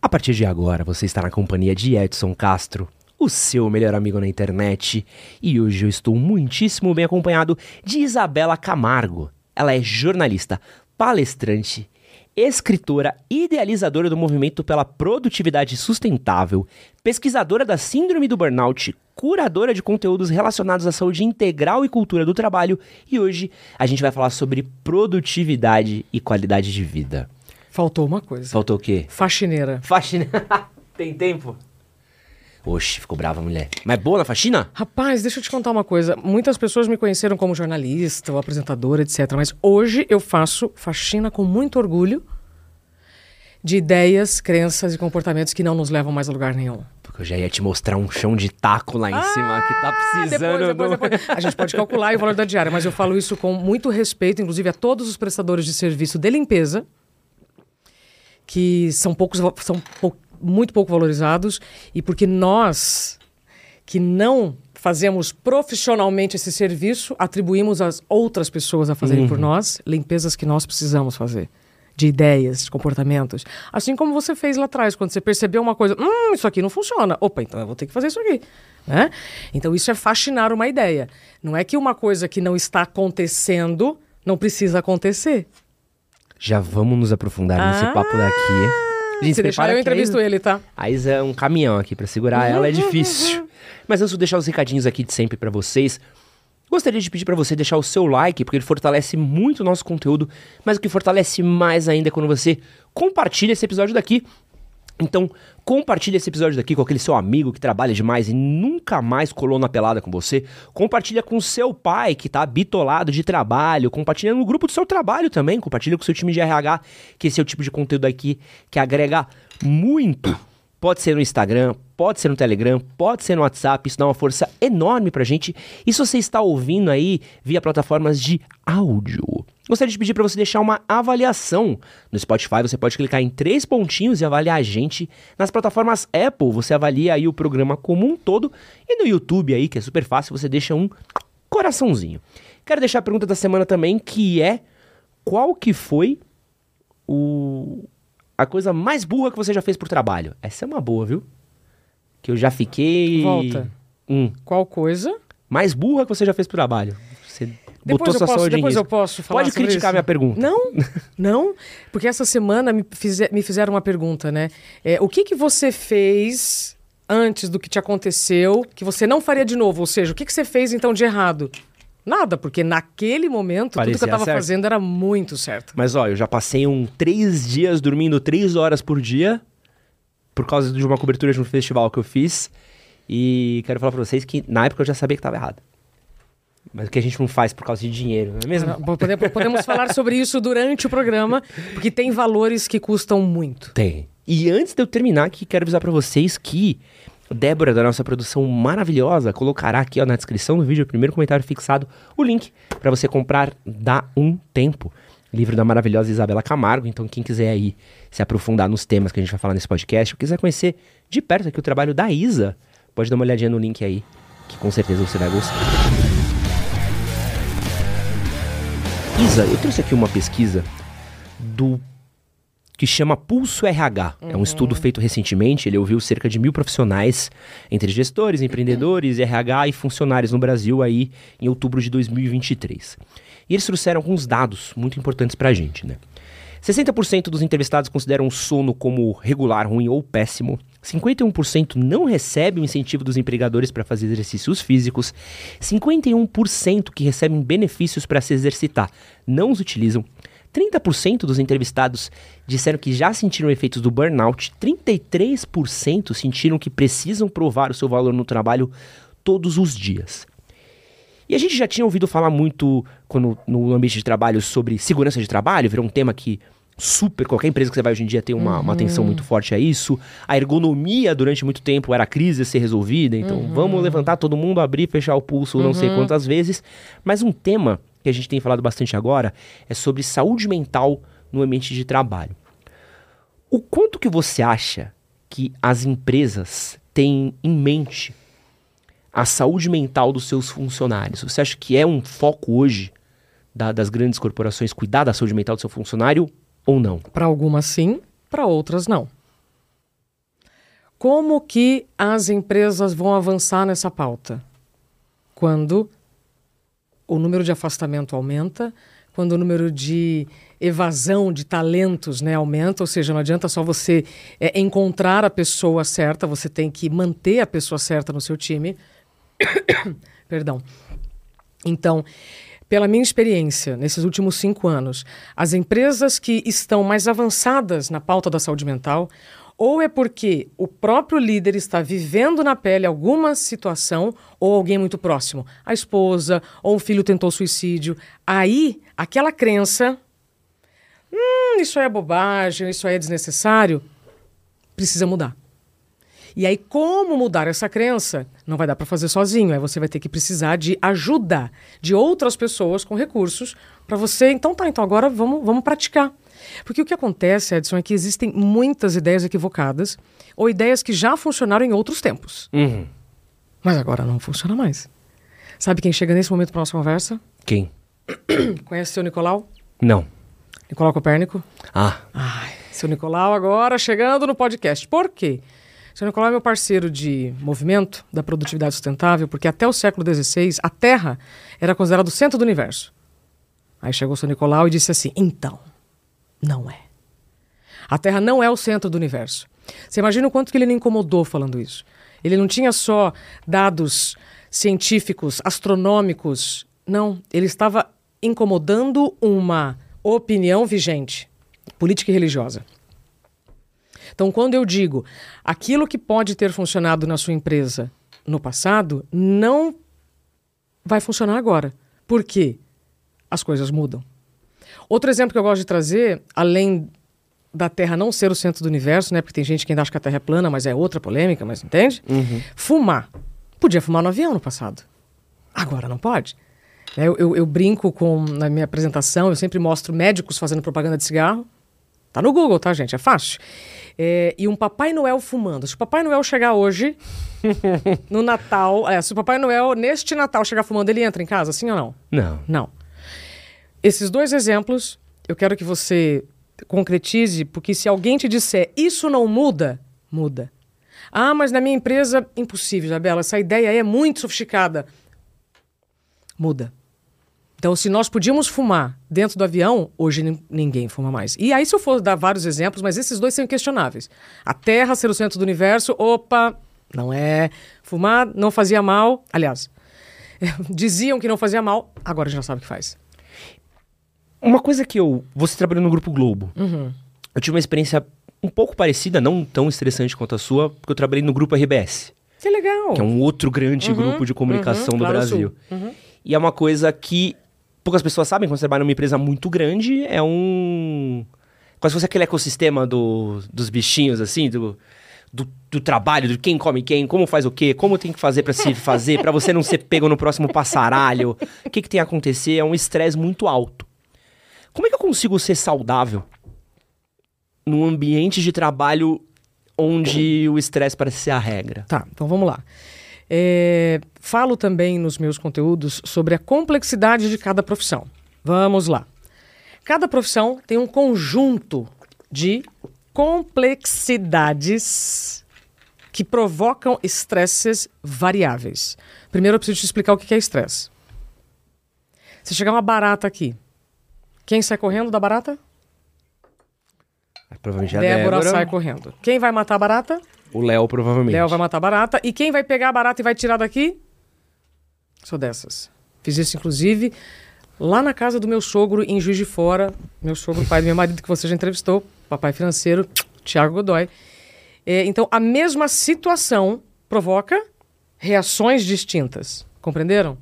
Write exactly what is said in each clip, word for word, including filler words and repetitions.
A partir de agora, você está na companhia de Edson Castro, o seu melhor amigo na internet. E hoje eu estou muitíssimo bem acompanhado de Izabella Camargo. Ela é jornalista, palestrante, escritora, idealizadora do movimento pela produtividade sustentável, pesquisadora da síndrome do burnout, curadora de conteúdos relacionados à saúde integral e cultura do trabalho. E hoje a gente vai falar sobre produtividade e qualidade de vida. Faltou uma coisa. Faltou o quê? Faxineira. Faxineira. Tem tempo? Oxe, ficou brava a mulher. Mas é boa na faxina? Rapaz, deixa eu te contar uma coisa. Muitas pessoas me conheceram como jornalista ou apresentadora, etcétera. Mas hoje eu faço faxina com muito orgulho de ideias, crenças e comportamentos que não nos levam mais a lugar nenhum. Porque eu já ia te mostrar um chão de taco lá em ah, cima que tá precisando. Depois, depois, depois. A gente pode calcular o valor da diária, mas eu falo isso com muito respeito, inclusive a todos os prestadores de serviço de limpeza, que são, poucos, são pou, muito pouco valorizados, e porque nós, que não fazemos profissionalmente esse serviço, atribuímos às outras pessoas a fazerem uhum. por nós limpezas que nós precisamos fazer, de ideias, de comportamentos. Assim como você fez lá atrás, quando você percebeu uma coisa, hum, isso aqui não funciona, opa, então eu vou ter que fazer isso aqui. Né? Então isso é faxinar uma ideia. Não é que uma coisa que não está acontecendo não precisa acontecer. Já vamos nos aprofundar ah, nesse papo daqui. Gente, se deixar, eu entrevisto a Isa, ele, tá? A Isa é um caminhão aqui, pra segurar uhum, ela é difícil. Uhum. Mas antes de deixar os recadinhos aqui de sempre pra vocês, gostaria de pedir pra você deixar o seu like, porque ele fortalece muito o nosso conteúdo, mas o que fortalece mais ainda é quando você compartilha esse episódio daqui. Então, compartilha esse episódio daqui com aquele seu amigo que trabalha demais e nunca mais colou na pelada com você. Compartilha com seu pai que tá bitolado de trabalho. Compartilha no grupo do seu trabalho também. Compartilha com o seu time de R H, que esse é o tipo de conteúdo aqui que agrega muito. Pode ser no Instagram, pode ser no Telegram, pode ser no WhatsApp. Isso dá uma força enorme pra gente. E se você está ouvindo aí via plataformas de áudio, gostaria de pedir para você deixar uma avaliação. No Spotify você pode clicar em três pontinhos e avaliar a gente. Nas plataformas Apple você avalia aí o programa como um todo. E no YouTube aí, que é super fácil, você deixa um coraçãozinho. Quero deixar a pergunta da semana também, que é: qual que foi o... a coisa mais burra que você já fez por trabalho? Essa é uma boa, viu? Que eu já fiquei... Volta. Hum. Qual coisa? Mais burra que você já fez por trabalho. Você... Depois, eu posso, depois eu posso falar Pode sobre criticar isso? Minha pergunta. Não, não. Porque essa semana me, fizer, me fizeram uma pergunta, né? É, o que, que você fez antes do que te aconteceu que você não faria de novo? Ou seja, o que, que você fez então de errado? Nada, porque naquele momento parecia tudo que eu tava certo. Fazendo era muito certo. Mas ó, eu já passei um três dias dormindo três horas por dia por causa de uma cobertura de um festival que eu fiz. E quero falar pra vocês que na época eu já sabia que tava errado. Mas o que a gente não faz por causa de dinheiro, não é mesmo? Ah, podemos falar sobre isso durante o programa, porque tem valores que custam muito. Tem. E antes de eu terminar, que quero avisar pra vocês que Débora, da nossa produção maravilhosa, colocará aqui ó, na descrição do vídeo, o primeiro comentário fixado, o link pra você comprar Dá um Tempo, livro da maravilhosa Izabella Camargo. Então quem quiser aí se aprofundar nos temas que a gente vai falar nesse podcast, ou quiser conhecer de perto aqui o trabalho da Isa, pode dar uma olhadinha no link aí, que com certeza você vai gostar. Isa, eu trouxe aqui uma pesquisa do que chama Pulso R H. Uhum. É um estudo feito recentemente, ele ouviu cerca de mil profissionais, entre gestores, empreendedores, R H e funcionários no Brasil aí em outubro de dois mil e vinte e três. E eles trouxeram alguns dados muito importantes pra gente, né? sessenta por cento dos entrevistados consideram o sono como regular, ruim ou péssimo. cinquenta e um por cento não recebe o incentivo dos empregadores para fazer exercícios físicos. cinquenta e um por cento que recebem benefícios para se exercitar não os utilizam. trinta por cento dos entrevistados disseram que já sentiram efeitos do burnout. trinta e três por cento sentiram que precisam provar o seu valor no trabalho todos os dias. E a gente já tinha ouvido falar muito quando, no ambiente de trabalho sobre segurança de trabalho, virou um tema que super, qualquer empresa que você vai hoje em dia tem uma, uhum. uma atenção muito forte a isso. A ergonomia durante muito tempo era a crise a ser resolvida, então uhum. vamos levantar todo mundo, abrir, fechar o pulso, uhum. não sei quantas vezes. Mas um tema que a gente tem falado bastante agora é sobre saúde mental no ambiente de trabalho. O quanto que você acha que as empresas têm em mente a saúde mental dos seus funcionários? Você acha que é um foco hoje da, das grandes corporações cuidar da saúde mental do seu funcionário ou não? Para algumas sim, para outras não. Como que as empresas vão avançar nessa pauta? Quando o número de afastamento aumenta, quando o número de evasão de talentos, né, aumenta, ou seja, não adianta só você é, encontrar a pessoa certa, você tem que manter a pessoa certa no seu time. Perdão. Então, pela minha experiência, nesses últimos cinco anos, as empresas que estão mais avançadas na pauta da saúde mental, ou é porque o próprio líder está vivendo na pele alguma situação ou alguém muito próximo, a esposa ou o filho tentou suicídio, aí aquela crença, hum, isso aí é bobagem, isso aí é desnecessário, precisa mudar. E aí, como mudar essa crença? Não vai dar para fazer sozinho. Aí você vai ter que precisar de ajuda de outras pessoas com recursos para você. Então tá, então agora vamos, vamos praticar. Porque o que acontece, Edson, é que existem muitas ideias equivocadas ou ideias que já funcionaram em outros tempos. Uhum. Mas agora não funciona mais. Sabe quem chega nesse momento para nossa conversa? Quem? Conhece o seu Nicolau? Não. Nicolau Copérnico? Ah. Ai, seu Nicolau agora chegando no podcast. Por quê? Seu Nicolau é meu parceiro de movimento da produtividade sustentável, porque até o século dezesseis a Terra era considerada o centro do universo. Aí chegou o seu Nicolau e disse assim, então, não é. A Terra não é o centro do universo. Você imagina o quanto que ele me incomodou falando isso. Ele não tinha só dados científicos, astronômicos, não. Ele estava incomodando uma opinião vigente, política e religiosa. Então, quando eu digo aquilo que pode ter funcionado na sua empresa no passado, não vai funcionar agora. Por quê? As coisas mudam. Outro exemplo que eu gosto de trazer, além da Terra não ser o centro do universo, né? Porque tem gente que ainda acha que a Terra é plana, mas é outra polêmica, mas entende? Uhum. Fumar. Podia fumar no avião no passado. Agora não pode. Eu, eu, eu brinco com, na minha apresentação, eu sempre mostro médicos fazendo propaganda de cigarro. Tá no Google, tá, gente? É fácil. É, e um Papai Noel fumando. Se o Papai Noel chegar hoje, no Natal... É, se o Papai Noel, neste Natal, chegar fumando, ele entra em casa, sim ou não? Não. Não. Esses dois exemplos, eu quero que você concretize, porque se alguém te disser, isso não muda, muda. Ah, mas na minha empresa, impossível, Isabela, essa ideia aí é muito sofisticada. Muda. Então, se nós podíamos fumar dentro do avião, hoje n- ninguém fuma mais. E aí, se eu for dar vários exemplos, mas esses dois são inquestionáveis. A Terra ser o centro do universo, opa, não é. Fumar não fazia mal, aliás, diziam que não fazia mal, agora a gente já sabe o que faz. Uma coisa que eu... Você trabalhou no Grupo Globo. Uhum. Eu tive uma experiência um pouco parecida, não tão estressante quanto a sua, porque eu trabalhei no Grupo R B S. Que legal! Que é um outro grande uhum. grupo de comunicação uhum. do Brasil. Uhum. E é uma coisa que... Poucas pessoas sabem, quando você trabalha numa empresa muito grande, é um... Quase fosse aquele ecossistema do, dos bichinhos, assim, do, do, do trabalho, de quem come quem, como faz o quê, como tem que fazer pra se fazer, pra você não ser pego no próximo passaralho, o que, que tem a acontecer, é um estresse muito alto. Como é que eu consigo ser saudável num ambiente de trabalho onde o estresse parece ser a regra? Tá, então vamos lá. É, falo também nos meus conteúdos sobre a complexidade de cada profissão. Vamos lá. Cada profissão tem um conjunto de complexidades que provocam estresses variáveis. Primeiro eu preciso te explicar o que é estresse. Se chegar uma barata aqui, quem sai correndo da barata? Provavelmente a Débora. Débora sai correndo. Quem vai matar a barata? O Léo, provavelmente. Léo vai matar a barata. E quem vai pegar a barata e vai tirar daqui? Sou dessas. Fiz isso, inclusive, lá na casa do meu sogro, em Juiz de Fora. Meu sogro, pai do meu marido, que você já entrevistou. Papai financeiro, Tiago Godoy. É, então, a mesma situação provoca reações distintas. Compreenderam?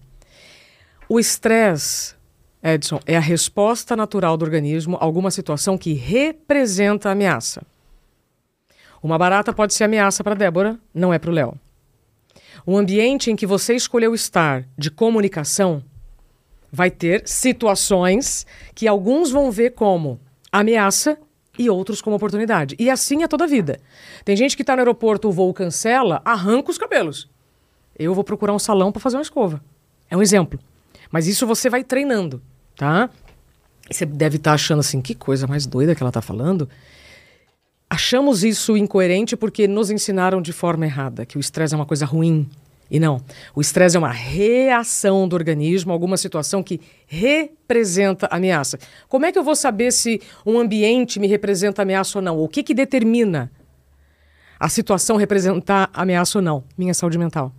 O estresse, Edson, é a resposta natural do organismo a alguma situação que representa ameaça. Uma barata pode ser ameaça para Débora, não é para o Léo. O ambiente em que você escolheu estar de comunicação vai ter situações que alguns vão ver como ameaça e outros como oportunidade. E assim é toda a vida. Tem gente que está no aeroporto, o voo cancela, arranca os cabelos. Eu vou procurar um salão para fazer uma escova. É um exemplo. Mas isso você vai treinando, tá? E você deve estar tá achando assim, que coisa mais doida que ela está falando. Achamos isso incoerente porque nos ensinaram de forma errada, que o estresse é uma coisa ruim. E não, o estresse é uma reação do organismo a alguma situação que representa ameaça. Como é que eu vou saber se um ambiente me representa ameaça ou não? O que que determina a situação representar ameaça ou não? Minha saúde mental.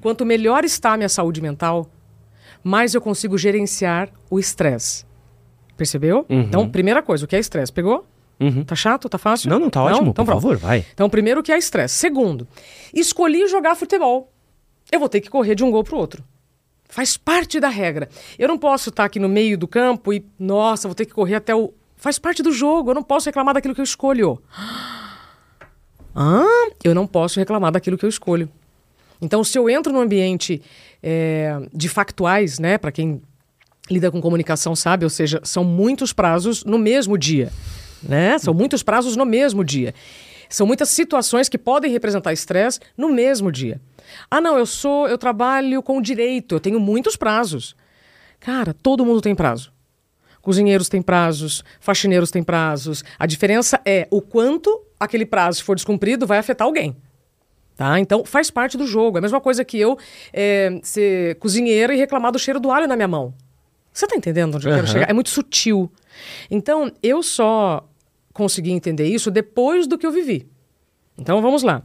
Quanto melhor está a minha saúde mental, mais eu consigo gerenciar o estresse. Percebeu? Uhum. Então, primeira coisa, o que é estresse? Pegou? Uhum. Tá chato? Tá fácil? Não, não, tá ótimo. Não? Então, por pronto. Favor, vai. Então, primeiro, o que é estresse? Segundo, escolhi jogar futebol. Eu vou ter que correr de um gol pro outro. Faz parte da regra. Eu não posso estar aqui no meio do campo e, nossa, vou ter que correr até o... Faz parte do jogo. Eu não posso reclamar daquilo que eu escolho. Ah, eu não posso reclamar daquilo que eu escolho. Então, se eu entro num ambiente é, de factuais, né, para quem lida com comunicação sabe, ou seja, são muitos prazos no mesmo dia, né? São muitos prazos no mesmo dia. São muitas situações que podem representar estresse no mesmo dia. Ah, não, eu sou, eu trabalho com direito, eu tenho muitos prazos. Cara, todo mundo tem prazo. Cozinheiros têm prazos, faxineiros têm prazos. A diferença é o quanto aquele prazo, se for descumprido, vai afetar alguém. Tá? Então, faz parte do jogo. É a mesma coisa que eu é, ser cozinheira e reclamar do cheiro do alho na minha mão. Você tá entendendo onde eu uhum. quero chegar? É muito sutil. Então, eu só consegui entender isso depois do que eu vivi. Então, vamos lá.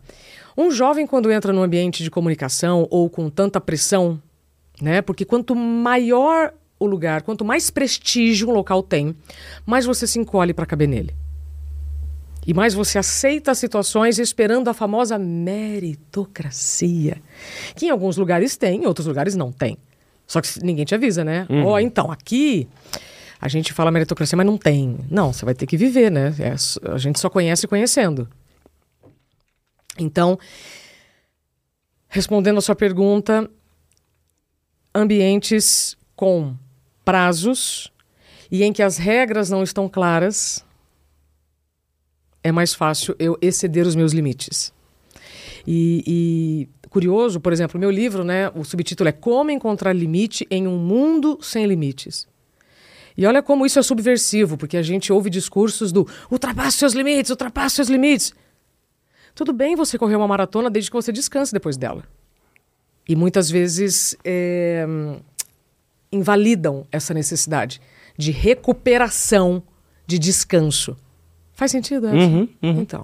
Um jovem, quando entra num ambiente de comunicação ou com tanta pressão, né? Porque quanto maior o lugar, quanto mais prestígio um local tem, mais você se encolhe para caber nele. E mais você aceita as situações esperando a famosa meritocracia. Que em alguns lugares tem, em outros lugares não tem. Só que ninguém te avisa, né? Ó, uhum. oh, então, aqui a gente fala meritocracia, mas não tem. Não, você vai ter que viver, né? É, a gente só conhece conhecendo. Então, respondendo a sua pergunta, ambientes com prazos e em que as regras não estão claras... é mais fácil eu exceder os meus limites. E, e curioso, por exemplo, meu livro, né, o subtítulo é Como Encontrar Limite em um Mundo Sem Limites. E olha como isso é subversivo, porque a gente ouve discursos do ultrapasse seus limites, ultrapasse seus limites. Tudo bem você correr uma maratona desde que você descanse depois dela. E muitas vezes é, invalidam essa necessidade de recuperação, de descanso. Faz sentido, Edson? Uhum, uhum. Então.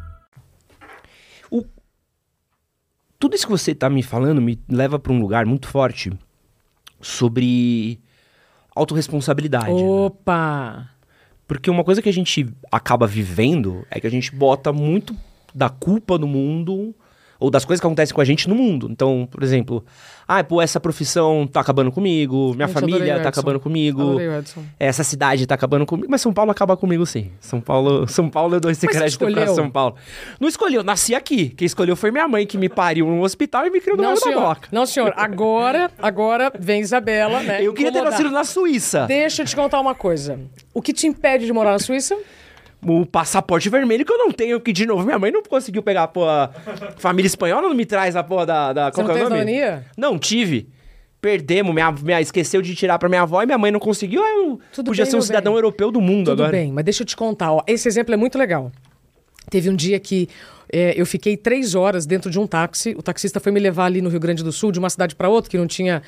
O... Tudo isso que você está me falando me leva para um lugar muito forte sobre autorresponsabilidade. Opa! Né? Porque uma coisa que a gente acaba vivendo é que a gente bota muito da culpa no mundo ou das coisas que acontecem com a gente no mundo. Então, por exemplo, ah, pô, essa profissão tá acabando comigo, minha gente, família tá acabando comigo, essa cidade tá acabando comigo, mas São Paulo acaba comigo sim. São Paulo, São Paulo eu dou esse mas crédito pra São Paulo. Não escolheu, nasci aqui. Quem escolheu foi minha mãe, que me pariu no hospital e me criou no meio da boca. Não, senhor, agora, agora vem Izabella, né? Eu queria incomodar. Ter nascido na Suíça. Deixa eu te contar uma coisa. O que te impede de morar na Suíça? o passaporte vermelho que eu não tenho, que de novo minha mãe não conseguiu pegar a porra... Família espanhola não me traz a porra da... da Você não tem cidadania? Não, tive. Perdemos, minha, minha, esqueceu de tirar pra minha avó e minha mãe não conseguiu. Eu Tudo podia bem, ser um cidadão bem. europeu do mundo Tudo agora. Tudo bem, mas deixa eu te contar. Ó, esse exemplo é muito legal. Teve um dia que é, eu fiquei três horas dentro de um táxi. O taxista foi me levar ali no Rio Grande do Sul, de uma cidade pra outra, que não tinha,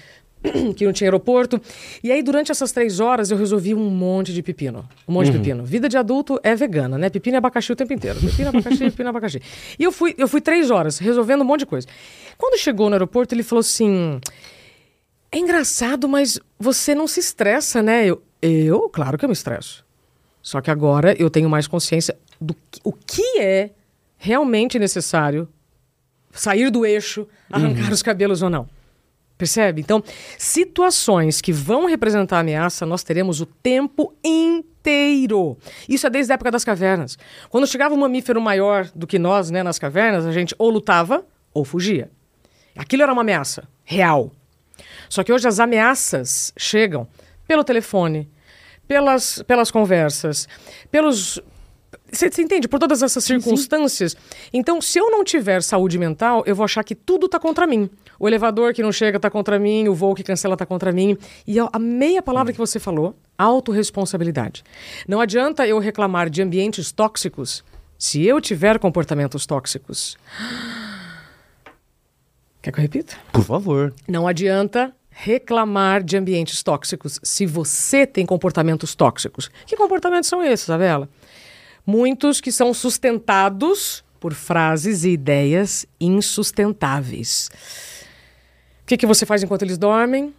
que não tinha aeroporto. E aí, durante essas três horas, eu resolvi um monte de pepino. Um monte uhum. de pepino. Vida de adulto é vegana, né? Pepino e abacaxi o tempo inteiro. Pepino, abacaxi, pepino, abacaxi. E eu fui, eu fui três horas, resolvendo um monte de coisa. Quando chegou no aeroporto, ele falou assim... É engraçado, mas você não se estressa, né? Eu, eu, claro que eu me estresso. Só que agora eu tenho mais consciência do que, o que é realmente necessário sair do eixo, arrancar uhum. os cabelos ou não. Percebe? Então, situações que vão representar ameaça, nós teremos o tempo inteiro. Isso é desde a época das cavernas. Quando chegava um mamífero maior do que nós, né, nas cavernas, a gente ou lutava ou fugia. Aquilo era uma ameaça real. Só que hoje as ameaças chegam pelo telefone, pelas, pelas conversas, pelos... Você entende? Por todas essas circunstâncias. Sim, sim. Então, se eu não tiver saúde mental, eu vou achar que tudo está contra mim. O elevador que não chega está contra mim, o voo que cancela está contra mim. E a meia palavra que você falou, autorresponsabilidade. Não adianta eu reclamar de ambientes tóxicos se eu tiver comportamentos tóxicos. Quer que eu repita? Por favor. Não adianta... reclamar de ambientes tóxicos se você tem comportamentos tóxicos. Que comportamentos são esses, Isabela? Muitos que são sustentados por frases e ideias insustentáveis. O que, que você faz enquanto eles dormem?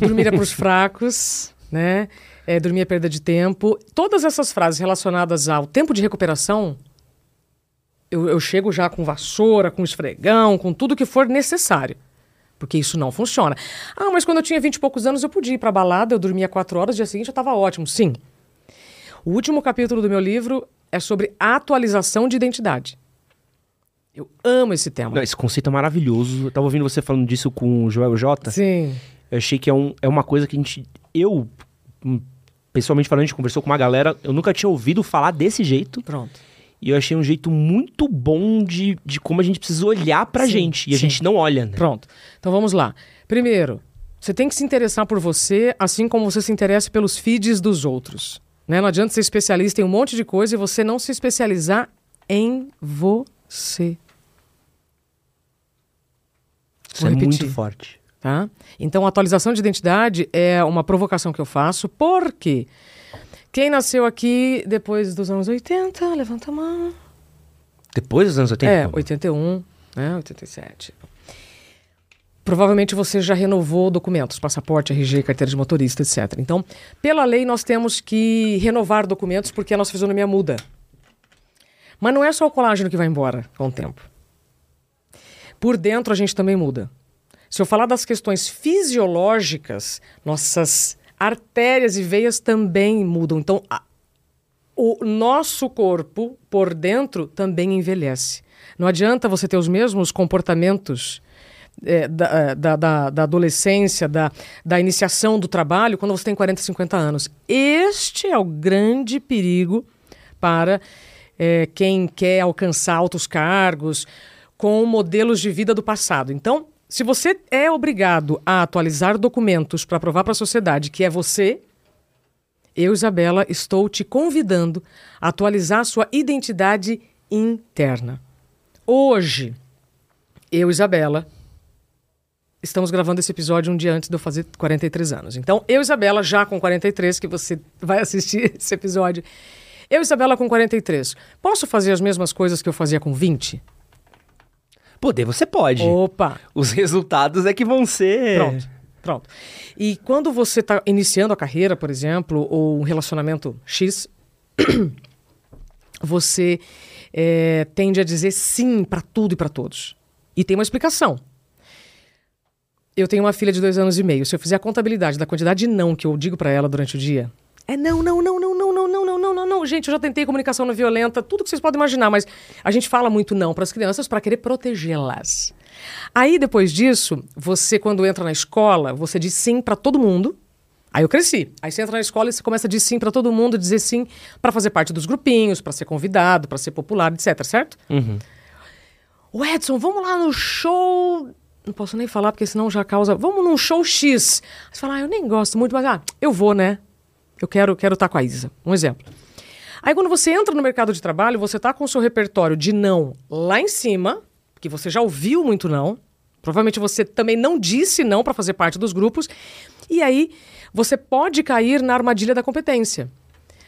Dormir é para os fracos, né? É, dormir é perda de tempo. Todas essas frases relacionadas ao tempo de recuperação, eu, eu chego já com vassoura, com esfregão, com tudo que for necessário. Porque isso não funciona. Ah, mas quando eu tinha vinte e poucos anos, eu podia ir pra balada, eu dormia quatro horas, no dia seguinte eu tava ótimo. Sim. O último capítulo do meu livro é sobre atualização de identidade. Eu amo esse tema. Não, esse conceito é maravilhoso. Eu tava ouvindo você falando disso com o Joel Jota. Sim. Eu achei que é, um, é uma coisa que a gente... Eu, pessoalmente falando, a gente conversou com uma galera, eu nunca tinha ouvido falar desse jeito. Pronto. E eu achei um jeito muito bom de, de como a gente precisa olhar pra sim, gente. E sim. a gente não olha, né? Pronto. Então vamos lá. Primeiro, você tem que se interessar por você, assim como você se interessa pelos feeds dos outros. Né? Não adianta ser especialista em um monte de coisa e você não se especializar em você. Isso é muito forte. Tá? Então, a atualização de identidade é uma provocação que eu faço, porque... Quem nasceu aqui depois dos anos oitenta, levanta a mão. Depois dos anos oitenta? É, oitenta e um, né, oitenta e sete. Provavelmente você já renovou documentos, passaporte, R G, carteira de motorista, etcétera. Então, pela lei, nós temos que renovar documentos porque a nossa fisionomia muda. Mas não é só o colágeno que vai embora com o tempo. Por dentro, a gente também muda. Se eu falar das questões fisiológicas, nossas... artérias e veias também mudam. Então, a, o nosso corpo, por dentro, também envelhece. Não adianta você ter os mesmos comportamentos é, da, da, da, da adolescência, da, da iniciação do trabalho, quando você tem quarenta, cinquenta anos. Este é o grande perigo para é, quem quer alcançar altos cargos com modelos de vida do passado. Então, se você é obrigado a atualizar documentos para provar para a sociedade que é você, eu, Isabela, estou te convidando a atualizar a sua identidade interna. Hoje, eu, Isabela, estamos gravando esse episódio um dia antes de eu fazer quarenta e três anos. Então, eu, Isabela, já com quarenta e três, que você vai assistir esse episódio, eu, Isabela, com quarenta e três, posso fazer as mesmas coisas que eu fazia com vinte? Poder você pode. Opa! Os resultados é que vão ser... Pronto, pronto. E quando você está iniciando a carreira, por exemplo, ou um relacionamento X, você é, tende a dizer sim para tudo e para todos. E tem uma explicação. Eu tenho uma filha de dois anos e meio. Se eu fizer a contabilidade da quantidade de não que eu digo para ela durante o dia... É não, não, não, não, não, não, não, não, não, não, não. Gente, eu já tentei comunicação não violenta, tudo que vocês podem imaginar, mas a gente fala muito não para as crianças para querer protegê-las. Aí, depois disso, você, quando entra na escola, você diz sim para todo mundo, Aí eu cresci. Aí você entra na escola e você começa a dizer sim pra todo mundo, dizer sim pra fazer parte dos grupinhos, pra ser convidado, pra ser popular, etcétera, certo? Uhum. O Edson, vamos lá no show... Não posso nem falar, porque senão já causa... Vamos num show X. Você fala, ah, eu nem gosto muito, mas ah, eu vou, né? Eu quero estar quero tá com a Isa. Um exemplo. Aí quando você entra no mercado de trabalho, você tá com o seu repertório de não lá em cima, que você já ouviu muito não. Provavelmente você também não disse não pra fazer parte dos grupos. E aí... Você pode cair na armadilha da competência.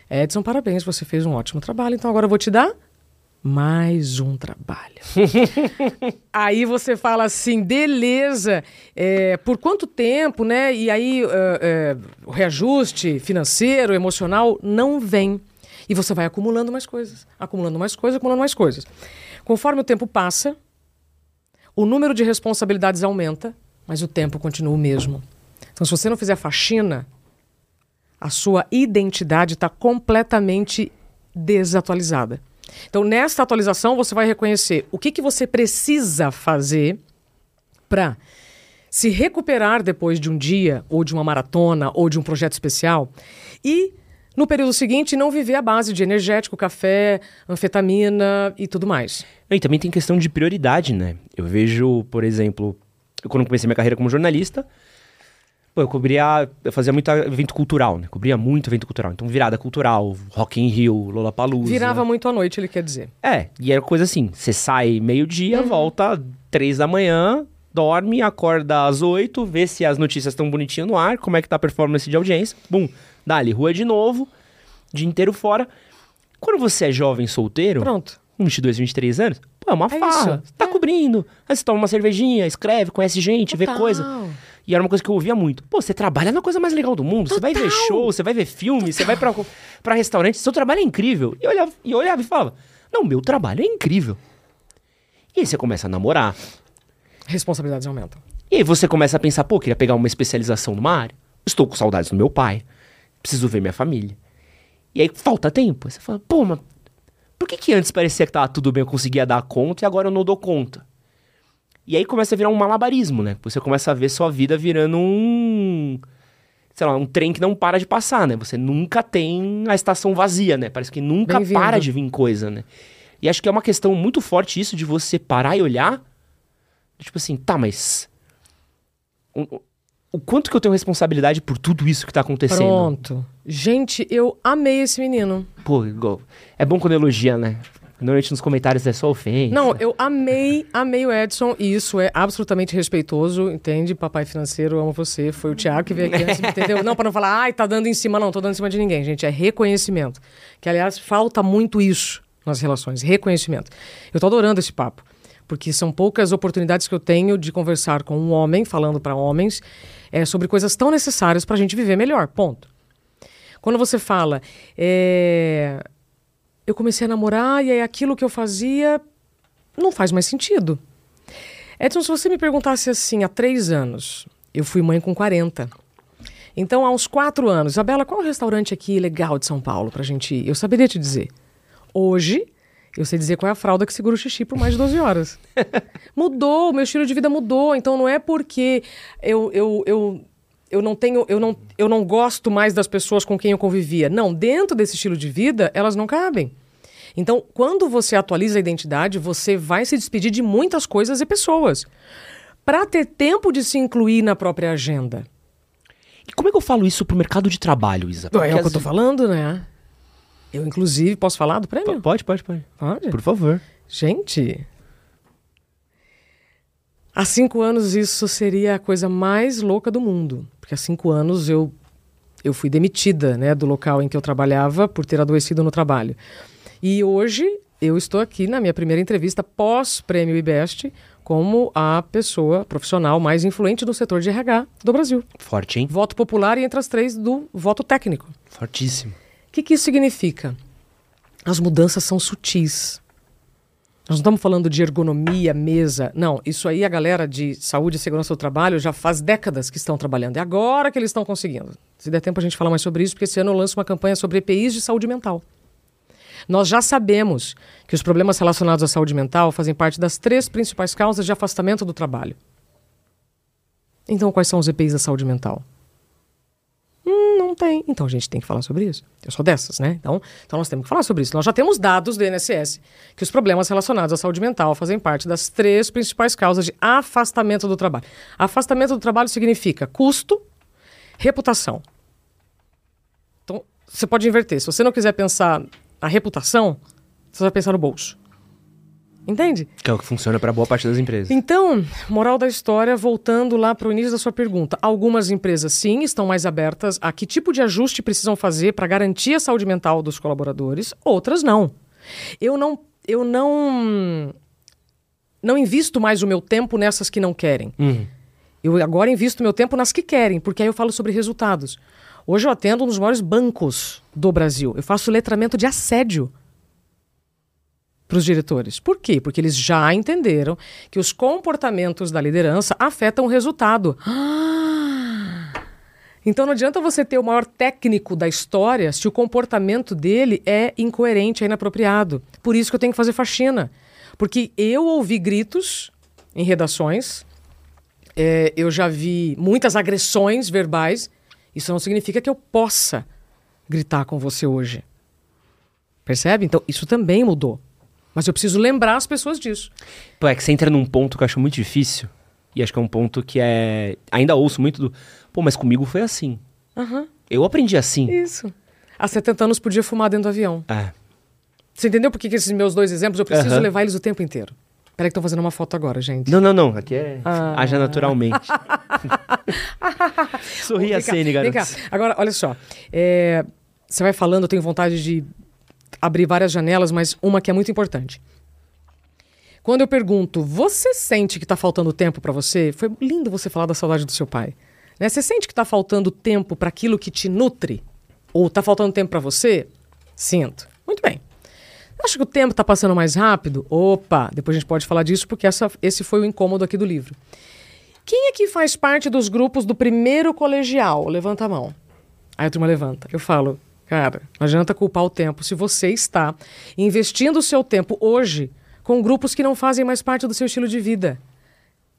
Edson, parabéns, você fez um ótimo trabalho, então agora eu vou te dar mais um trabalho. Aí você fala assim, beleza, é, por quanto tempo, né? E aí uh, uh, o reajuste financeiro, emocional, não vem. E você vai acumulando mais coisas, acumulando mais coisas, acumulando mais coisas. Conforme o tempo passa, o número de responsabilidades aumenta, mas o tempo continua o mesmo. Então, se você não fizer a faxina, a sua identidade está completamente desatualizada. Então, nessa atualização, você vai reconhecer o que, que você precisa fazer para se recuperar depois de um dia, ou de uma maratona, ou de um projeto especial, e, no período seguinte, não viver à base de energético, café, anfetamina e tudo mais. E também tem questão de prioridade, né? Eu vejo, por exemplo, eu, quando comecei minha carreira como jornalista... Pô, eu cobria, eu fazia muito evento cultural, né? Cobria muito evento cultural. Então, virada cultural, Rock in Rio, Lollapalooza... Virava muito à noite, ele quer dizer. É, e era coisa assim, você sai meio-dia, uhum. volta três da manhã, dorme, acorda às oito, vê se as notícias estão bonitinhas no ar, como é que tá a performance de audiência, bum, dá-lhe, rua de novo, dia inteiro fora. Quando você é jovem, solteiro... Pronto. vinte e dois, vinte e três anos, pô, é uma é farra. Você tá é. cobrindo. Aí você toma uma cervejinha, escreve, conhece gente, total. Vê coisa... E era uma coisa que eu ouvia muito. Pô, você trabalha na coisa mais legal do mundo. Total. Você vai ver show, você vai ver filme, você vai pra, pra restaurante. Seu trabalho é incrível. E eu olhava, eu olhava e falava, não, meu trabalho é incrível. E aí você começa a namorar. Responsabilidades aumentam. E aí você começa a pensar, pô, queria pegar uma especialização numa área. Estou com saudades do meu pai. Preciso ver minha família. E aí falta tempo. Aí você fala, pô, mas por que que antes parecia que tava tudo bem, eu conseguia dar conta e agora eu não dou conta? E aí começa a virar um malabarismo, né? Você começa a ver sua vida virando um... Sei lá, um trem que não para de passar, né? Você nunca tem a estação vazia, né? Parece que nunca Bem-vindo. Para de vir coisa, né? E acho que é uma questão muito forte isso de você parar e olhar. Tipo assim, tá, mas... O, o quanto que eu tenho responsabilidade por tudo isso que tá acontecendo? Pronto. Gente, eu amei esse menino. Pô, é bom quando elogia, né? Normalmente nos comentários é só ofensa. Não, eu amei, amei o Edson e isso é absolutamente respeitoso, entende? Papai financeiro, amo você. Foi o Tiago que veio aqui antes, entendeu? Não, para não falar, ai, tá dando em cima. Não, tô dando em cima de ninguém, gente. É reconhecimento. Que, aliás, falta muito isso nas relações, reconhecimento. Eu tô adorando esse papo, porque são poucas oportunidades que eu tenho de conversar com um homem, falando para homens, é, sobre coisas tão necessárias pra gente viver melhor, ponto. Quando você fala... É... Eu comecei a namorar e aí aquilo que eu fazia não faz mais sentido. Edson, se você me perguntasse assim, há três anos, eu fui mãe com quarenta. Então, há uns quatro anos, Izabella, qual é o restaurante aqui legal de São Paulo pra gente ir? Eu saberia te dizer. Hoje, eu sei dizer qual é a fralda que segura o xixi por mais de doze horas. Mudou, meu estilo de vida mudou. Então, não é porque eu... eu, eu Eu não, tenho, eu, não, eu não gosto mais das pessoas com quem eu convivia. Não, dentro desse estilo de vida, elas não cabem. Então, quando você atualiza a identidade, você vai se despedir de muitas coisas e pessoas. Para ter tempo de se incluir na própria agenda. E como é que eu falo isso pro mercado de trabalho, Isa? Porque é o que eu tô falando, né? Eu, inclusive, posso falar do prêmio? Pode, pode, pode. Pode? Por favor. Gente... Há cinco anos isso seria a coisa mais louca do mundo. Porque há cinco anos eu, eu fui demitida, né, do local em que eu trabalhava por ter adoecido no trabalho. E hoje eu estou aqui na minha primeira entrevista pós-prêmio I B E S T como a pessoa profissional mais influente no setor de R H do Brasil. Forte, hein? Voto popular e entre as três do voto técnico. Fortíssimo. O que, que isso significa? As mudanças são sutis. Nós não estamos falando de ergonomia, mesa. Não, isso aí a galera de saúde e segurança do trabalho já faz décadas que estão trabalhando. É agora que eles estão conseguindo. Se der tempo a gente falar mais sobre isso, porque esse ano eu lanço uma campanha sobre E P Is de saúde mental. Nós já sabemos que os problemas relacionados à saúde mental fazem parte das três principais causas de afastamento do trabalho. Então, quais são os E P Is da saúde mental? Hum. Não tem. Então a gente tem que falar sobre isso. Eu sou dessas, né? Então, então nós temos que falar sobre isso. Nós já temos dados do I N S S que os problemas relacionados à saúde mental fazem parte das três principais causas de afastamento do trabalho. Afastamento do trabalho significa custo, reputação. Então, você pode inverter. Se você não quiser pensar na reputação, você vai pensar no bolso. Entende? Que é o que funciona para boa parte das empresas. Então, moral da história, voltando lá para o início da sua pergunta. Algumas empresas, sim, estão mais abertas a que tipo de ajuste precisam fazer para garantir a saúde mental dos colaboradores. Outras, não. Eu não... Eu não... Não invisto mais o meu tempo nessas que não querem. Uhum. Eu agora invisto meu tempo nas que querem, porque aí eu falo sobre resultados. Hoje eu atendo um dos maiores bancos do Brasil. Eu faço letramento de assédio para os diretores. Por quê? Porque eles já entenderam que os comportamentos da liderança afetam o resultado. Ah! Então não adianta você ter o maior técnico da história se o comportamento dele é incoerente, é inapropriado. Por isso que eu tenho que fazer faxina. Porque eu ouvi gritos em redações, é, eu já vi muitas agressões verbais. Isso não significa que eu possa gritar com você hoje. Percebe? Então isso também mudou. Mas eu preciso lembrar as pessoas disso. Pô, é que você entra num ponto que eu acho muito difícil. E acho que é um ponto que é... Ainda ouço muito do... Pô, mas comigo foi assim. Uhum. Eu aprendi assim. Isso. Há setenta anos podia fumar dentro do avião. É. Você entendeu por que que esses meus dois exemplos eu preciso uhum. levar eles o tempo inteiro? Peraí que estão fazendo uma foto agora, gente. Não, não, não. Aqui é... Ah. Haja naturalmente. Sorri a cena, garoto. Vem cá. Agora, olha só. É... Você vai falando, eu tenho vontade de... abrir várias janelas, mas uma que é muito importante. Quando eu pergunto, você sente que está faltando tempo para você? Foi lindo você falar da saudade do seu pai. Né? Você sente que está faltando tempo para aquilo que te nutre? Ou está faltando tempo para você? Sinto. Muito bem. Acho que o tempo está passando mais rápido? Opa, depois a gente pode falar disso, porque essa, esse foi o incômodo aqui do livro. Quem é que faz parte dos grupos do primeiro colegial? Levanta a mão. Aí a turma levanta. Eu falo... Cara, não adianta culpar o tempo se você está investindo o seu tempo hoje com grupos que não fazem mais parte do seu estilo de vida.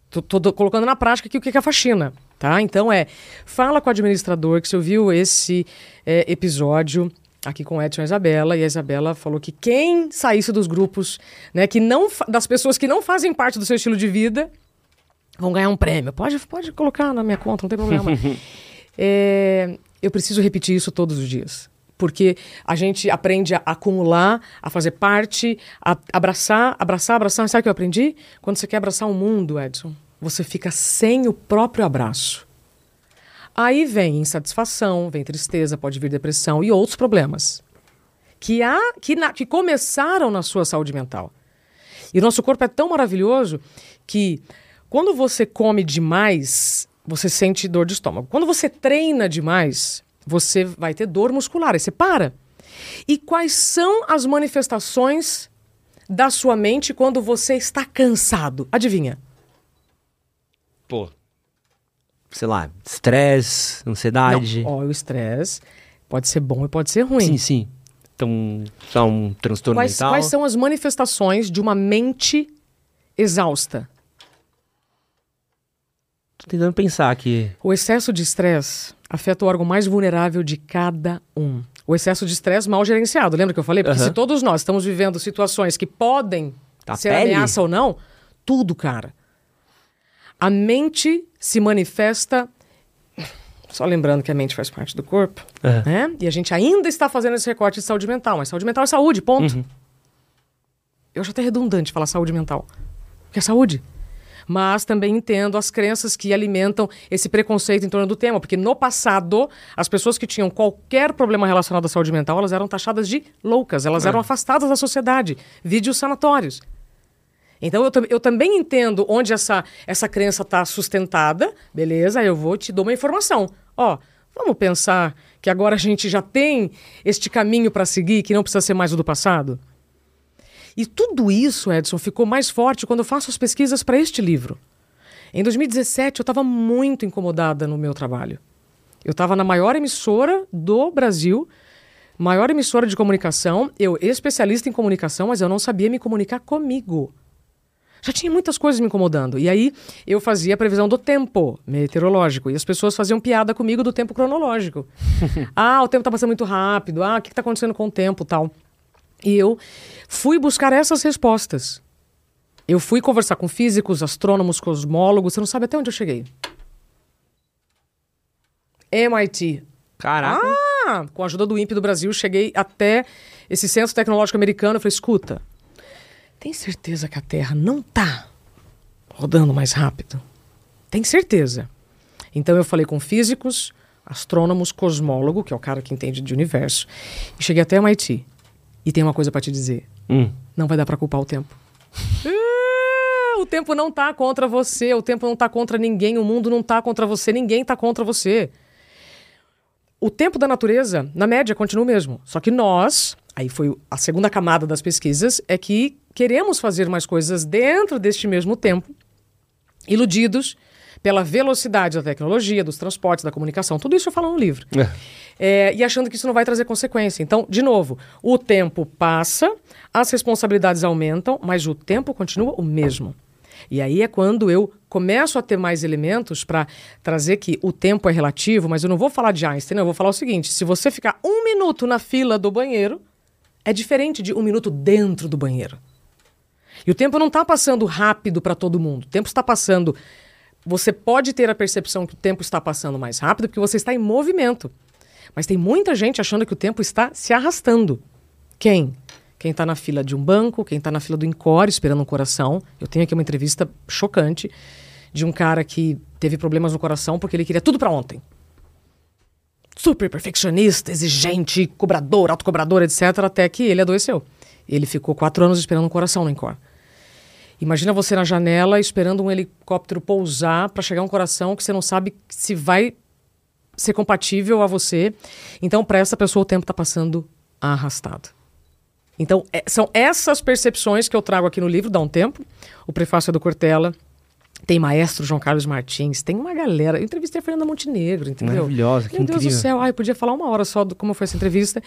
Tô, tô, tô colocando na prática aqui o que é a faxina, tá? Então é, fala com o administrador que você ouviu esse é, episódio aqui com o Edson e a Izabella, e a Izabella falou que quem saísse dos grupos, né, que não, das pessoas que não fazem parte do seu estilo de vida, vão ganhar um prêmio. Pode, pode colocar na minha conta, não tem problema. é, eu preciso repetir isso todos os dias. Porque a gente aprende a acumular, a fazer parte, a abraçar, abraçar, abraçar. Sabe o que eu aprendi? Quando você quer abraçar o mundo, Edson, você fica sem o próprio abraço. Aí vem insatisfação, vem tristeza, pode vir depressão e outros problemas que, há, que, na, que começaram na sua saúde mental. E o nosso corpo é tão maravilhoso que quando você come demais, você sente dor de estômago. Quando você treina demais... Você vai ter dor muscular, aí você para. E quais são as manifestações da sua mente quando você está cansado? Adivinha? Pô, sei lá, estresse, ansiedade. Não. Ó, o estresse pode ser bom e pode ser ruim. Sim, sim. Então, só um transtorno quais, mental. Quais são as manifestações de uma mente exausta? Tô tentando pensar aqui. O excesso de estresse... afeta o órgão mais vulnerável de cada um. O excesso de estresse mal gerenciado. Lembra que eu falei? Porque uhum. se todos nós estamos vivendo situações que podem a ser pele? Ameaça ou não, tudo, cara. A mente se manifesta... Só lembrando que a mente faz parte do corpo, uhum. né? E a gente ainda está fazendo esse recorte de saúde mental. Mas saúde mental é saúde, ponto. Uhum. Eu acho até redundante falar saúde mental. Porque é saúde. Mas também entendo as crenças que alimentam esse preconceito em torno do tema. Porque no passado, as pessoas que tinham qualquer problema relacionado à saúde mental, elas eram taxadas de loucas, elas é. eram afastadas da sociedade. Vide os sanatórios. Então eu, eu também entendo onde essa, essa crença está sustentada. Beleza, eu vou te dar uma informação. Ó, vamos pensar que agora a gente já tem este caminho para seguir, que não precisa ser mais o do passado? E tudo isso, Edson, ficou mais forte quando eu faço as pesquisas para este livro. Em dois mil e dezessete, eu estava muito incomodada no meu trabalho. Eu estava na maior emissora do Brasil, maior emissora de comunicação. Eu, especialista em comunicação, mas eu não sabia me comunicar comigo. já tinha muitas coisas me incomodando. E aí eu fazia a previsão do tempo meteorológico. E as pessoas faziam piada comigo do tempo cronológico. Ah, o tempo tá passando muito rápido. Ah, o que que tá acontecendo com o tempo e tal. E eu fui buscar essas respostas. Eu fui conversar com físicos, astrônomos, cosmólogos. Você não sabe até onde eu cheguei. M I T. Caraca. Ah, com a ajuda do INPE do Brasil, cheguei até esse Centro Tecnológico Americano. Eu falei, escuta, tem certeza que a Terra não tá rodando mais rápido? Tem certeza. Então eu falei com físicos, astrônomos, cosmólogo, que é o cara que entende de universo. E cheguei até M I T. E tem uma coisa pra te dizer. Hum. Não vai dar pra culpar o tempo. O tempo não tá contra você, o tempo não tá contra ninguém, o mundo não tá contra você, ninguém tá contra você. O tempo da natureza, na média, continua o mesmo. Só que nós, aí foi a segunda camada das pesquisas, é que queremos fazer mais coisas dentro deste mesmo tempo, iludidos pela velocidade da tecnologia, dos transportes, da comunicação. Tudo isso eu falo no livro. É. É, e achando que isso não vai trazer consequência. Então, de novo, o tempo passa, as responsabilidades aumentam, mas o tempo continua o mesmo. E aí é quando eu começo a ter mais elementos para trazer que o tempo é relativo, mas eu não vou falar de Einstein, eu vou falar o seguinte, se você ficar um minuto na fila do banheiro, é diferente de um minuto dentro do banheiro. E o tempo não está passando rápido para todo mundo, o tempo está passando... Você pode ter a percepção que o tempo está passando mais rápido porque você está em movimento. Mas tem muita gente achando que o tempo está se arrastando. Quem? Quem está na fila de um banco, quem está na fila do Incor esperando um coração. Eu tenho aqui uma entrevista chocante de um cara que teve problemas no coração porque ele queria tudo para ontem. Super perfeccionista, exigente, cobrador, autocobrador, etcétera. Até que ele adoeceu. Ele ficou quatro anos esperando um coração no Incor. Imagina você na janela esperando um helicóptero pousar para chegar um coração que você não sabe se vai ser compatível a você. Então, para essa pessoa, o tempo está passando arrastado. Então, são essas percepções que eu trago aqui no livro, Dá um Tempo. O prefácio é do Cortella. Tem maestro João Carlos Martins. Tem uma galera. Eu entrevistei a Fernanda Montenegro, entendeu? Maravilhosa, que Meu incrível. Meu Deus do céu. Ai, eu podia falar uma hora só de como foi essa entrevista.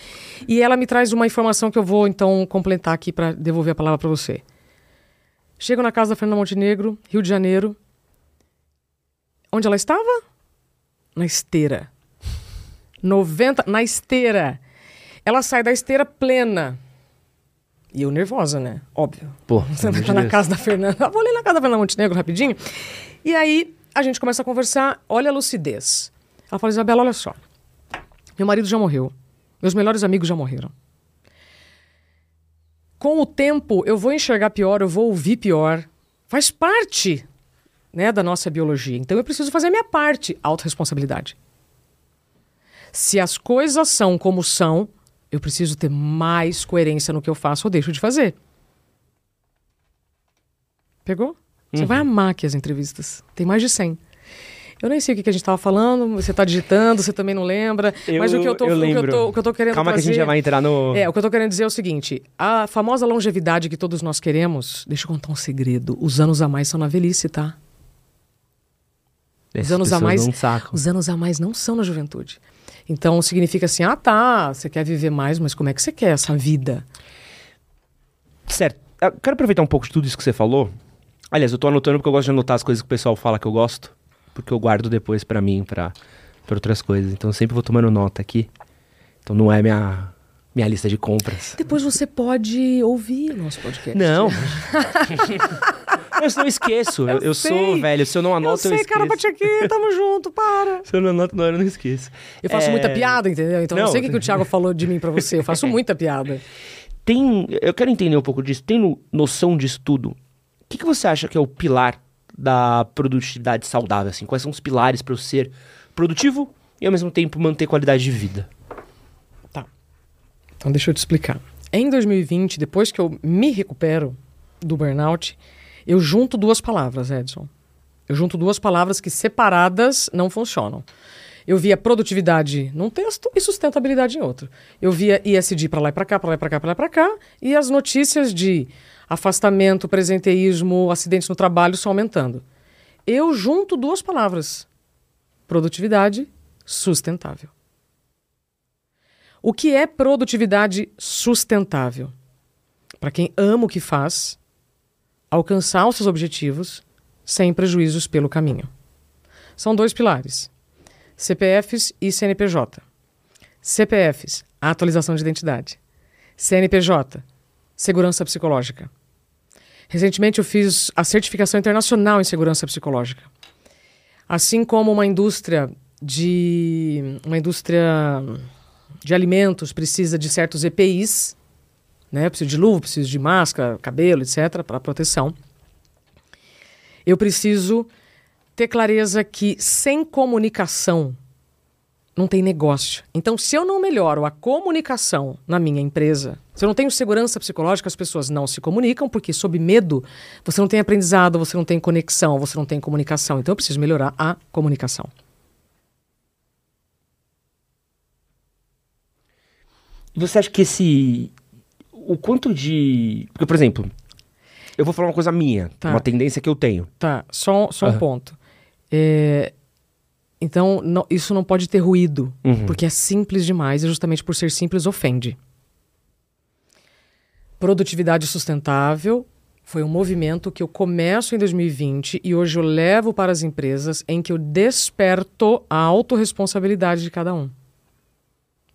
E ela me traz uma informação que eu vou, então, completar aqui para devolver a palavra para você. Chego na casa da Fernanda Montenegro, Rio de Janeiro. Onde ela estava? Na esteira. noventa Na esteira. Ela sai da esteira plena. E eu nervosa, né? Óbvio. Pô, você vai na casa da Fernanda. Vou ali na casa da Fernanda Montenegro rapidinho. E aí a gente começa a conversar. Olha a lucidez. Ela fala, Izabella, olha só. Meu marido já morreu. Meus melhores amigos já morreram. Com o tempo eu vou enxergar pior, eu vou ouvir pior. Faz parte, né, da nossa biologia. Então eu preciso fazer a minha parte. Autorresponsabilidade. Se as coisas são como são... Eu preciso ter mais coerência no que eu faço ou deixo de fazer. Pegou? Você uhum. vai amar aqui as entrevistas. Tem mais de cem. Eu nem sei o que a gente estava falando, você está digitando, você também não lembra. Eu, mas o que eu estou querendo Calma trazer, que a gente já vai entrar no... É, o que eu estou querendo dizer é o seguinte. A famosa longevidade que todos nós queremos... Deixa eu contar um segredo. Os anos a mais são na velhice, tá? Os anos a mais, os anos a mais não são na juventude. Então, significa assim, ah, tá, você quer viver mais, mas como é que você quer essa vida? Certo. Eu quero aproveitar um pouco de tudo isso que você falou. Aliás, eu tô anotando porque eu gosto de anotar as coisas que o pessoal fala que eu gosto, porque eu guardo depois pra mim, pra, pra outras coisas. Então, eu sempre vou tomando nota aqui. Então, não é minha, minha lista de compras. Depois você pode ouvir o nosso podcast. Não. Eu não esqueço, eu, eu sou velho, se eu não anoto eu, eu esqueço. Eu sei, cara, bate aqui, tamo junto, para. Se eu não anoto, não, eu não esqueço. Eu faço é... muita piada, entendeu? Então não, eu não sei o que, que o Tiago falou de mim pra você, eu faço muita piada. Tem, eu quero entender um pouco disso, tem no, noção de estudo. O que, que você acha que é o pilar da produtividade saudável, assim? Quais são os pilares pra eu ser produtivo e ao mesmo tempo manter qualidade de vida? Tá, então deixa eu te explicar. Em dois mil e vinte, depois que eu me recupero do burnout... Eu junto duas palavras, Edson. Eu junto duas palavras que separadas não funcionam. Eu via produtividade num texto e sustentabilidade em outro. Eu via E S G para lá e para cá, para lá e para cá, para lá e para cá. E as notícias de afastamento, presenteísmo, acidentes no trabalho só aumentando. Eu junto duas palavras. Produtividade sustentável. O que é produtividade sustentável? Para quem ama o que faz... alcançar os seus objetivos sem prejuízos pelo caminho. São dois pilares, C P Fs e C N P J. C P Fs, atualização de identidade. C N P J, segurança psicológica. Recentemente eu fiz a certificação internacional em segurança psicológica. Assim como uma indústria de, uma indústria de alimentos precisa de certos E P Is, né? Preciso de luva, preciso de máscara, cabelo, etcétera, para proteção. Eu preciso ter clareza que sem comunicação não tem negócio. Então, se eu não melhoro a comunicação na minha empresa, se eu não tenho segurança psicológica, as pessoas não se comunicam, porque sob medo você não tem aprendizado, você não tem conexão, você não tem comunicação. Então, eu preciso melhorar a comunicação. Você acha que esse... O quanto de... Porque, por exemplo, eu vou falar uma coisa minha, tá. Uma tendência que eu tenho. Tá, só, só uhum. um ponto. É... Então, não, isso não pode ter ruído, uhum. porque é simples demais e justamente por ser simples ofende. Produtividade sustentável foi um movimento que eu começo em dois mil e vinte e hoje eu levo para as empresas em que eu desperto a autorresponsabilidade de cada um.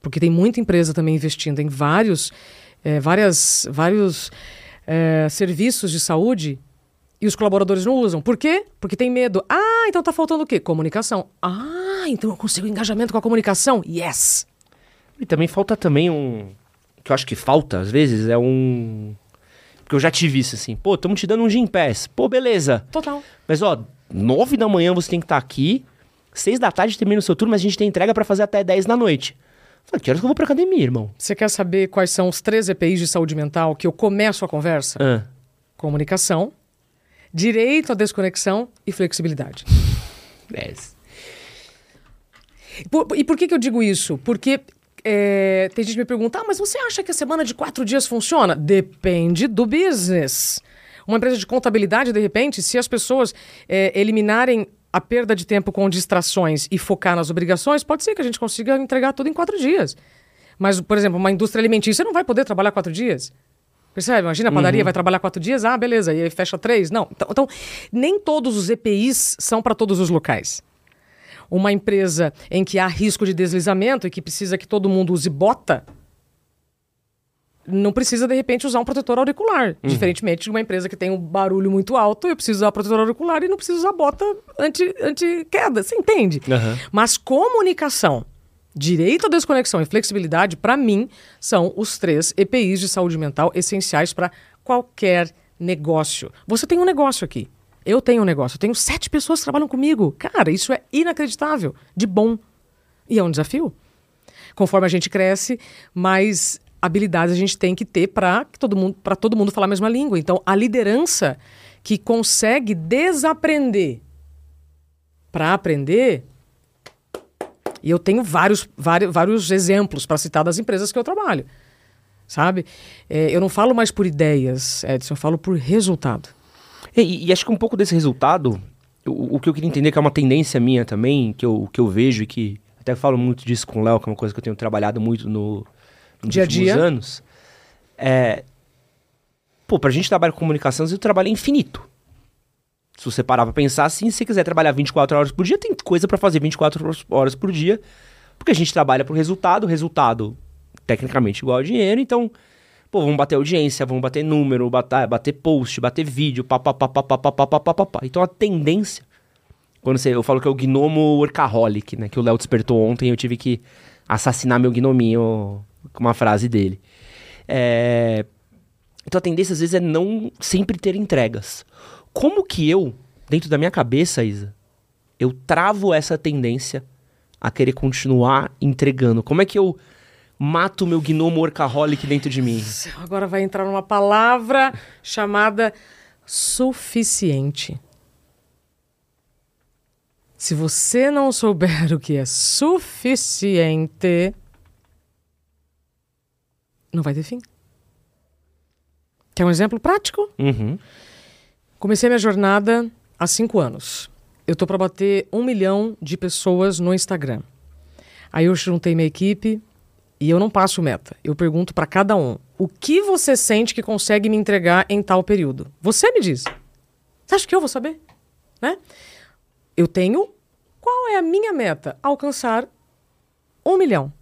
Porque tem muita empresa também investindo em vários, é, várias, vários é, serviços de saúde e os colaboradores não usam. Por quê? Porque tem medo. Ah, então tá faltando o quê? Comunicação. Ah, então eu consigo engajamento com a comunicação? Yes! E também falta também um... que eu acho que falta, às vezes, é um... Porque eu já tive isso, assim. Pô, estamos te dando um gin pass. Pô, beleza. Total. Mas, ó, nove da manhã você tem que estar tá aqui, seis da tarde termina o seu turno, mas a gente tem entrega pra fazer até dez da noite. Falei, que horas que eu vou pra academia, irmão? Você quer saber quais são os três E P Is de saúde mental que eu começo a conversa? Ah. Comunicação, direito à desconexão e flexibilidade. Yes. Por, e por que, que eu digo isso? Porque é, tem gente que me pergunta, ah, mas você acha que a semana de quatro dias funciona? Depende do business. Uma empresa de contabilidade, de repente, se as pessoas é, eliminarem a perda de tempo com distrações e focar nas obrigações, pode ser que a gente consiga entregar tudo em quatro dias. Mas, por exemplo, uma indústria alimentícia não vai poder trabalhar quatro dias. Percebe? Imagina, a padaria uhum. vai trabalhar quatro dias, ah, beleza, e aí fecha três. Não, então, então nem todos os E P Is são para todos os locais. Uma empresa em que há risco de deslizamento e que precisa que todo mundo use bota, não precisa, de repente, usar um protetor auricular. Uhum. Diferentemente de uma empresa que tem um barulho muito alto, eu preciso usar um protetor auricular e não preciso usar bota anti, anti-queda, você entende? Uhum. Mas comunicação, direito à desconexão e flexibilidade, para mim, são os três E P Is de saúde mental essenciais para qualquer negócio. Você tem um negócio aqui. Eu tenho um negócio. Eu tenho sete pessoas que trabalham comigo. Cara, isso é inacreditável, de bom. E é um desafio. Conforme a gente cresce, mais habilidades a gente tem que ter para todo mundo, para todo mundo falar a mesma língua. Então, a liderança que consegue desaprender para aprender... E eu tenho vários, vários, vários exemplos para citar das empresas que eu trabalho, sabe? É, eu não falo mais por ideias, Edson, eu falo por resultado. E, e acho que um pouco desse resultado, o, o que eu queria entender, que é uma tendência minha também, que eu, que eu vejo e que até falo muito disso com o Léo, que é uma coisa que eu tenho trabalhado muito no, nos dia últimos dia. anos. É, pô, pra gente trabalhar com comunicação, o trabalho é infinito. Se você parar pra pensar assim, se você quiser trabalhar vinte e quatro horas por dia, tem coisa pra fazer vinte e quatro horas por dia, porque a gente trabalha pro resultado, resultado tecnicamente igual a dinheiro, então, pô, vamos bater audiência, vamos bater número, bater, bater post, bater vídeo, papapá, papapá, papapá, papapá. Então a tendência, quando você, eu falo que é o gnomo workaholic, né, que o Léo despertou ontem e eu tive que assassinar meu gnominho com uma frase dele. É... Então a tendência às vezes é não sempre ter entregas. Como que eu, dentro da minha cabeça, Isa, eu travo essa tendência a querer continuar entregando? Como é que eu mato o meu gnomo workaholic dentro de mim? Agora vai entrar numa palavra chamada suficiente. Se você não souber o que é suficiente, não vai ter fim. Quer um exemplo prático? Uhum. Comecei minha jornada há cinco anos. Eu tô para bater um milhão de pessoas no Instagram. Aí eu juntei minha equipe e eu não passo meta. Eu pergunto para cada um, o que você sente que consegue me entregar em tal período? Você me diz. Você acha que eu vou saber? Né? Eu tenho... Qual é a minha meta? Alcançar um milhão.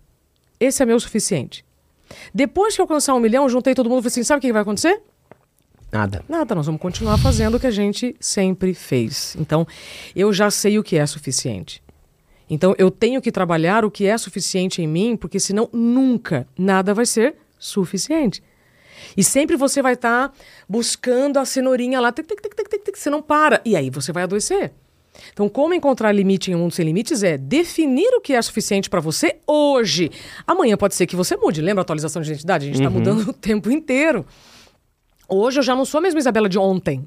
Esse é meu suficiente. Depois que eu alcançar um milhão, juntei todo mundo e falei assim, sabe o que vai acontecer? Nada. Nada, nós vamos continuar fazendo o que a gente sempre fez. Então, eu já sei o que é suficiente. Então, eu tenho que trabalhar o que é suficiente em mim, porque senão nunca nada vai ser suficiente. E sempre você vai estar tá buscando a cenourinha lá, tic, tic, tic, tic, tic, você não para. E aí você vai adoecer. Então, como encontrar limite em um mundo sem limites é definir o que é suficiente para você hoje. Amanhã pode ser que você mude. Lembra a atualização de identidade? A gente está uhum. mudando o tempo inteiro. Hoje eu já não sou a mesma Izabella de ontem.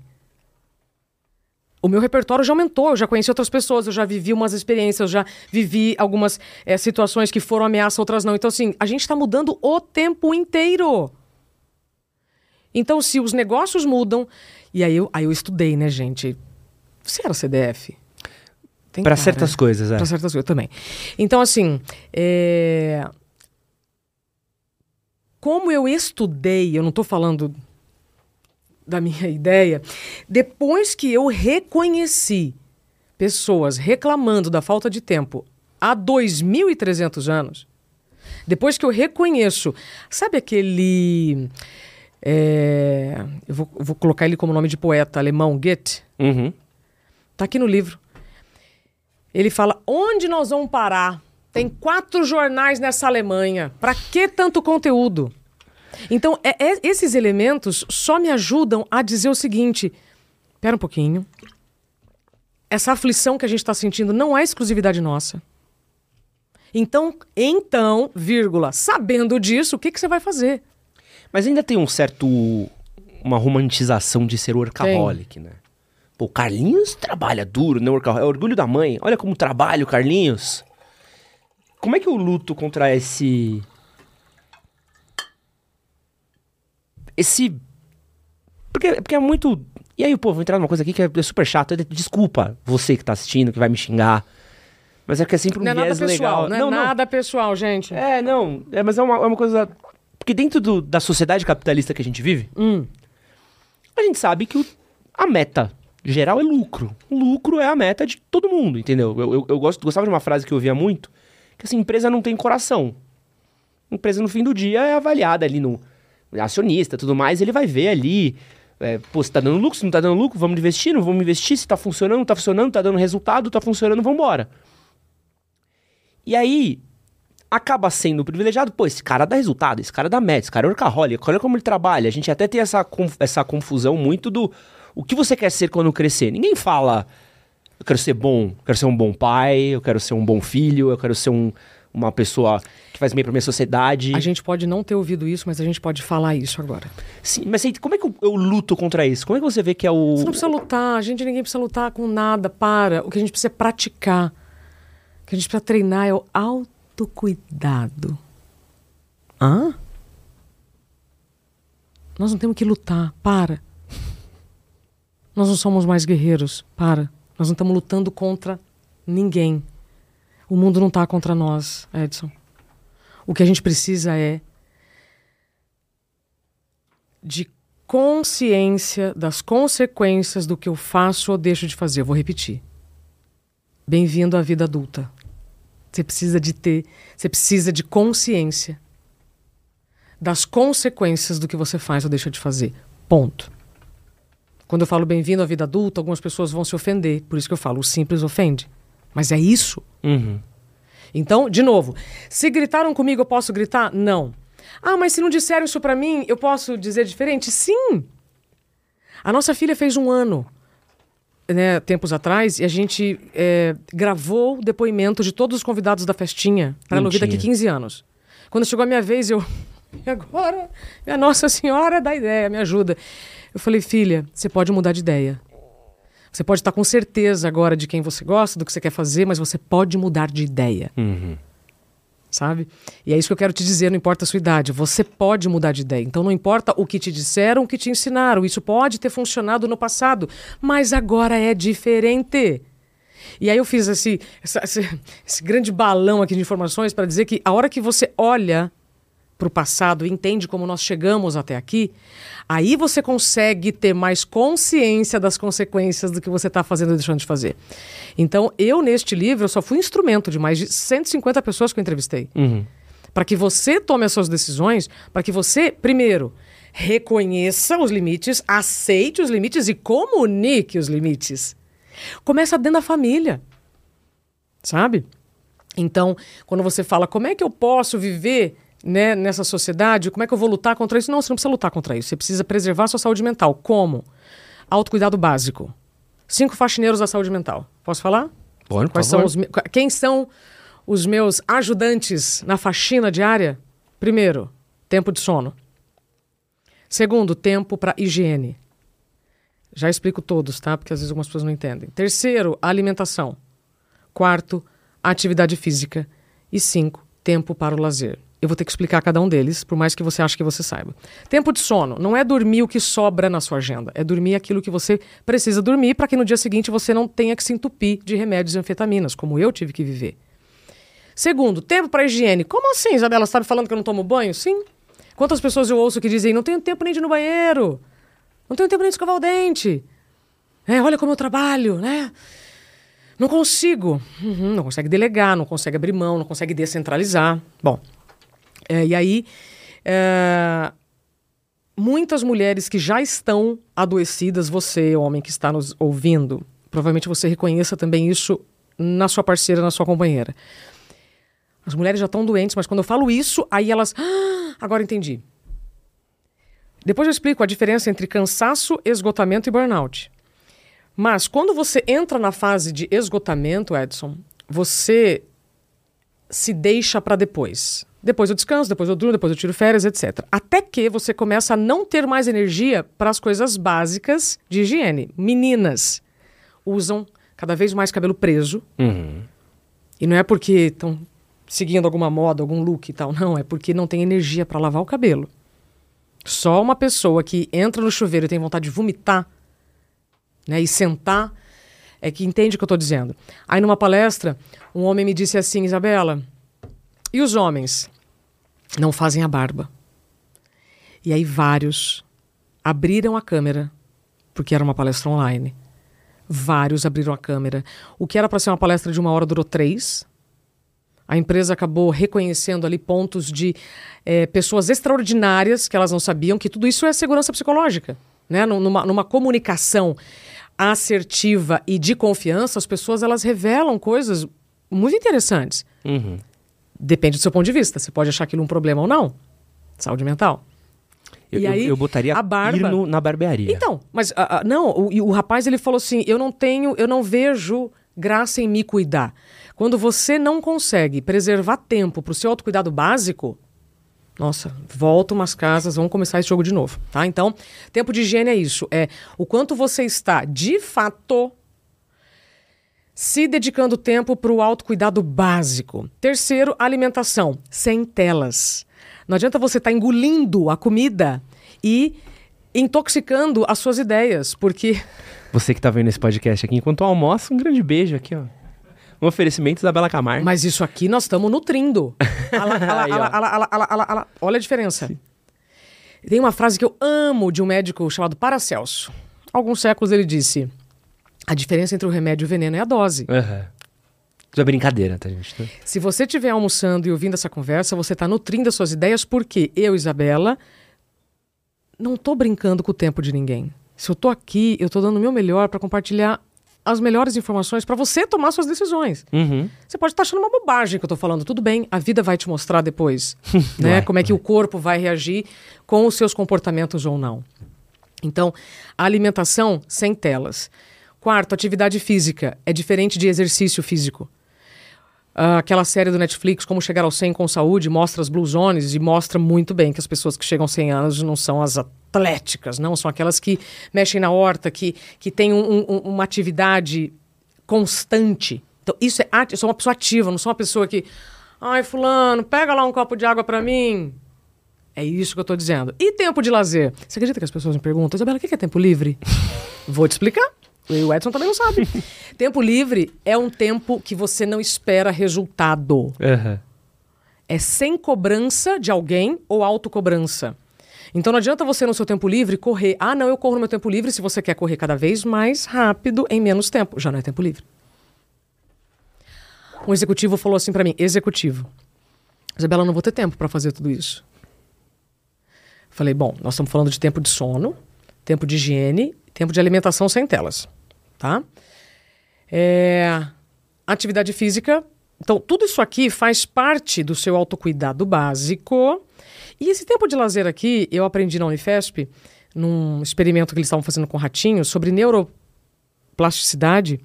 O meu repertório já aumentou, eu já conheci outras pessoas, eu já vivi umas experiências, eu já vivi algumas é, situações que foram ameaça, outras não. Então, assim, a gente está mudando o tempo inteiro. Então, se os negócios mudam... E aí eu, aí eu estudei, né, gente? Você era C D F? Para certas coisas, é. Para certas coisas também. Então, assim... É... Como eu estudei, eu não estou falando... da minha ideia, depois que eu reconheci pessoas reclamando da falta de tempo há dois mil e trezentos anos, depois que eu reconheço, sabe aquele, é, eu vou, vou colocar ele como nome de poeta alemão, Goethe, uhum. Tá aqui no livro, ele fala, onde nós vamos parar? Tem quatro jornais nessa Alemanha, pra que tanto conteúdo? Então, é, é, esses elementos só me ajudam a dizer o seguinte, espera um pouquinho, essa aflição que a gente está sentindo não é exclusividade nossa. Então, então, vírgula, sabendo disso, o que, que você vai fazer? Mas ainda tem um certo, uma romantização de ser workaholic, né? Pô, Carlinhos trabalha duro, né? É orgulho da mãe, olha como trabalho, Carlinhos. Como é que eu luto contra esse... Esse... Porque, porque é muito... E aí, pô, vou entrar numa coisa aqui que é, é super chato. Desculpa você que tá assistindo, que vai me xingar. Mas é que é sempre um viés legal. Não é nada pessoal, não, não é nada pessoal, gente. É, não. É, mas é uma, é uma coisa... Porque dentro do, da sociedade capitalista que a gente vive, hum. a gente sabe que o, a meta geral é lucro. O lucro é a meta de todo mundo, entendeu? Eu, eu, eu gosto, gostava de uma frase que eu ouvia muito, que assim, empresa não tem coração. Empresa, no fim do dia, é avaliada ali no... acionista, tudo mais, ele vai ver ali, é, pô, se tá dando lucro, se não tá dando lucro, vamos investir, não vamos investir, se tá funcionando, não tá funcionando, tá dando resultado, tá funcionando, vambora. E aí, acaba sendo privilegiado, pô, esse cara dá resultado, esse cara dá meta, esse cara é workaholic, olha como ele trabalha, a gente até tem essa, conf- essa confusão muito do o que você quer ser quando crescer. Ninguém fala, eu quero ser bom, eu quero ser um bom pai, eu quero ser um bom filho, eu quero ser um... uma pessoa que faz bem pra minha sociedade. A gente pode não ter ouvido isso, mas a gente pode falar isso agora. Sim, mas como é que eu, eu luto contra isso? Como é que você vê que é o... Você não precisa lutar, a gente ninguém precisa lutar com nada, para. O que a gente precisa é praticar. O que a gente precisa treinar é o autocuidado. Hã? Nós não temos que lutar, para. Nós não somos mais guerreiros, para. Nós não estamos lutando contra ninguém. O mundo não está contra nós, Edson. O que a gente precisa é de consciência das consequências do que eu faço ou deixo de fazer. Eu vou repetir. Bem-vindo à vida adulta. Você precisa de ter, você precisa de consciência das consequências do que você faz ou deixa de fazer. Ponto. Quando eu falo bem-vindo à vida adulta, algumas pessoas vão se ofender. Por isso que eu falo, o simples ofende. Mas é isso. Uhum. Então, de novo, se gritaram comigo, eu posso gritar? Não. Ah, mas se não disseram isso pra mim, eu posso dizer diferente? Sim. A nossa filha fez um ano, né, tempos atrás, e a gente é, gravou o depoimento de todos os convidados da festinha pra ela ouvir daqui quinze anos. Quando chegou a minha vez, eu... E agora? Minha Nossa Senhora dá ideia, me ajuda. Eu falei, filha, você pode mudar de ideia. Você pode estar com certeza agora de quem você gosta, do que você quer fazer, mas você pode mudar de ideia. Uhum. Sabe? E é isso que eu quero te dizer, não importa a sua idade. Você pode mudar de ideia. Então não importa o que te disseram, o que te ensinaram. Isso pode ter funcionado no passado, mas agora é diferente. E aí eu fiz esse, essa, esse, esse grande balão aqui de informações para dizer que a hora que você olha... para o passado e entende como nós chegamos até aqui, aí você consegue ter mais consciência das consequências do que você está fazendo e deixando de fazer. Então, eu, neste livro, eu só fui instrumento de mais de cento e cinquenta pessoas que eu entrevistei. Uhum. Para que você tome as suas decisões, para que você, primeiro, reconheça os limites, aceite os limites e comunique os limites. Começa dentro da família, sabe? Então, quando você fala, como é que eu posso viver, né, nessa sociedade, como é que eu vou lutar contra isso? Não, você não precisa lutar contra isso, você precisa preservar a sua saúde mental. Como? Autocuidado básico. Cinco faxineiros da saúde mental. Posso falar? Pode, Quais são os me... Quem são os meus ajudantes na faxina diária? Primeiro, tempo de sono. Segundo, tempo para higiene. Já explico todos, tá? Porque às vezes algumas pessoas não entendem. Terceiro, alimentação. Quarto, atividade física. E cinco, tempo para o lazer. Eu vou ter que explicar cada um deles, por mais que você ache que você saiba. Tempo de sono. Não é dormir o que sobra na sua agenda. É dormir aquilo que você precisa dormir para que no dia seguinte você não tenha que se entupir de remédios e anfetaminas, como eu tive que viver. Segundo, tempo para higiene. Como assim, Izabella? Você está me falando que eu não tomo banho? Sim. Quantas pessoas eu ouço que dizem, não tenho tempo nem de ir no banheiro, não tenho tempo nem de escovar o dente, é, olha como eu trabalho, né? Não consigo, uhum, não consegue delegar, não consegue abrir mão, não consegue descentralizar. Bom, é, e aí, é, muitas mulheres que já estão adoecidas, você, homem que está nos ouvindo, provavelmente você reconheça também isso na sua parceira, na sua companheira. As mulheres já estão doentes, mas quando eu falo isso, aí elas... Ah, agora entendi. Depois eu explico a diferença entre cansaço, esgotamento e burnout. Mas quando você entra na fase de esgotamento, Edson, você se deixa para depois. Depois eu descanso, depois eu durmo, depois eu tiro férias, etcétera. Até que você começa a não ter mais energia para as coisas básicas de higiene. Meninas usam cada vez mais cabelo preso. Uhum. E não é porque estão... seguindo alguma moda, algum look e tal. Não, é porque não tem energia para lavar o cabelo. Só uma pessoa que entra no chuveiro e tem vontade de vomitar, né, e sentar, é que entende o que eu estou dizendo. Aí numa palestra, um homem me disse assim, Izabella, e os homens não fazem a barba? E aí vários abriram a câmera, porque era uma palestra online. Vários abriram a câmera. O que era para ser uma palestra de uma hora durou três. A empresa acabou reconhecendo ali pontos de é, pessoas extraordinárias que elas não sabiam, que tudo isso é segurança psicológica, né? Numa, numa comunicação assertiva e de confiança, as pessoas elas revelam coisas muito interessantes. Uhum. Depende do seu ponto de vista. Você pode achar aquilo um problema ou não. Saúde mental. Eu, e aí, eu botaria a barba... ir no, na barbearia. Então, mas a, a, não, o, o rapaz ele falou assim, eu não tenho, eu não vejo graça em me cuidar. Quando você não consegue preservar tempo para o seu autocuidado básico, nossa, volta umas casas, vamos começar esse jogo de novo, tá? Então, tempo de higiene é isso, é o quanto você está, de fato, se dedicando tempo para o autocuidado básico. Terceiro, alimentação, sem telas. Não adianta você estar tá engolindo a comida e intoxicando as suas ideias, porque... Você que está vendo esse podcast aqui, enquanto eu almoço, um grande beijo aqui, ó. Um oferecimento da Izabella Camargo. Mas isso aqui nós estamos nutrindo. Ala, ala, ala, ala, ala, ala, ala, ala. Olha a diferença. Sim. Tem uma frase que eu amo de um médico chamado Paracelso. Há alguns séculos ele disse, a diferença entre o remédio e o veneno é a dose. Uhum. Isso é brincadeira, tá, gente? Se você estiver almoçando e ouvindo essa conversa, você está nutrindo as suas ideias, porque eu, Izabella, não estou brincando com o tempo de ninguém. Se eu estou aqui, eu estou dando o meu melhor para compartilhar as melhores informações para você tomar suas decisões. Uhum. Você pode estar achando uma bobagem que eu estou falando. Tudo bem, a vida vai te mostrar depois né, é, como é que é. O corpo vai reagir com os seus comportamentos ou não. Então, a alimentação sem telas. Quarto, atividade física. É diferente de exercício físico. Uh, aquela série do Netflix, Como Chegar aos cem com Saúde, mostra as Blue Zones e mostra muito bem que as pessoas que chegam aos cem anos não são as atléticas, não, são aquelas que mexem na horta, que, que têm um, um, uma atividade constante. Então, isso é ati- eu sou uma pessoa ativa, não sou uma pessoa que, ai, fulano, pega lá um copo de água pra mim. É isso que eu tô dizendo. E tempo de lazer? Você acredita que as pessoas me perguntam, Izabella, o que é tempo livre? Vou te explicar. E o Edson também não sabe. Tempo livre é um tempo que você não espera resultado. Uhum. é sem cobrança de alguém ou autocobrança. Então não adianta você no seu tempo livre correr. Ah, não, eu corro no meu tempo livre. Se você quer correr cada vez mais rápido em menos tempo, já não é tempo livre. Um executivo falou assim pra mim, executivo. Izabella, não vou ter tempo pra fazer tudo isso. Falei, bom, nós estamos falando de tempo de sono, tempo de higiene, tempo de alimentação sem telas, tá? É, atividade física. Então, tudo isso aqui faz parte do seu autocuidado básico. E esse tempo de lazer aqui, eu aprendi na Unifesp, num experimento que eles estavam fazendo com ratinhos, sobre neuroplasticidade.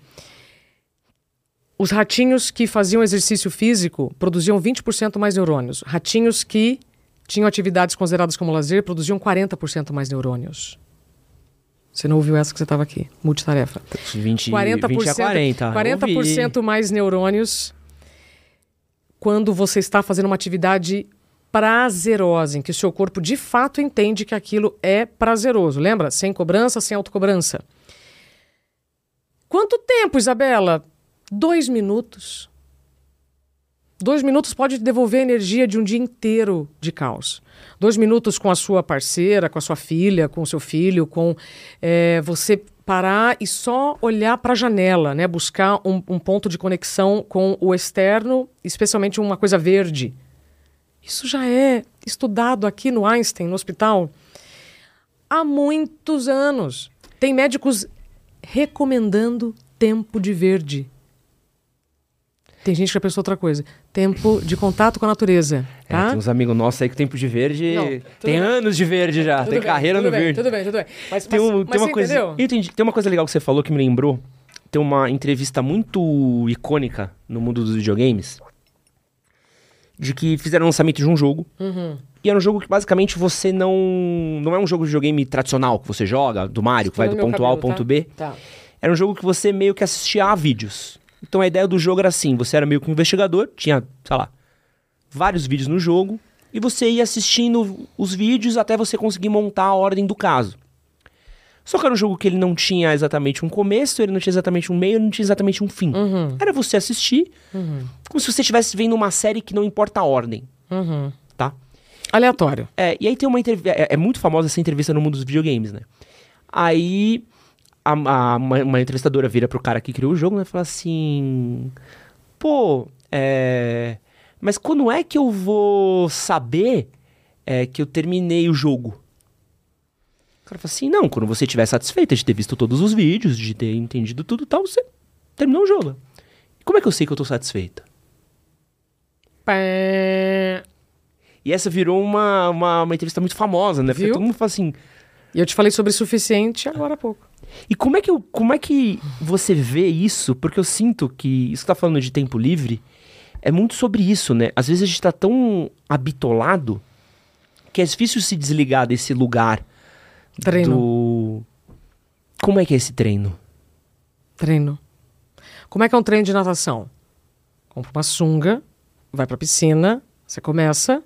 Os ratinhos que faziam exercício físico produziam vinte por cento mais neurônios. Ratinhos que tinham atividades consideradas como lazer produziam quarenta por cento mais neurônios. Você não ouviu essa que você estava aqui? Multitarefa. vinte, quarenta por cento, vinte a quarenta. quarenta por cento mais neurônios quando você está fazendo uma atividade prazerosa, em que o seu corpo de fato entende que aquilo é prazeroso. Lembra? Sem cobrança, sem autocobrança. Quanto tempo, Izabella? Dois minutos. Dois minutos pode devolver a energia de um dia inteiro de caos. Dois minutos com a sua parceira, com a sua filha, com o seu filho, com é, você parar e só olhar para a janela, né? Buscar um, um ponto de conexão com o externo, especialmente uma coisa verde. Isso já é estudado aqui no Einstein, no hospital, há muitos anos. Tem médicos recomendando tempo de verde. Tem gente que já pensou outra coisa. Tempo de contato com a natureza. Tá? É, tem uns amigos nossos aí que o tempo de verde... Não, tem bem. Anos de verde já. Tudo tem bem, carreira tudo no bem, verde. Tudo bem, tudo bem. Mas, tem um, mas, tem mas uma você coisa, entendeu? Eu entendi. Tem uma coisa legal que você falou que me lembrou. Tem uma entrevista muito icônica no mundo dos videogames. De que fizeram o lançamento de um jogo. Uhum. E era um jogo que basicamente você não... Não é um jogo de videogame tradicional que você joga, do Mario, que vai do ponto A ao ponto B. Tá. Era um jogo que você meio que assistia a vídeos. Então a ideia do jogo era assim, você era meio que um investigador, tinha, sei lá, vários vídeos no jogo, e você ia assistindo os vídeos até você conseguir montar a ordem do caso. Só que era um jogo que ele não tinha exatamente um começo, ele não tinha exatamente um meio, ele não tinha exatamente um fim. Uhum. Era você assistir, uhum. como se você estivesse vendo uma série que não importa a ordem. Uhum. Tá? Aleatório. É, e aí tem uma entrevista, é, é muito famosa essa entrevista no mundo dos videogames, né? Aí... A, a, uma, uma entrevistadora vira pro cara que criou o jogo, né? E fala assim... Pô, é... Mas quando é que eu vou saber é, que eu terminei o jogo? O cara fala assim... Não, quando você estiver satisfeita de ter visto todos os vídeos, de ter entendido tudo e tal, você terminou o jogo. E como é que eu sei que eu tô satisfeita? Pé... E essa virou uma, uma, uma entrevista muito famosa, né? Porque todo mundo fala assim... E eu te falei sobre suficiente agora há pouco. E como é, que eu, como é que você vê isso? Porque eu sinto que isso que tá falando de tempo livre é muito sobre isso, né? Às vezes a gente tá tão habitolado que é difícil se desligar desse lugar. Treino. Do... Como é que é esse treino? Treino. Como é que é um treino de natação? Compra uma sunga, vai pra piscina, você começa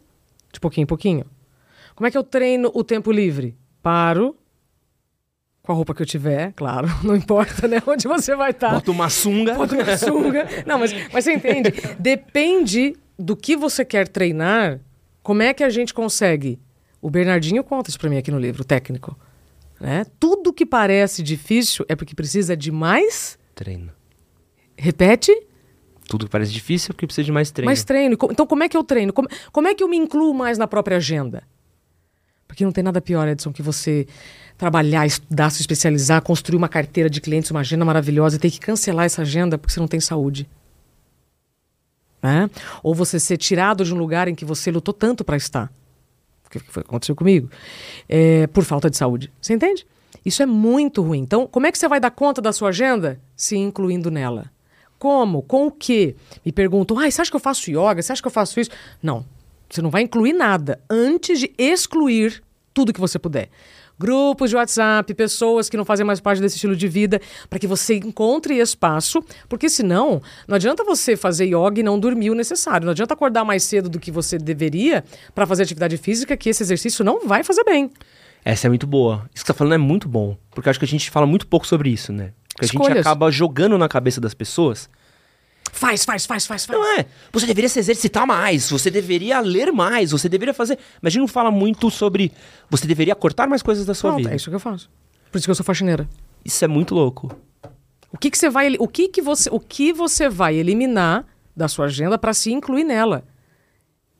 de pouquinho em pouquinho. Como é que eu treino o tempo livre? Paro... Com a roupa que eu tiver, claro, não importa, né? Onde você vai estar. Tá. Bota uma sunga. Bota uma sunga. Não, mas, mas você entende. Depende do que você quer treinar, como é que a gente consegue. O Bernardinho conta isso pra mim aqui no livro, o técnico. Né? Tudo que parece difícil é porque precisa de mais... Treino. Repete? Tudo que parece difícil é porque precisa de mais treino. Mais treino. Então, como é que eu treino? Como, como é que eu me incluo mais na própria agenda? Porque não tem nada pior, Edson, que você... trabalhar, estudar, se especializar, construir uma carteira de clientes, uma agenda maravilhosa e ter que cancelar essa agenda porque você não tem saúde. Né? Ou você ser tirado de um lugar em que você lutou tanto para estar. O que foi, aconteceu comigo. É, por falta de saúde. Você entende? Isso é muito ruim. Então, como é que você vai dar conta da sua agenda? Se incluindo nela. Como? Com o quê? Me perguntam, ah, você acha que eu faço yoga? Você acha que eu faço isso? Não. Você não vai incluir nada antes de excluir tudo que você puder. Grupos de WhatsApp, pessoas que não fazem mais parte desse estilo de vida, para que você encontre espaço, porque senão não adianta você fazer yoga e não dormir o necessário, não adianta acordar mais cedo do que você deveria para fazer atividade física, que esse exercício não vai fazer bem. Essa é muito boa. Isso que você está falando é muito bom, porque eu acho que a gente fala muito pouco sobre isso, né? Porque a gente acaba jogando na cabeça das pessoas Faz, faz, faz, faz, faz. Não é. Você deveria se exercitar mais, você deveria ler mais, você deveria fazer... Mas a gente não fala muito sobre... Você deveria cortar mais coisas da sua não, vida. É isso que eu faço. Por isso que eu sou faxineira. Isso é muito louco. O que, que, você, vai, o que, que, você, o que você vai eliminar da sua agenda para se incluir nela?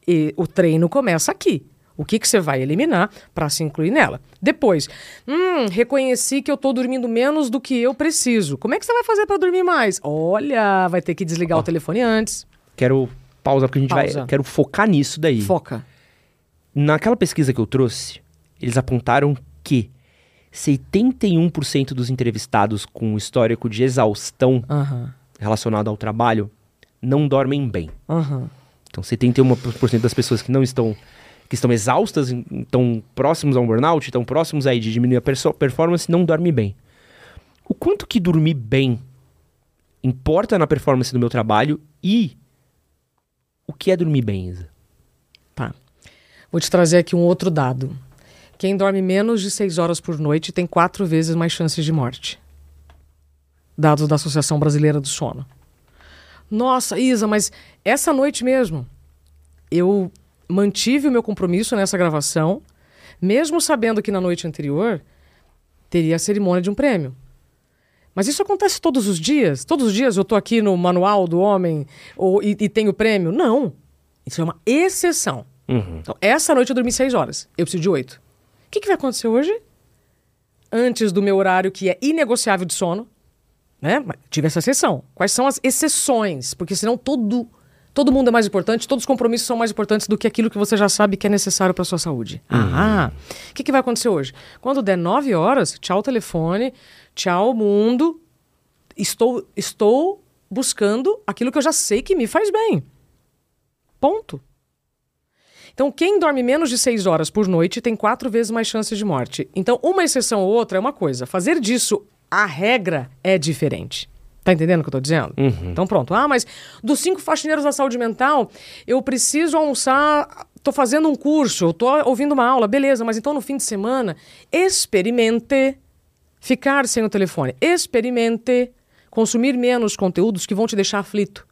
E o treino começa aqui. O que, que você vai eliminar para se incluir nela? Depois, hum, reconheci que eu estou dormindo menos do que eu preciso. Como é que você vai fazer para dormir mais? Olha, vai ter que desligar oh. o telefone antes. Quero pausar porque a gente Pausa. vai... Quero focar nisso daí. Foca. Naquela pesquisa que eu trouxe, eles apontaram que setenta e um por cento dos entrevistados com histórico de exaustão uhum. relacionado ao trabalho não dormem bem. Uhum. Então, setenta e um por cento das pessoas que não estão, que estão exaustas, estão próximos a um burnout, estão próximos aí de diminuir a perso- performance, não dormem bem. O quanto que dormir bem importa na performance do meu trabalho e o que é dormir bem, Isa? Tá. Vou te trazer aqui um outro dado. Quem dorme menos de seis horas por noite tem quatro vezes mais chances de morte. Dados da Associação Brasileira do Sono. Nossa, Isa, mas essa noite mesmo, eu mantive o meu compromisso nessa gravação, mesmo sabendo que na noite anterior teria a cerimônia de um prêmio. Mas isso acontece todos os dias? Todos os dias eu tô aqui no Manual do Homem ou, e, e tenho prêmio? Não. Isso é uma exceção. Uhum. Então, essa noite eu dormi seis horas. Eu preciso de oito. O que, que vai acontecer hoje? Antes do meu horário, que é inegociável de sono, né? Tive essa exceção. Quais são as exceções? Porque senão todo, todo mundo é mais importante, todos os compromissos são mais importantes do que aquilo que você já sabe que é necessário para a sua saúde. Uhum. Ah, o que, que vai acontecer hoje? Quando der nove horas, tchau telefone, tchau mundo, estou, estou buscando aquilo que eu já sei que me faz bem. Ponto. Então, quem dorme menos de seis horas por noite tem quatro vezes mais chances de morte. Então, uma exceção ou outra é uma coisa. Fazer disso a regra é diferente. Tá entendendo o que eu tô dizendo? Uhum. Então, pronto. Ah, mas dos cinco faxineiros da saúde mental, eu preciso almoçar, tô fazendo um curso, eu tô ouvindo uma aula, beleza, mas então no fim de semana, experimente ficar sem o telefone. Experimente consumir menos conteúdos que vão te deixar aflito.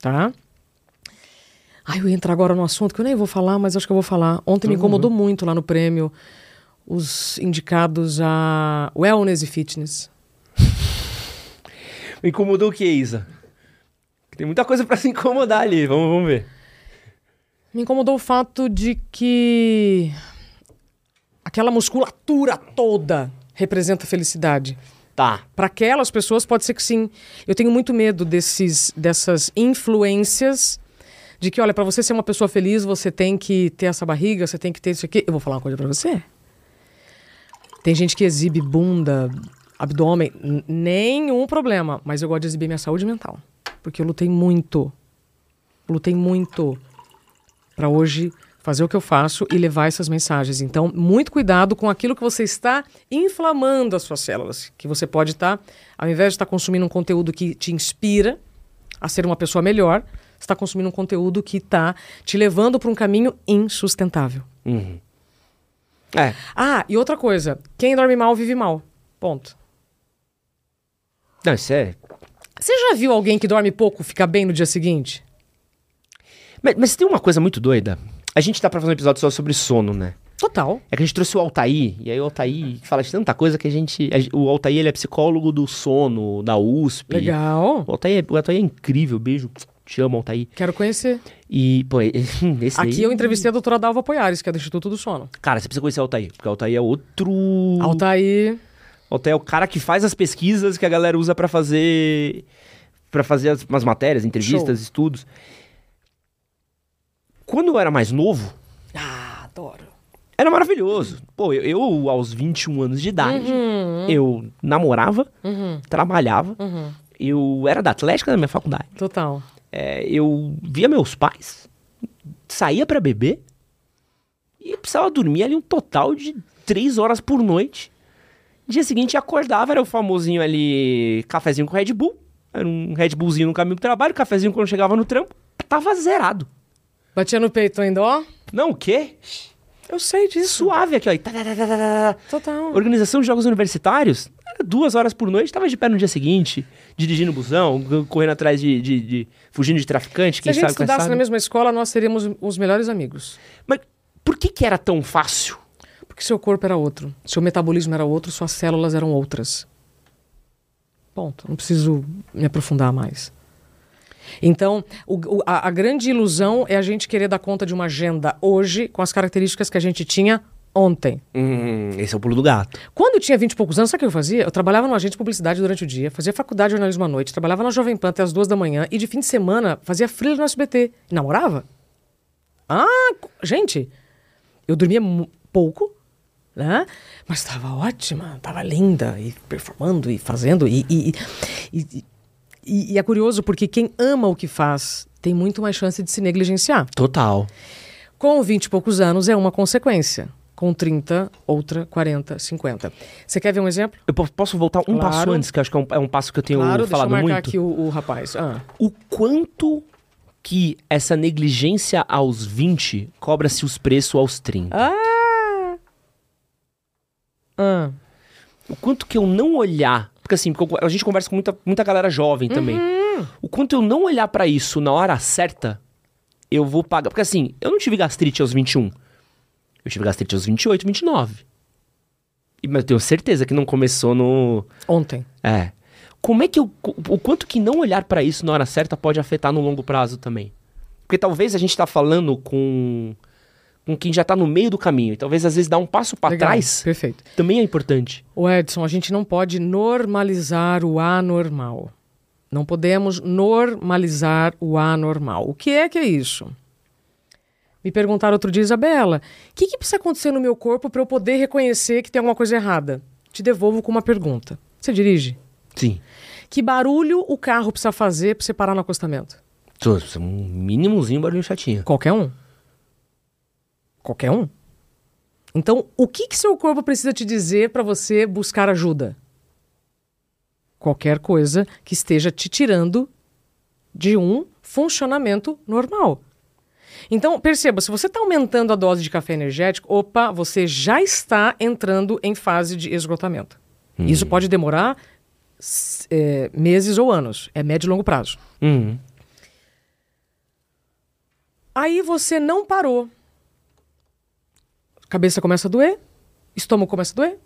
Tá? Ai, eu ia entrar agora no assunto que eu nem vou falar, mas acho que eu vou falar. Ontem me incomodou uhum. muito lá no prêmio os indicados a wellness e fitness. Me incomodou o que, Isa? Tem muita coisa pra se incomodar ali, vamos, vamos ver. Me incomodou o fato de que aquela musculatura toda representa felicidade. Tá. Pra aquelas pessoas pode ser que sim. Eu tenho muito medo desses, dessas influências... De que, olha, pra você ser uma pessoa feliz, você tem que ter essa barriga, você tem que ter isso aqui. Eu vou falar uma coisa pra você. Tem gente que exibe bunda, abdômen, n- nenhum problema. Mas eu gosto de exibir minha saúde mental. Porque eu lutei muito. Lutei muito pra hoje fazer o que eu faço e levar essas mensagens. Então, muito cuidado com aquilo que você está inflamando as suas células. Que você pode estar, ao invés de estar consumindo um conteúdo que te inspira a ser uma pessoa melhor... Você está consumindo um conteúdo que está te levando para um caminho insustentável. Uhum. É. Ah, e outra coisa. Quem dorme mal, vive mal. Ponto. Não, isso é... Você já viu alguém que dorme pouco ficar bem no dia seguinte? Mas, mas tem uma coisa muito doida. A gente tá para fazer um episódio só sobre sono, né? Total. É que a gente trouxe o Altaí, e aí o Altaí fala de tanta coisa que a gente... A, o Altaí, ele é psicólogo do sono, da U S P. Legal. O Altaí, o Altaí é incrível, beijo... Te amo, Altaí. Quero conhecer. E, pô, esse Aqui aí... eu entrevistei a doutora Dalva Poiares, que é do Instituto do Sono. Cara, você precisa conhecer o Altaí, porque o Altaí é outro... Altaí... Altaí é o cara que faz as pesquisas que a galera usa pra fazer... Pra fazer as, umas matérias, entrevistas, Show. estudos. Quando eu era mais novo... Ah, adoro. Era maravilhoso. Pô, eu, eu aos vinte e um anos de idade, uhum. eu namorava, uhum. trabalhava, uhum. eu era da atlética da minha faculdade. Total. É, eu via meus pais, saía pra beber e precisava dormir ali um total de três horas por noite. Dia seguinte acordava, era o famosinho ali, cafezinho com Red Bull. Era um Red Bullzinho no caminho do trabalho, cafezinho quando chegava no trampo, tava zerado. Batia no peito ainda, ó? Não, o quê? Eu sei disso. Suave aqui, ó. Total. Organização de jogos universitários, duas horas por noite, tava de pé no dia seguinte, dirigindo busão, correndo atrás de... de, de fugindo de traficante, quem sabe... Se a gente sabe, estudasse na mesma escola, nós seríamos os melhores amigos. Mas por que que era tão fácil? Porque seu corpo era outro, seu metabolismo era outro, suas células eram outras. Ponto. Não preciso me aprofundar mais. Então, o, o, a, a grande ilusão é a gente querer dar conta de uma agenda hoje com as características que a gente tinha ontem. Hum, esse é o pulo do gato. Quando eu tinha vinte e poucos anos, sabe o que eu fazia? Eu trabalhava numa agência de publicidade durante o dia, fazia faculdade de jornalismo à noite, trabalhava na Jovem Pan até as duas da manhã e de fim de semana fazia freela no S B T. E namorava? Ah, gente, eu dormia m- pouco, né? Mas estava ótima, estava linda e performando e fazendo e... e, e, e E, e é curioso porque quem ama o que faz tem muito mais chance de se negligenciar. Total. Com vinte e poucos anos é uma consequência. Com trinta, outra, quarenta, cinquenta. Você quer ver um exemplo? Eu posso voltar um claro. passo antes, que eu acho que é um, é um passo que eu tenho claro, falado muito. Claro, deixa eu marcar muito. aqui o, o rapaz. Ah. O quanto que essa negligência aos vinte cobra-se os preços aos trinta. Ah! Ah. O quanto que eu não olhar... Porque assim, porque a gente conversa com muita, muita galera jovem também. Uhum. O quanto eu não olhar pra isso na hora certa, eu vou pagar. Porque assim, eu não tive gastrite aos vinte e um. Eu tive gastrite aos vinte e oito, vinte e nove. E, mas eu tenho certeza que não começou no... Ontem. É. Como é que eu... O quanto que não olhar pra isso na hora certa pode afetar no longo prazo também? Porque talvez a gente tá falando com... com quem já tá no meio do caminho. E talvez, às vezes, dar um passo para trás perfeito. também é importante. O Edson, a gente não pode normalizar o anormal. Não podemos normalizar o anormal. O que é que é isso? Me perguntaram outro dia, Izabella, o que, que precisa acontecer no meu corpo para eu poder reconhecer que tem alguma coisa errada? Te devolvo com uma pergunta. Você dirige? Sim. Que barulho o carro precisa fazer para você parar no acostamento? Precisa um mínimozinho barulho chatinho. Qualquer um? Qualquer um. Então, o que que seu corpo precisa te dizer para você buscar ajuda? Qualquer coisa que esteja te tirando de um funcionamento normal. Então, perceba, se você está aumentando a dose de café energético, opa, você já está entrando em fase de esgotamento. Hum. Isso pode demorar é, meses ou anos. É médio e longo prazo. Hum. Aí você não parou. Cabeça começa a doer, estômago começa a doer.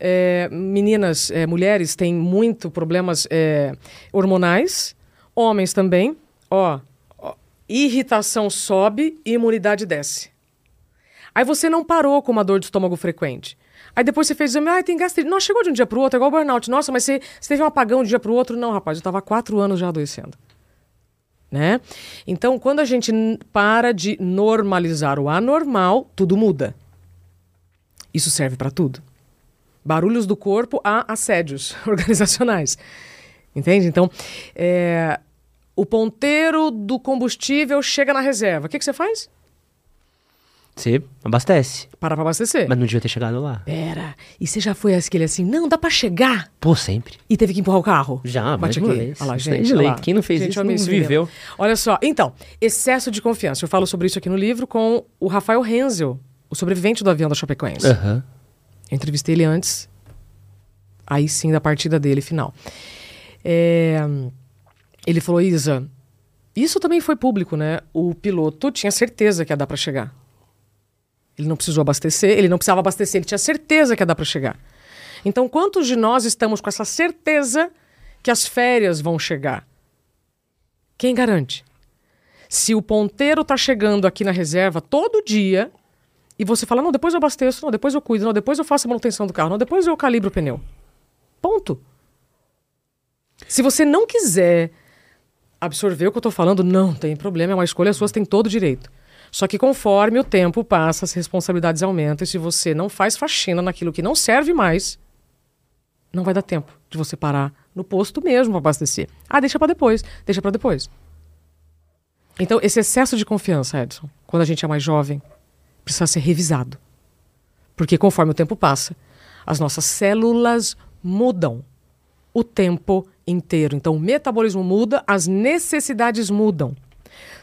É, meninas, é, mulheres têm muito problemas é, hormonais. Homens também. Ó, ó, irritação sobe e imunidade desce. Aí você não parou com uma dor de estômago frequente. Aí depois você fez exame, ah, tem gastrite. Nossa, chegou de um dia pro outro, é igual burnout. Nossa, mas você, você teve um apagão de um dia pro outro. Não, rapaz, eu tava há quatro anos já adoecendo. Né? Então, quando a gente n- para de normalizar o anormal, tudo muda. Isso serve para tudo. Barulhos do corpo a assédios organizacionais. Entende? Então, é... o ponteiro do combustível chega na reserva. O que que você faz? Você abastece. Para pra abastecer. Mas não devia ter chegado lá. Pera, e você já foi aquele assim, não, dá pra chegar? Pô, sempre. E teve que empurrar o carro? Já, mas olha lá, gente, olha lá. Quem não fez gente, isso não se viveu. Olha só, então, excesso de confiança. Eu falo sobre isso aqui no livro com o Rafael Renzel, o sobrevivente do avião da Chapecoense. Uhum. Entrevistei ele antes, aí sim, da partida dele, final. É... Ele falou, Isa, isso também foi público, né? O piloto tinha certeza que ia dar pra chegar. Ele não precisou abastecer, ele não precisava abastecer, ele tinha certeza que ia dar para chegar. Então, quantos de nós estamos com essa certeza que as férias vão chegar? Quem garante? Se o ponteiro está chegando aqui na reserva todo dia e você fala, não, depois eu abasteço, não, depois eu cuido, não, depois eu faço a manutenção do carro, não, depois eu calibro o pneu. Ponto. Se você não quiser absorver o que eu estou falando, não tem problema, é uma escolha sua, você tem todo o direito. Só que conforme o tempo passa, as responsabilidades aumentam. E se você não faz faxina naquilo que não serve mais, não vai dar tempo de você parar no posto mesmo para abastecer. Ah, deixa para depois, deixa para depois. Então, esse excesso de confiança, Edson, quando a gente é mais jovem, precisa ser revisado. Porque conforme o tempo passa, as nossas células mudam o tempo inteiro. Então, o metabolismo muda, as necessidades mudam.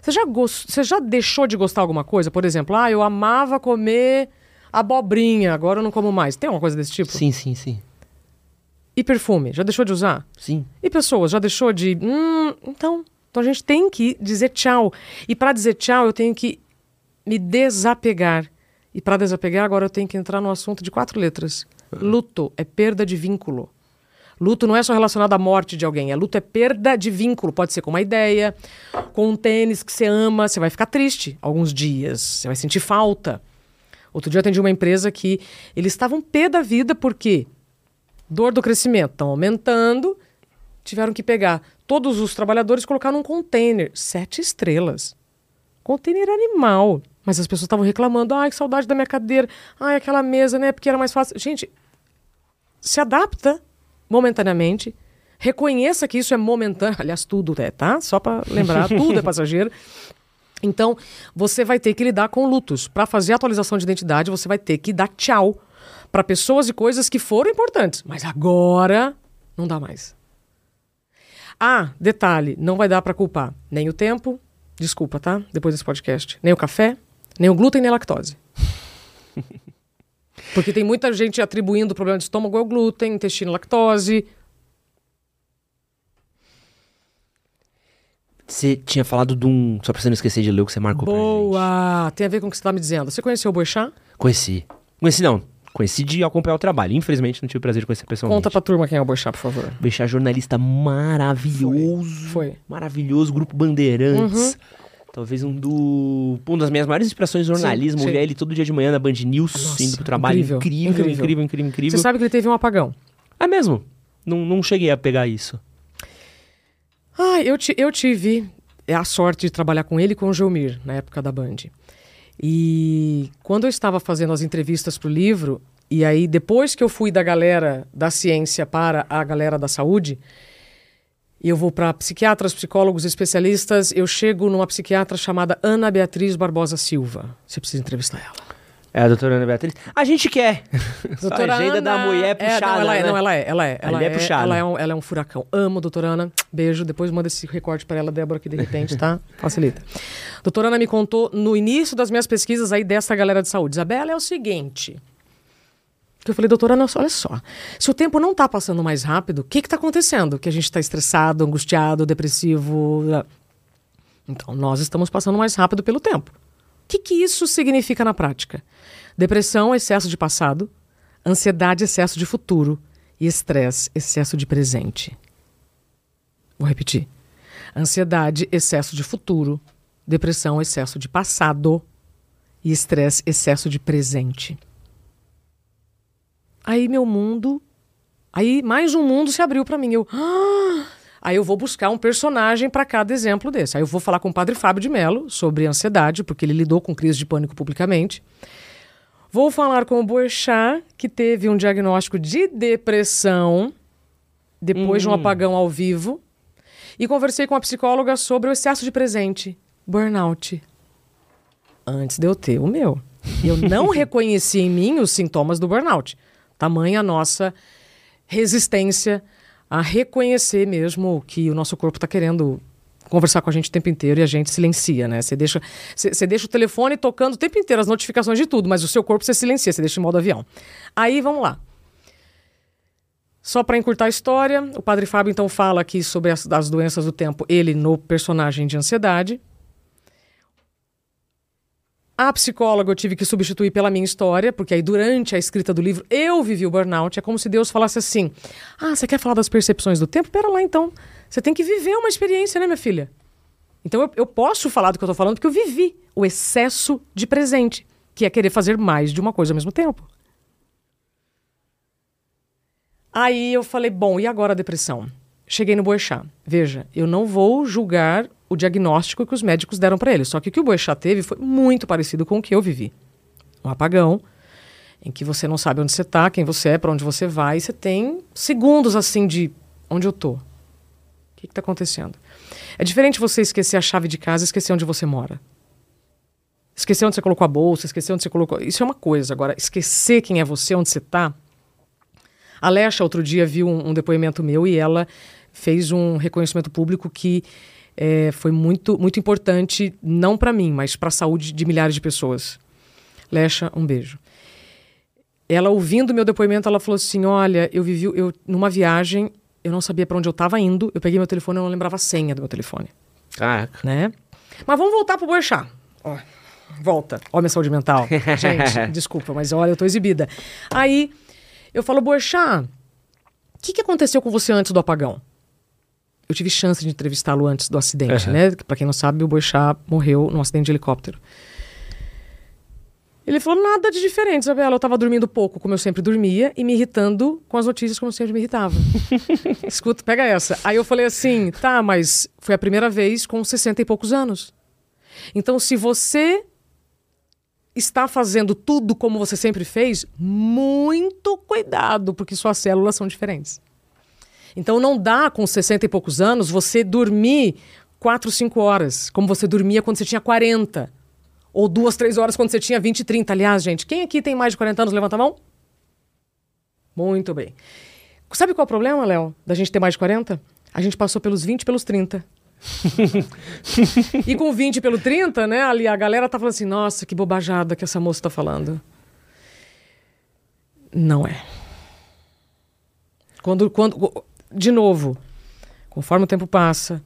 Você já, gost... Você já deixou de gostar de alguma coisa? Por exemplo, ah, eu amava comer abobrinha, agora eu não como mais. Tem alguma coisa desse tipo? Sim, sim, sim. E perfume, já deixou de usar? Sim. E pessoas, já deixou de... Hum, então, então a gente tem que dizer tchau. E para dizer tchau, eu tenho que me desapegar. E para desapegar, agora eu tenho que entrar no assunto de quatro letras. Luto é perda de vínculo. Luto não é só relacionado à morte de alguém. É luto é perda de vínculo. Pode ser com uma ideia, com um tênis que você ama. Você vai ficar triste alguns dias. Você vai sentir falta. Outro dia eu atendi uma empresa que eles estavam pé da vida porque... Dor do crescimento, estão aumentando, tiveram que pegar todos os trabalhadores e colocar num container. Sete estrelas. Container animal. Mas as pessoas estavam reclamando, ai, que saudade da minha cadeira, ai, aquela mesa, né, porque era mais fácil. Gente, se adapta momentaneamente, reconheça que isso é momentâneo, aliás, tudo é, tá? Só para lembrar, tudo é passageiro. Então, você vai ter que lidar com lutos. Para fazer a atualização de identidade, você vai ter que dar tchau para pessoas e coisas que foram importantes. Mas agora não dá mais. Ah, detalhe, não vai dar para culpar nem o tempo, desculpa, tá? Depois desse podcast. Nem o café, nem o glúten, nem a lactose. Porque tem muita gente atribuindo o problema de estômago ao glúten, intestino, lactose. Você tinha falado de um... Só pra você não esquecer de ler o que você marcou. Boa. Pra gente. Tem a ver com o que você tá me dizendo. Você conheceu o Boixá? Conheci. Conheci não. Conheci de acompanhar o trabalho. Infelizmente, não tive o prazer de conhecer pessoalmente. Conta pra turma quem é o Boixá, por favor. Boixá, jornalista maravilhoso. Foi. Foi. Maravilhoso, Grupo Bandeirantes. Uhum. Talvez um do... uma das minhas maiores inspirações de jornalismo. Sim, sim. Eu via ele todo dia de manhã na Band News, nossa, indo pro trabalho. Incrível, incrível, incrível, incrível, incrível, incrível. Você sabe que ele teve um apagão. É mesmo? Não, não cheguei a pegar isso. Ah, eu, t- eu tive a sorte de trabalhar com ele e com o Gelmir, na época da Band. E quando eu estava fazendo as entrevistas pro livro, e aí depois que eu fui da galera da ciência para a galera da saúde, eu vou para psiquiatras, psicólogos, especialistas, eu chego numa psiquiatra chamada Ana Beatriz Barbosa Silva. Você precisa entrevistar ela. É a doutora Ana Beatriz? A gente quer! Doutora a agenda Ana... da mulher puxada, é, não, ela é, né? Não, ela é, ela é. Ela, ela é, é puxada. Ela é, um, ela é um furacão. Amo, doutora Ana. Beijo. Depois manda esse recorte para ela, Débora, aqui de repente, tá? Facilita. Doutora Ana me contou no início das minhas pesquisas aí dessa galera de saúde. Izabella, é o seguinte... Eu falei, doutora, não, olha só, se o tempo não está passando mais rápido, o que está acontecendo? Que a gente está estressado, angustiado, depressivo. Então, nós estamos passando mais rápido pelo tempo. O que, que isso significa na prática? Depressão, excesso de passado. Ansiedade, excesso de futuro. E estresse, excesso de presente. Vou repetir. Ansiedade, excesso de futuro. Depressão, excesso de passado. E estresse, excesso de presente. Aí meu mundo... Aí mais um mundo se abriu pra mim. Eu... Ah! Aí eu vou buscar um personagem pra cada exemplo desse. Aí eu vou falar com o padre Fábio de Mello sobre ansiedade, porque ele lidou com crise de pânico publicamente. Vou falar com o Boixá, que teve um diagnóstico de depressão depois hum. de um apagão ao vivo. E conversei com a psicóloga sobre o excesso de presente. Burnout. Antes de eu ter o meu. Eu não reconheci em mim os sintomas do burnout. Tamanha a nossa resistência a reconhecer mesmo que o nosso corpo está querendo conversar com a gente o tempo inteiro e a gente silencia, né? Você deixa, você deixa o telefone tocando o tempo inteiro, as notificações de tudo, mas o seu corpo você silencia, você deixa em modo avião. Aí, vamos lá. Só para encurtar a história, o padre Fábio então fala aqui sobre as, as doenças do tempo, ele no personagem de ansiedade. A psicóloga eu tive que substituir pela minha história, porque aí durante a escrita do livro eu vivi o burnout. É como se Deus falasse assim, ah, você quer falar das percepções do tempo? Pera lá então, você tem que viver uma experiência, né, minha filha? Então eu, eu posso falar do que eu tô falando porque eu vivi o excesso de presente, que é querer fazer mais de uma coisa ao mesmo tempo. Aí eu falei, bom, e agora a depressão? Cheguei no Boixá. Veja, eu não vou julgar o diagnóstico que os médicos deram para ele. Só que o que o Boixá teve foi muito parecido com o que eu vivi. Um apagão, em que você não sabe onde você tá, quem você é, para onde você vai. E você tem segundos, assim, de onde eu tô. O que que tá acontecendo? É diferente você esquecer a chave de casa e esquecer onde você mora. Esquecer onde você colocou a bolsa, esquecer onde você colocou... Isso é uma coisa. Agora, esquecer quem é você, onde você tá... A Alesha, outro dia, viu um, um depoimento meu e ela fez um reconhecimento público que é, foi muito, muito importante, não para mim, mas para a saúde de milhares de pessoas. Alesha, um beijo. ela, ouvindo meu depoimento, ela falou assim, olha, eu vivi eu, numa viagem, eu não sabia para onde eu estava indo, eu peguei meu telefone, eu não lembrava a senha do meu telefone. Caraca. Né? Mas vamos voltar pro Boixá. Ó, volta. Ó minha saúde mental. Gente, desculpa, mas olha, eu tô exibida. Aí, eu falo, Boixá, o que, que aconteceu com você antes do apagão? Eu tive chance de entrevistá-lo antes do acidente, uhum. né? Pra quem não sabe, o Boixá morreu num acidente de helicóptero. Ele falou, nada de diferente, Izabella. Eu tava dormindo pouco, como eu sempre dormia, e me irritando com as notícias, como eu sempre me irritava. Escuta, pega essa. Aí eu falei assim, tá, mas foi a primeira vez com sessenta e poucos anos. Então, se você está fazendo tudo como você sempre fez, muito cuidado, porque suas células são diferentes. Então, não dá com sessenta e poucos anos você dormir quatro, cinco horas, como você dormia quando você tinha quarenta. Ou duas, três horas quando você tinha vinte, trinta. Aliás, gente, quem aqui tem mais de quarenta anos? Levanta a mão. Muito bem. Sabe qual é o problema, Léo, da gente ter mais de quarenta? A gente passou pelos vinte, pelos trinta. E com vinte pelo trinta, né, ali a galera tá falando assim, nossa, que bobajada que essa moça tá falando. Não é. Quando, quando, de novo, conforme o tempo passa...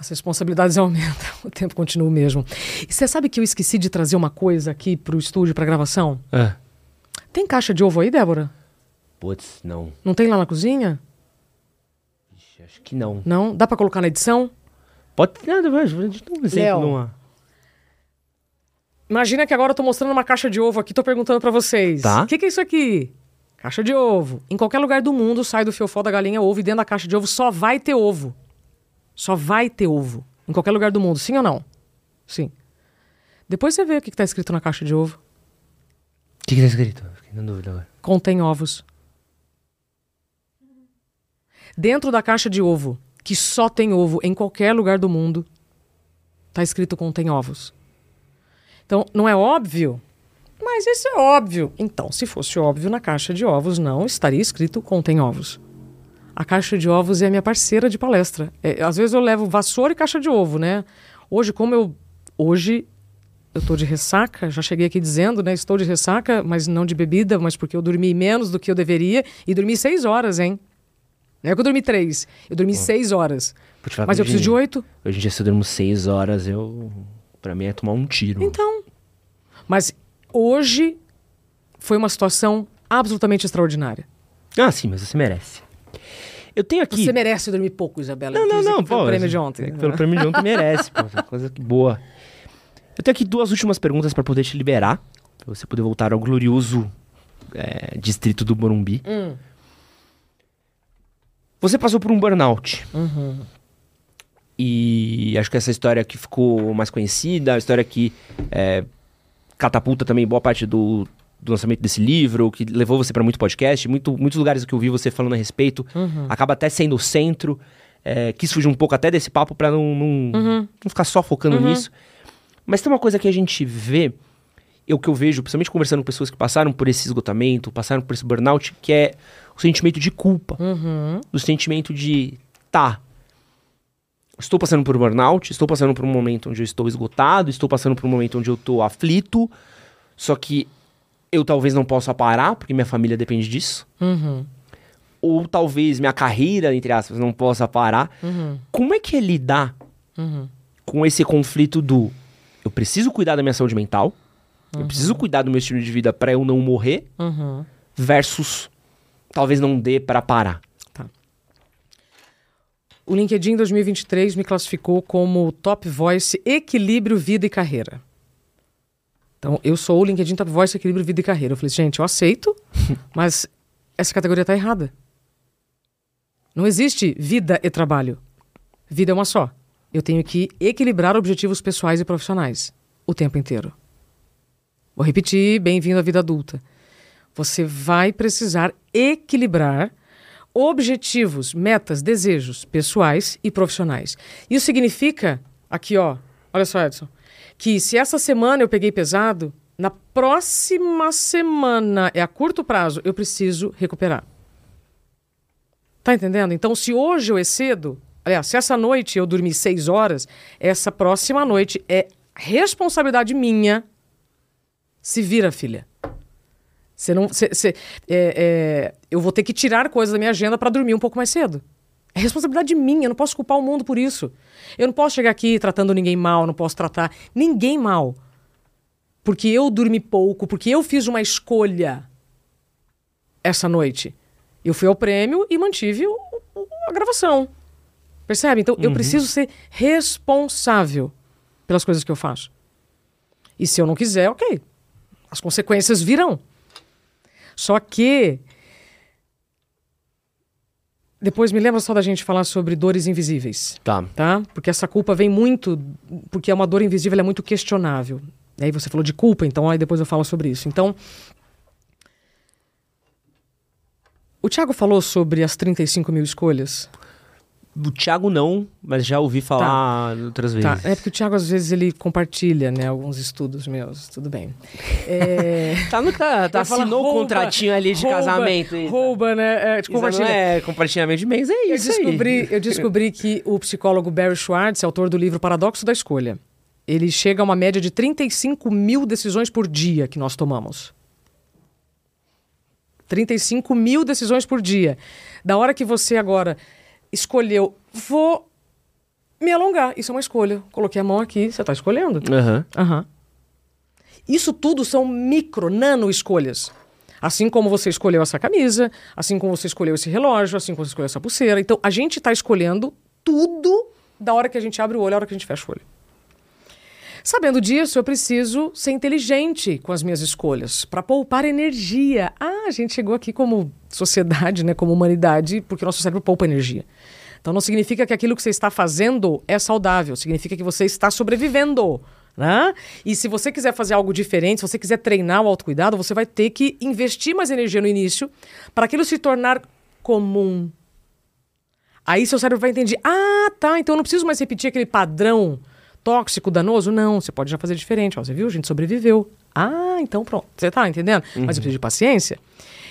as responsabilidades aumentam, o tempo continua o mesmo. E você sabe que eu esqueci de trazer uma coisa aqui pro estúdio, pra gravação? É. Tem caixa de ovo aí, Débora? Putz, não. Não tem lá na cozinha? Ixi, acho que não. Não? Dá pra colocar na edição? Pode ter nada, mas a gente não vê numa... Imagina que agora eu tô mostrando uma caixa de ovo aqui, tô perguntando pra vocês. Tá. O que, que é isso aqui? Caixa de ovo. Em qualquer lugar do mundo sai do fiofó da galinha ovo e dentro da caixa de ovo só vai ter ovo. Só vai ter ovo. Em qualquer lugar do mundo. Sim ou não? Sim. Depois você vê o que está escrito na caixa de ovo. O que está escrito? Fiquei na dúvida agora. Contém ovos. Dentro da caixa de ovo, que só tem ovo em qualquer lugar do mundo, está escrito contém ovos. Então, não é óbvio? Mas isso é óbvio. Então, se fosse óbvio, na caixa de ovos não estaria escrito contém ovos. A caixa de ovos é a minha parceira de palestra. É, às vezes eu levo vassoura e caixa de ovo, né? Hoje, como eu... Hoje, eu tô de ressaca, já cheguei aqui dizendo, né? Estou de ressaca, mas não de bebida, mas porque eu dormi menos do que eu deveria. E dormi seis horas, hein? Não é que eu dormi três. Eu dormi Bom, seis horas. Mas eu preciso de oito. Hoje em dia, se eu durmo seis horas, eu... Pra mim é tomar um tiro. Então. Mas hoje foi uma situação absolutamente extraordinária. Ah, sim, mas você merece. Eu tenho aqui... Você merece dormir pouco, Izabella. Não, não, não. Pô, pelo prêmio de ontem. Pelo prêmio de ontem merece. Pô, coisa que boa. Eu tenho aqui duas últimas perguntas para poder te liberar. Pra você poder voltar ao glorioso é, distrito do Morumbi. Hum. Você passou por um burnout. Uhum. E acho que essa história que ficou mais conhecida, a história que é, catapulta também boa parte do... do lançamento desse livro, que levou você para muito podcast, muito, muitos lugares que eu vi você falando a respeito, uhum. acaba até sendo o centro, é, quis fugir um pouco até desse papo para não, não, uhum. não ficar só focando uhum. nisso. Mas tem uma coisa que a gente vê, o que eu vejo, principalmente conversando com pessoas que passaram por esse esgotamento, passaram por esse burnout, que é o sentimento de culpa, uhum. o sentimento de, tá, estou passando por um burnout, estou passando por um momento onde eu estou esgotado, estou passando por um momento onde eu estou aflito, só que eu talvez não possa parar, porque minha família depende disso. Uhum. Ou talvez minha carreira, entre aspas, não possa parar. Uhum. Como é que é lidar uhum. com esse conflito do... Eu preciso cuidar da minha saúde mental. Uhum. Eu preciso cuidar do meu estilo de vida pra eu não morrer. Uhum. Versus... Talvez não dê pra parar. Tá. O LinkedIn dois mil e vinte e três me classificou como Top Voice Equilíbrio Vida e Carreira. Então, eu sou o LinkedIn Top Voice Equilíbrio Vida e Carreira. Eu falei, gente, eu aceito, mas essa categoria tá errada. Não existe vida e trabalho. Vida é uma só. Eu tenho que equilibrar objetivos pessoais e profissionais o tempo inteiro. Vou repetir, bem-vindo à vida adulta. Você vai precisar equilibrar objetivos, metas, desejos pessoais e profissionais. Isso significa, aqui ó, olha só, Edson, que se essa semana eu peguei pesado, na próxima semana, é a curto prazo, eu preciso recuperar. Tá entendendo? Então, se hoje eu excedo, aliás, se essa noite eu dormir seis horas, essa próxima noite é responsabilidade minha. Se vira, filha. Você não, você, você, é, é, eu vou ter que tirar coisas da minha agenda para dormir um pouco mais cedo. É responsabilidade minha, eu não posso culpar o mundo por isso. Eu não posso chegar aqui tratando ninguém mal, não posso tratar ninguém mal. Porque eu dormi pouco, porque eu fiz uma escolha essa noite. Eu fui ao prêmio e mantive o, o, a gravação. Percebe? Então, uhum. eu preciso ser responsável pelas coisas que eu faço. E se eu não quiser, ok. As consequências virão. Só que... Depois me lembra só da gente falar sobre dores invisíveis. Tá. Tá? Porque essa culpa vem muito... Porque é uma dor invisível, ela é muito questionável. E aí você falou de culpa, então aí depois eu falo sobre isso. Então... O Tiago falou sobre as trinta e cinco mil escolhas? O Tiago não, mas já ouvi falar tá. outras vezes. Tá. É porque o Tiago às vezes ele compartilha, né, alguns estudos meus, tudo bem. É... tá no, tá, tá assinou o contratinho ali de rouba, casamento. Rouba, e, rouba né, é, compartilha. Não é compartilhamento de mês, é isso eu descobri, aí. Eu descobri que o psicólogo Barry Schwartz, autor do livro Paradoxo da Escolha, ele chega a uma média de trinta e cinco mil decisões por dia que nós tomamos. trinta e cinco mil decisões por dia. Da hora que você agora escolheu, vou me alongar. Isso é uma escolha. Coloquei a mão aqui, você está escolhendo. Uhum. Uhum. Isso tudo são micro, nano escolhas. Assim como você escolheu essa camisa, assim como você escolheu esse relógio, assim como você escolheu essa pulseira. Então, a gente está escolhendo tudo da hora que a gente abre o olho à hora que a gente fecha o olho. Sabendo disso, eu preciso ser inteligente com as minhas escolhas, para poupar energia. Ah, a gente chegou aqui como sociedade, né, como humanidade, porque o nosso cérebro poupa energia. Então não significa que aquilo que você está fazendo é saudável, significa que você está sobrevivendo, né? E se você quiser fazer algo diferente, se você quiser treinar o autocuidado, você vai ter que investir mais energia no início para aquilo se tornar comum. Aí seu cérebro vai entender, ah, tá, então eu não preciso mais repetir aquele padrão tóxico, danoso? Não, você pode já fazer diferente. Ó, você viu? A gente sobreviveu. Ah, então pronto. Você tá entendendo? Uhum. Mas eu preciso de paciência.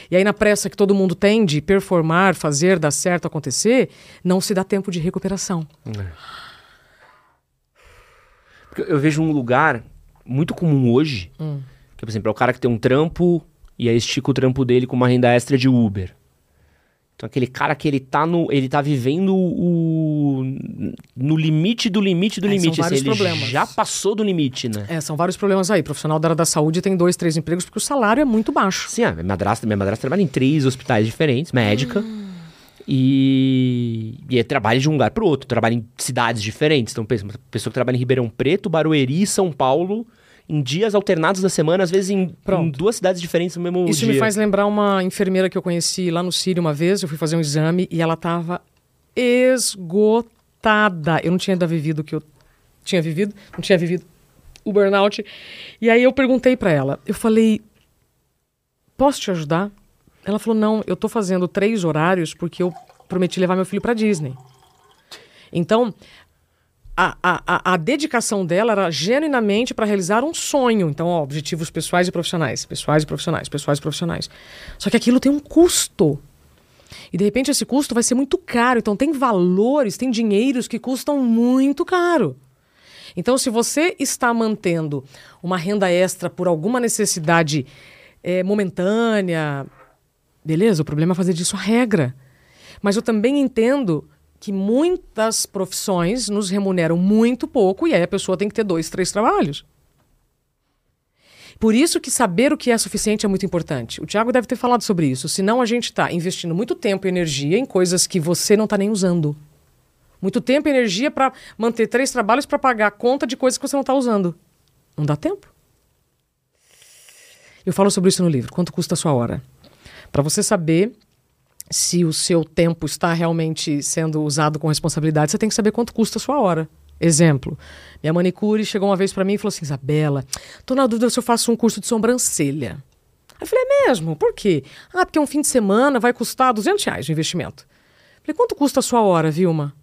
E aí na pressa que todo mundo tem de performar, fazer, dar certo, acontecer, não se dá tempo de recuperação. Porque eu vejo um lugar muito comum hoje, hum. que por exemplo, é o cara que tem um trampo e aí estica o trampo dele com uma renda extra de Uber. Então, aquele cara que ele tá, no, ele tá vivendo o, no limite do limite do é, limite. São vários assim, ele problemas. Já passou do limite, né? É, são vários problemas aí. O profissional da área da saúde tem dois, três empregos porque o salário é muito baixo. Sim, a minha madrasta, minha madrasta trabalha em três hospitais diferentes, médica. Hum. E, e trabalha de um lugar pro outro. Trabalha em cidades diferentes. Então, pensa, uma pessoa que trabalha em Ribeirão Preto, Barueri, São Paulo... Em dias alternados da semana, às vezes em, em duas cidades diferentes no mesmo dia. Isso me faz lembrar uma enfermeira que eu conheci lá no Sírio uma vez. Eu fui fazer um exame e ela estava esgotada. Eu não tinha ainda vivido o que eu tinha vivido. Não tinha vivido o burnout. E aí eu perguntei para ela. Eu falei, posso te ajudar? Ela falou, não, eu tô fazendo três horários porque eu prometi levar meu filho para Disney. Então... A, a, a dedicação dela era genuinamente para realizar um sonho. Então, ó, objetivos pessoais e profissionais. Pessoais e profissionais, pessoais e profissionais. Só que aquilo tem um custo. E, de repente, esse custo vai ser muito caro. Então, tem valores, tem dinheiros que custam muito caro. Então, se você está mantendo uma renda extra por alguma necessidade é, momentânea... Beleza, o problema é fazer disso a regra. Mas eu também entendo... que muitas profissões nos remuneram muito pouco e aí a pessoa tem que ter dois, três trabalhos. Por isso que saber o que é suficiente é muito importante. O Tiago deve ter falado sobre isso. Senão a gente está investindo muito tempo e energia em coisas que você não está nem usando. Muito tempo e energia para manter três trabalhos para pagar a conta de coisas que você não está usando. Não dá tempo. Eu falo sobre isso no livro. Quanto custa a sua hora? Para você saber... Se o seu tempo está realmente sendo usado com responsabilidade, você tem que saber quanto custa a sua hora. Exemplo, minha manicure chegou uma vez para mim e falou assim, Izabella, tô na dúvida se eu faço um curso de sobrancelha. Aí eu falei, é mesmo? Por quê? Ah, porque um fim de semana vai custar duzentos reais de investimento. Eu falei, quanto custa a sua hora, Vilma?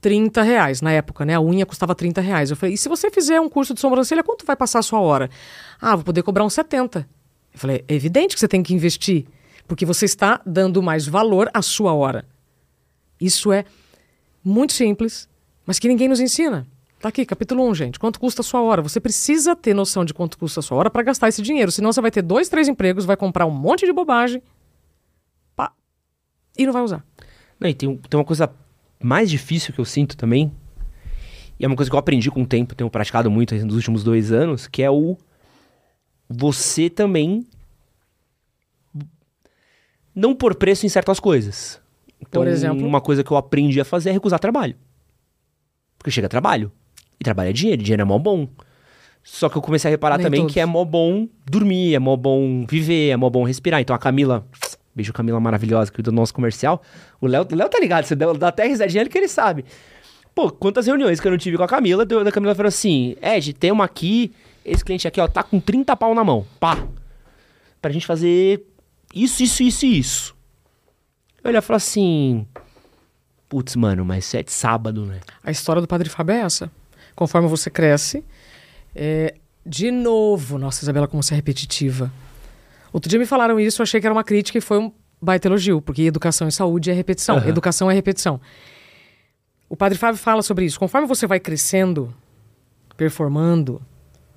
trinta reais na época, né? A unha custava trinta reais. Eu falei, e se você fizer um curso de sobrancelha, quanto vai passar a sua hora? Ah, vou poder cobrar uns setenta. Eu falei, é evidente que você tem que investir. Porque você está dando mais valor à sua hora. Isso é muito simples, mas que ninguém nos ensina. Tá aqui, capítulo um, gente. Quanto custa a sua hora? Você precisa ter noção de quanto custa a sua hora para gastar esse dinheiro. Senão você vai ter dois, três empregos, vai comprar um monte de bobagem pá, e não vai usar. Não, e tem, tem uma coisa mais difícil que eu sinto também, e é uma coisa que eu aprendi com o tempo, tenho praticado muito nos últimos dois anos, que é o... Você também... Não pôr preço em certas coisas. Então, por exemplo, uma coisa que eu aprendi a fazer é recusar trabalho. Porque chega trabalho. E trabalho é dinheiro, dinheiro é mó bom. Só que eu comecei a reparar também todos. Que é mó bom dormir, é mó bom viver, é mó bom respirar. Então a Camila, beijo Camila maravilhosa aqui do nosso comercial. O Léo, o Léo tá ligado, você dá, dá até risadinha que ele sabe. Pô, quantas reuniões que eu não tive com a Camila, da Camila falou assim, Ed, tem uma aqui, esse cliente aqui ó, tá com trinta pau na mão, pá. Pra gente fazer isso, isso, isso e isso. Eu olhei e falei assim... Putz, mano, mas é de sábado, né? A história do Padre Fábio é essa. Conforme você cresce... É... De novo... Nossa, Izabella, como você é repetitiva. Outro dia me falaram isso, eu achei que era uma crítica e foi um baita elogio. Porque educação e saúde é repetição. Uhum. Educação é repetição. O Padre Fábio fala sobre isso. Conforme você vai crescendo, performando,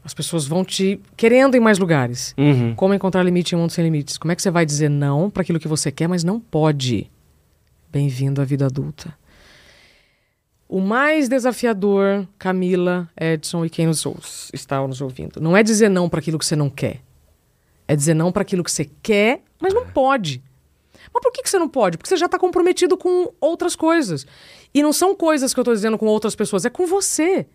as pessoas vão te querendo em mais lugares. Uhum. Como encontrar limite em um mundo sem limites? Como é que você vai dizer não para aquilo que você quer, mas não pode? Bem-vindo à vida adulta. O mais desafiador, Camila, Edson e quem nos ouve, está nos ouvindo, não é dizer não para aquilo que você não quer. É dizer não para aquilo que você quer, mas não pode. Mas por que que você não pode? Porque você já está comprometido com outras coisas. E não são coisas que eu estou dizendo com outras pessoas, é com você.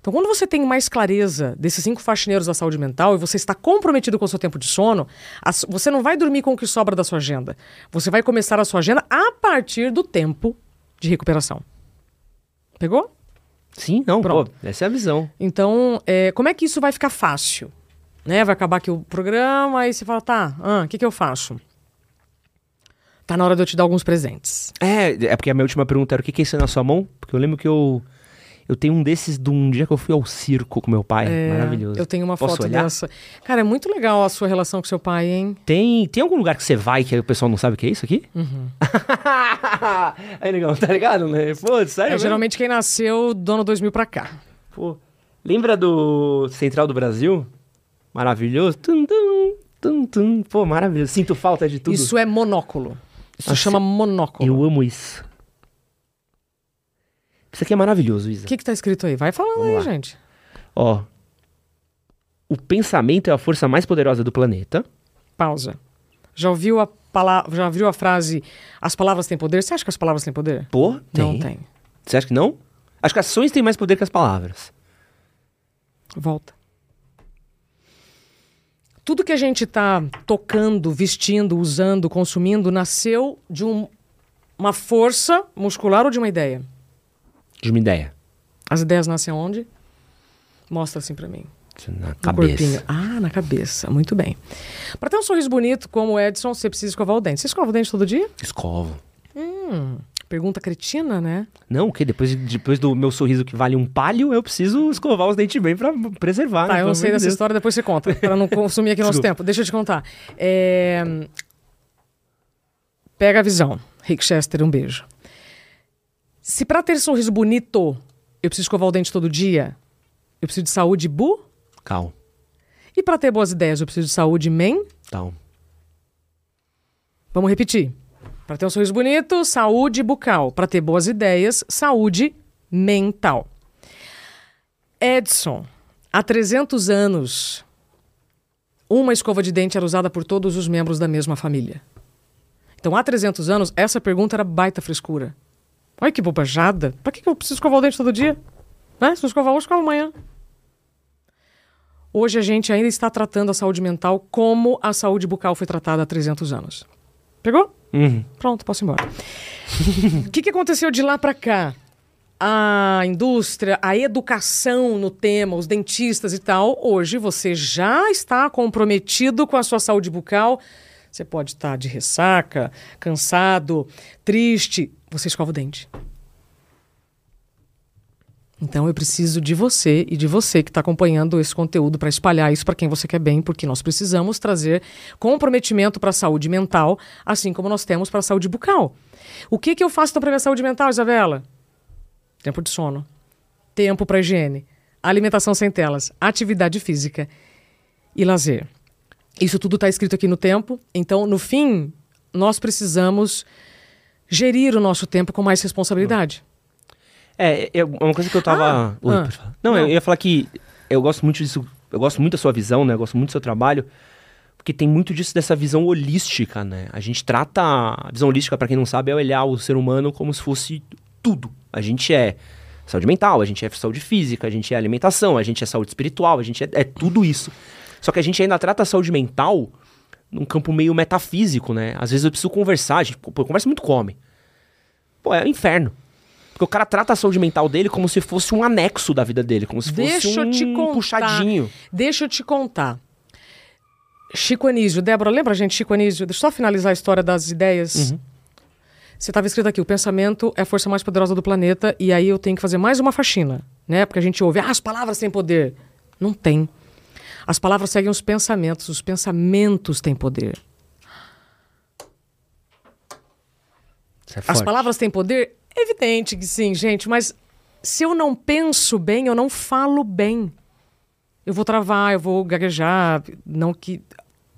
Então, quando você tem mais clareza desses cinco faxineiros da saúde mental e você está comprometido com o seu tempo de sono, as, você não vai dormir com o que sobra da sua agenda. Você vai começar a sua agenda a partir do tempo de recuperação. Pegou? Sim, não, pô, essa é a visão. Então, é, como é que isso vai ficar fácil? Né? Vai acabar aqui o programa, aí você fala, tá, o ah, que, que eu faço? Tá na hora de eu te dar alguns presentes. É, é porque a minha última pergunta era o que, que é isso na sua mão? Porque eu lembro que eu... Eu tenho um desses de um dia que eu fui ao circo com meu pai. É, maravilhoso. Eu tenho uma Posso foto olhar? Dessa. Cara, é muito legal a sua relação com seu pai, hein? Tem, tem algum lugar que você vai que o pessoal não sabe o que é isso aqui? Uhum. Aí, legal, tá ligado? Né? Pô, sério. É, geralmente quem nasceu do ano dois mil pra cá. Pô, lembra do Central do Brasil? Maravilhoso. Tum, tum, tum, tum. Pô, maravilhoso. Sinto falta de tudo. Isso é monóculo. Isso se chama monóculo. Eu amo isso. Isso aqui é maravilhoso, Isa. O que que tá escrito aí? Vai falando. Vamos aí, lá. Gente. Ó. O pensamento é a força mais poderosa do planeta. Pausa. Já ouviu a, pala- já ouviu a frase as palavras têm poder? Você acha que as palavras têm poder? Pô, tem. Não tem. Você acha que não? Acho que as ações têm mais poder que as palavras. Volta. Tudo que a gente tá tocando, vestindo, usando, consumindo, nasceu de um, uma força muscular ou de uma ideia? De uma ideia. As ideias nascem onde? Mostra assim pra mim. Na cabeça. Ah, na cabeça. Muito bem. Pra ter um sorriso bonito como o Edson, você precisa escovar o dente. Você escova o dente todo dia? Escovo. Hum, pergunta cretina, né? Não, o quê? Depois, depois do meu sorriso que vale um palio, eu preciso escovar os dentes bem pra preservar. Tá, né? Eu não sei dessa Deus. História, depois você conta. Pra não consumir aqui nosso tempo. Deixa eu te contar. É... Pega a visão. Rick Chester, um beijo. Se pra ter sorriso bonito, eu preciso escovar o dente todo dia, eu preciso de saúde bu? Cal. E pra ter boas ideias, eu preciso de saúde men? Tal. Vamos repetir. Pra ter um sorriso bonito, saúde bucal. Pra ter boas ideias, saúde mental. Edson, há trezentos anos, uma escova de dente era usada por todos os membros da mesma família. Então, há trezentos anos, essa pergunta era baita frescura. Olha que bobajada. Pra que eu preciso escovar o dente todo dia? Né? Se eu escovar hoje, eu escovo amanhã. Hoje a gente ainda está tratando a saúde mental como a saúde bucal foi tratada há trezentos anos. Pegou? Uhum. Pronto, posso ir embora. O que, que aconteceu de lá pra cá? A indústria, a educação no tema, os dentistas e tal. Hoje você já está comprometido com a sua saúde bucal. Você pode estar de ressaca, cansado, triste... Você escova o dente. Então eu preciso de você e de você que está acompanhando esse conteúdo para espalhar isso para quem você quer bem, porque nós precisamos trazer comprometimento para a saúde mental, assim como nós temos para a saúde bucal. O que que eu faço então para minha saúde mental, Izabella? Tempo de sono. tempo para higiene, alimentação sem telas, atividade física e lazer. Isso tudo está escrito aqui no tempo. Então, no fim, nós precisamos gerir o nosso tempo com mais responsabilidade. É, é uma coisa que eu tava... Ah, Oi, ah, não, não, eu ia falar que eu gosto muito disso, eu gosto muito da sua visão, né? Eu gosto muito do seu trabalho, porque tem muito disso dessa visão holística, né? A gente trata... A visão holística, para quem não sabe, é olhar o ser humano como se fosse tudo. A gente é saúde mental, a gente é saúde física, a gente é alimentação, a gente é saúde espiritual, a gente é, é tudo isso. Só que a gente ainda trata a saúde mental num campo meio metafísico, né? Às vezes eu preciso conversar, a gente pô, conversa muito com homem. Pô, é um inferno. Porque o cara trata a saúde mental dele como se fosse um anexo da vida dele, como se Deixa fosse um eu te contar. puxadinho. Deixa eu te contar. Chico Anísio, Débora, lembra a gente, Chico Anísio? Deixa eu só finalizar a história das ideias. Uhum. Você estava escrito aqui, o pensamento é a força mais poderosa do planeta, e aí eu tenho que fazer mais uma faxina, né? Porque a gente ouve, ah, as palavras têm poder. Não tem. As palavras seguem os pensamentos, os pensamentos têm poder. Isso é forte. As palavras têm poder? Evidente que sim, gente, mas se eu não penso bem, eu não falo bem. Eu vou travar, eu vou gaguejar, não que...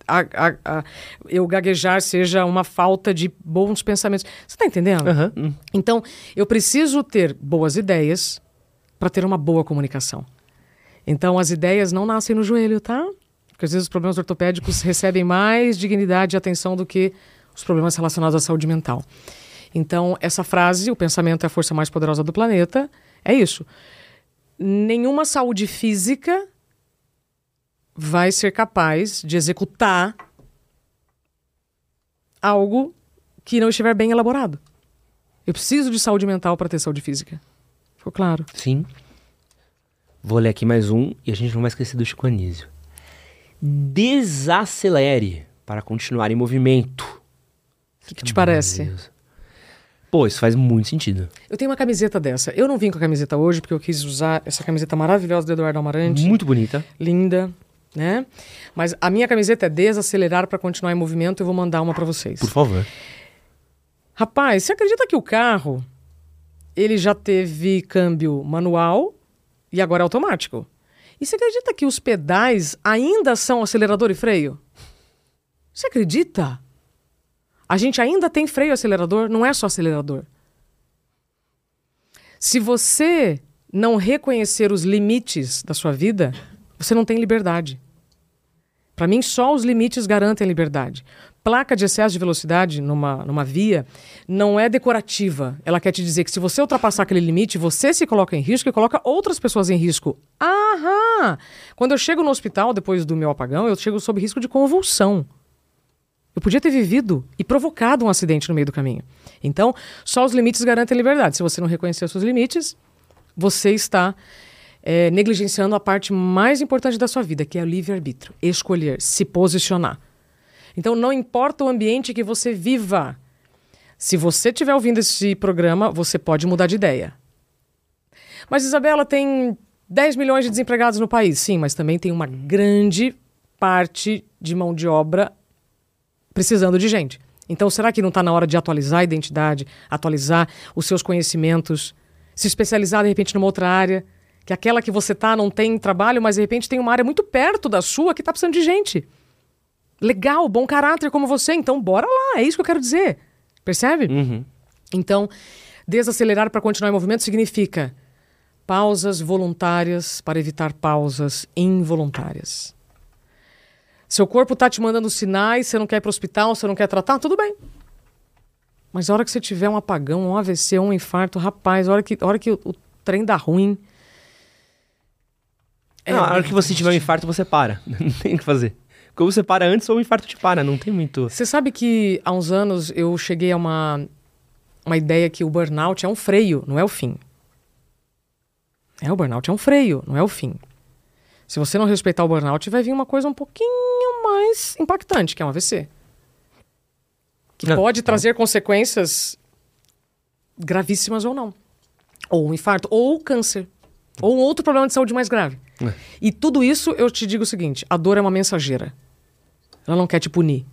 A, a, a, eu gaguejar seja uma falta de bons pensamentos. Você está entendendo? Uhum. Então, eu preciso ter boas ideias para ter uma boa comunicação. Então, as ideias não nascem no joelho, tá? Porque às vezes os problemas ortopédicos recebem mais dignidade e atenção do que os problemas relacionados à saúde mental. Então, essa frase, o pensamento é a força mais poderosa do planeta, é isso. Nenhuma saúde física vai ser capaz de executar algo que não estiver bem elaborado. Eu preciso de saúde mental para ter saúde física. Ficou claro? Sim. Vou ler aqui mais um e a gente não vai esquecer do Chico Anísio. Desacelere para continuar em movimento. O que, que te parece? Deus. Pô, isso faz muito sentido. Eu tenho uma camiseta dessa. Eu não vim com a camiseta hoje porque eu quis usar essa camiseta maravilhosa do Eduardo Almarante. Muito bonita. Linda. Né? Mas a minha camiseta é desacelerar para continuar em movimento. Eu vou mandar uma para vocês. Por favor. Rapaz, você acredita que o carro, ele já teve câmbio manual e agora é automático? E você acredita que os pedais ainda são acelerador e freio? Você acredita? A gente ainda tem freio e acelerador, não é só acelerador. Se você não reconhecer os limites da sua vida, você não tem liberdade. Para mim, só os limites garantem a liberdade. Placa de excesso de velocidade numa, numa via não é decorativa. Ela quer te dizer que se você ultrapassar aquele limite, você se coloca em risco e coloca outras pessoas em risco. Aham! Quando eu chego no hospital, depois do meu apagão, eu chego sob risco de convulsão. Eu podia ter vivido e provocado um acidente no meio do caminho. Então, só os limites garantem a liberdade. Se você não reconhecer os seus limites, você está... É, negligenciando a parte mais importante da sua vida, que é o livre-arbítrio. Escolher, se posicionar. Então, não importa o ambiente que você viva. Se você estiver ouvindo esse programa, você pode mudar de ideia. Mas, Izabella, tem dez milhões de desempregados no país. Sim, mas também tem uma grande parte de mão de obra precisando de gente. Então, será que não está na hora de atualizar a identidade, atualizar os seus conhecimentos, se especializar, de repente, numa outra área... Que aquela que você tá não tem trabalho, mas de repente tem uma área muito perto da sua que tá precisando de gente. Legal, bom caráter como você, então bora lá, é isso que eu quero dizer. Percebe? Uhum. Então, desacelerar para continuar em movimento significa pausas voluntárias para evitar pausas involuntárias. Seu corpo tá te mandando sinais, você não quer ir pro hospital, você não quer tratar, tudo bem. Mas a hora que você tiver um apagão, um A V C, um infarto, rapaz, a hora que, a hora que o, o trem dá ruim... É, não, a hora que você tiver um infarto, você para. Não tem o que fazer. Porque você para antes ou o infarto te para. Não tem muito... Você sabe que há uns anos eu cheguei a uma, uma ideia que o burnout é um freio, não é o fim. É, o burnout é um freio, não é o fim. Se você não respeitar o burnout, vai vir uma coisa um pouquinho mais impactante, que é um A V C. Que não, pode não. trazer consequências gravíssimas ou não. Ou um infarto, ou câncer. Ou um outro problema de saúde mais grave. É. E tudo isso, eu te digo o seguinte, a dor é uma mensageira. Ela não quer te punir.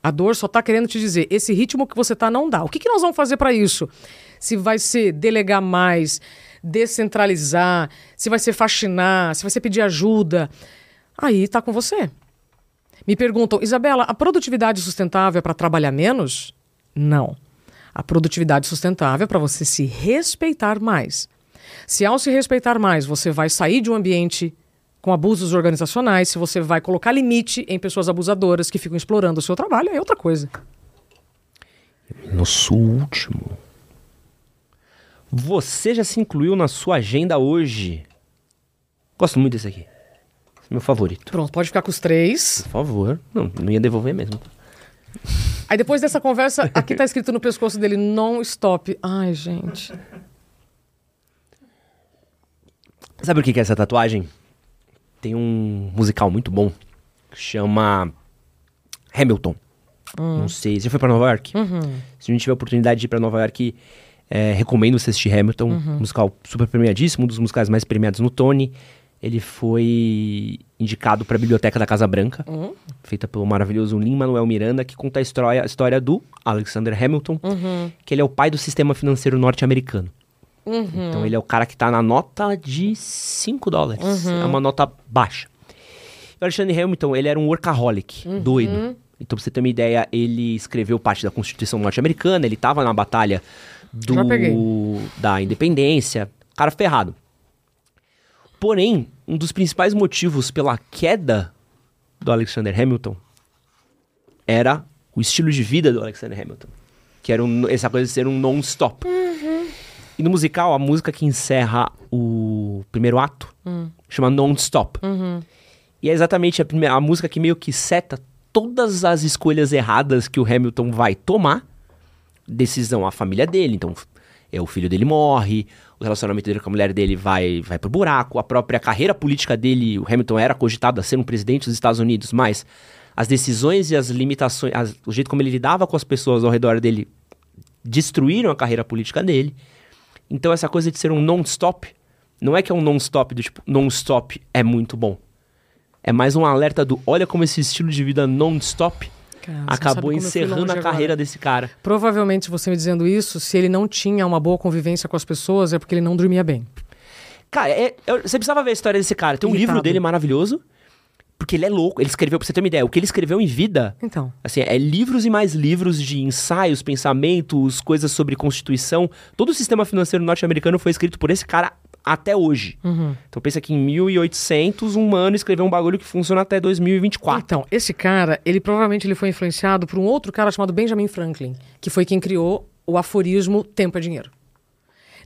A dor só está querendo te dizer, esse ritmo que você está não dá. O que, que nós vamos fazer para isso? Se vai ser delegar mais, descentralizar, se vai ser faxinar, se vai ser pedir ajuda, aí está com você. Me perguntam, Izabella, a produtividade sustentável é para trabalhar menos? Não. A produtividade sustentável é para você se respeitar mais. Se ao se respeitar mais, você vai sair de um ambiente com abusos organizacionais, se você vai colocar limite em pessoas abusadoras que ficam explorando o seu trabalho, é outra coisa. Nosso último. Você já se incluiu na sua agenda hoje? Gosto muito desse aqui. Esse é meu favorito. Pronto, pode ficar com os três. Por favor. Não, não ia devolver mesmo. Aí depois dessa conversa, aqui tá escrito no pescoço dele, não stop. Ai, gente. Sabe o que é essa tatuagem? Tem um musical muito bom que chama Hamilton. Hum. Não sei. Você já foi pra Nova York? Uhum. Se a gente tiver a oportunidade de ir pra Nova York, é, recomendo você assistir Hamilton. Uhum. Musical super premiadíssimo, um dos musicais mais premiados no Tony. Ele foi indicado pra Biblioteca da Casa Branca, uhum, feita pelo maravilhoso Lin-Manuel Miranda, que conta a história, a história do Alexander Hamilton, uhum, que ele é o pai do sistema financeiro norte-americano. Uhum. Então ele é o cara que tá na nota de cinco dólares. Uhum. É uma nota baixa. O Alexander Hamilton, ele era um workaholic, uhum, doido. Então pra você ter uma ideia, ele escreveu parte da Constituição norte-americana, ele tava na batalha do, da independência. Cara ferrado. Porém, um dos principais motivos pela queda do Alexander Hamilton era o estilo de vida do Alexander Hamilton. Que era um, essa coisa de ser um non-stop. Uhum. E no musical, a música que encerra o primeiro ato, uhum, chama Non-Stop. Uhum. E é exatamente a, primeira, a música que meio que seta todas as escolhas erradas que o Hamilton vai tomar. Decisão à família dele, então é, o filho dele morre, o relacionamento dele com a mulher dele vai, vai pro buraco, a própria carreira política dele, o Hamilton era cogitado a ser um presidente dos Estados Unidos, mas as decisões e as limitações, as, o jeito como ele lidava com as pessoas ao redor dele destruíram a carreira política dele. Então essa coisa de ser um non-stop, não é que é um non-stop do tipo, non-stop é muito bom. É mais um alerta do, olha como esse estilo de vida non-stop, cara, acabou encerrando a carreira agora desse cara. Provavelmente você me dizendo isso, se ele não tinha uma boa convivência com as pessoas, é porque ele não dormia bem. Cara, é, é, você precisava ver a história desse cara. Tem um irritado livro dele maravilhoso, porque ele é louco. Ele escreveu, pra você ter uma ideia, o que ele escreveu em vida, então, assim, é livros e mais livros de ensaios, pensamentos, coisas sobre Constituição. Todo o sistema financeiro norte-americano foi escrito por esse cara até hoje. Uhum. Então pensa que em mil e oitocentos, um mano escreveu um bagulho que funciona até dois mil e vinte e quatro. Então, esse cara, ele provavelmente ele foi influenciado por um outro cara chamado Benjamin Franklin, que foi quem criou o aforismo tempo é dinheiro.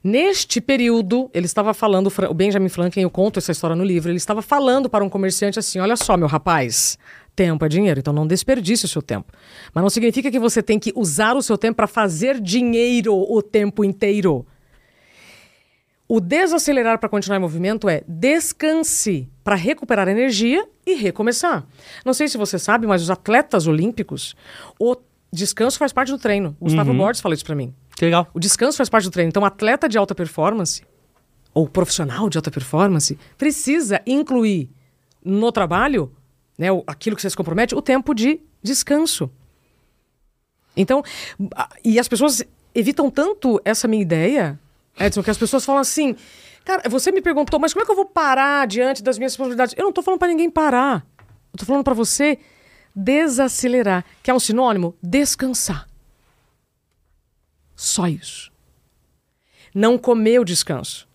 Neste período, ele estava falando, o Benjamin Franklin, eu conto essa história no livro, ele estava falando para um comerciante assim, olha só, meu rapaz, tempo é dinheiro, então não desperdice o seu tempo. Mas não significa que você tem que usar o seu tempo para fazer dinheiro o tempo inteiro. O desacelerar para continuar em movimento é descanse para recuperar energia e recomeçar. Não sei se você sabe, mas os atletas olímpicos, o descanso faz parte do treino. O Gustavo, uhum, Borges falou isso para mim. Que legal. O descanso faz parte do treino. Então, atleta de alta performance, ou profissional de alta performance, precisa incluir no trabalho, né, aquilo que você se compromete, o tempo de descanso. Então, e as pessoas evitam tanto essa minha ideia, Edson, que as pessoas falam assim, cara, você me perguntou, mas como é que eu vou parar diante das minhas responsabilidades? Eu não tô falando pra ninguém parar. Eu tô falando pra você desacelerar, que é um sinônimo, descansar. Só isso. Não comer o descanso.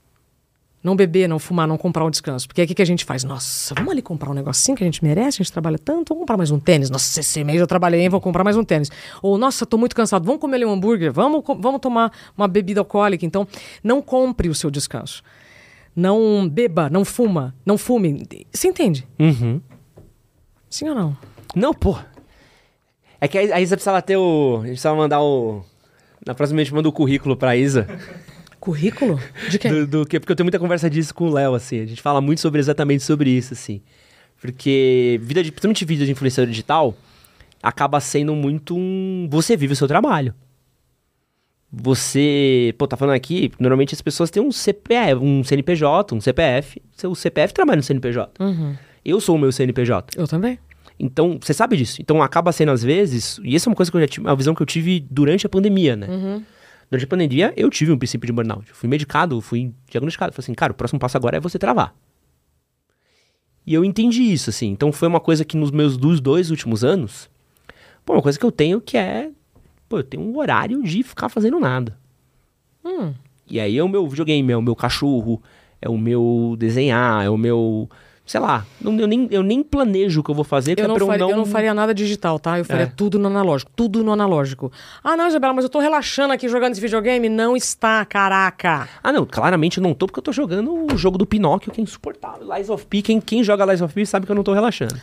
Não beber, não fumar, não comprar o descanso. Porque é aqui que a gente faz. Nossa, vamos ali comprar um negocinho que a gente merece, a gente trabalha tanto. Vamos comprar mais um tênis. Nossa, esse mês eu trabalhei, hein? Vou comprar mais um tênis. Ou, nossa, tô muito cansado. Vamos comer ali um hambúrguer? Vamos, vamos tomar uma bebida alcoólica. Então, não compre o seu descanso. Não beba, não fuma, não fume. Você entende? Uhum. Sim ou não? Não, pô. É que a Isa precisava ter o... A gente precisava mandar o... Na próxima a gente manda o currículo pra Isa. Currículo? De quem? Do, do quê? Porque eu tenho muita conversa disso com o Léo, assim. A gente fala muito sobre exatamente sobre isso, assim. Porque, vida de, principalmente vida de influenciador digital, acaba sendo muito um... Você vive o seu trabalho. Você... Pô, tá falando aqui, normalmente as pessoas têm um C P F, um C N P J, um C P F. O C P F trabalha no C N P J. Uhum. Eu sou o meu C N P J. Eu também. Então, você sabe disso. Então, acaba sendo às vezes... E essa é uma coisa que eu já tive... A visão que eu tive durante a pandemia, né? Uhum. Durante a pandemia, eu tive um princípio de burnout. Fui medicado, fui diagnosticado. Falei assim, cara, o próximo passo agora é você travar. E eu entendi isso, assim. Então, foi uma coisa que nos meus dos dois últimos anos... Pô, uma coisa que eu tenho que é... Pô, eu tenho um horário de ficar fazendo nada. Hum. E aí é o meu videogame, é o meu cachorro, é o meu desenhar, é o meu... Sei lá, não, eu, nem, eu nem planejo o que eu vou fazer. Eu, é não, faria, eu, não... eu não faria nada digital, tá? Eu faria é. tudo no analógico, tudo no analógico. Ah, não, Isabella, mas eu tô relaxando aqui jogando esse videogame. Não está, caraca. Ah, não, claramente eu não tô, porque eu tô jogando o jogo do Pinóquio, que é insuportável. Lies of P, quem, quem joga Lies of P sabe que eu não tô relaxando.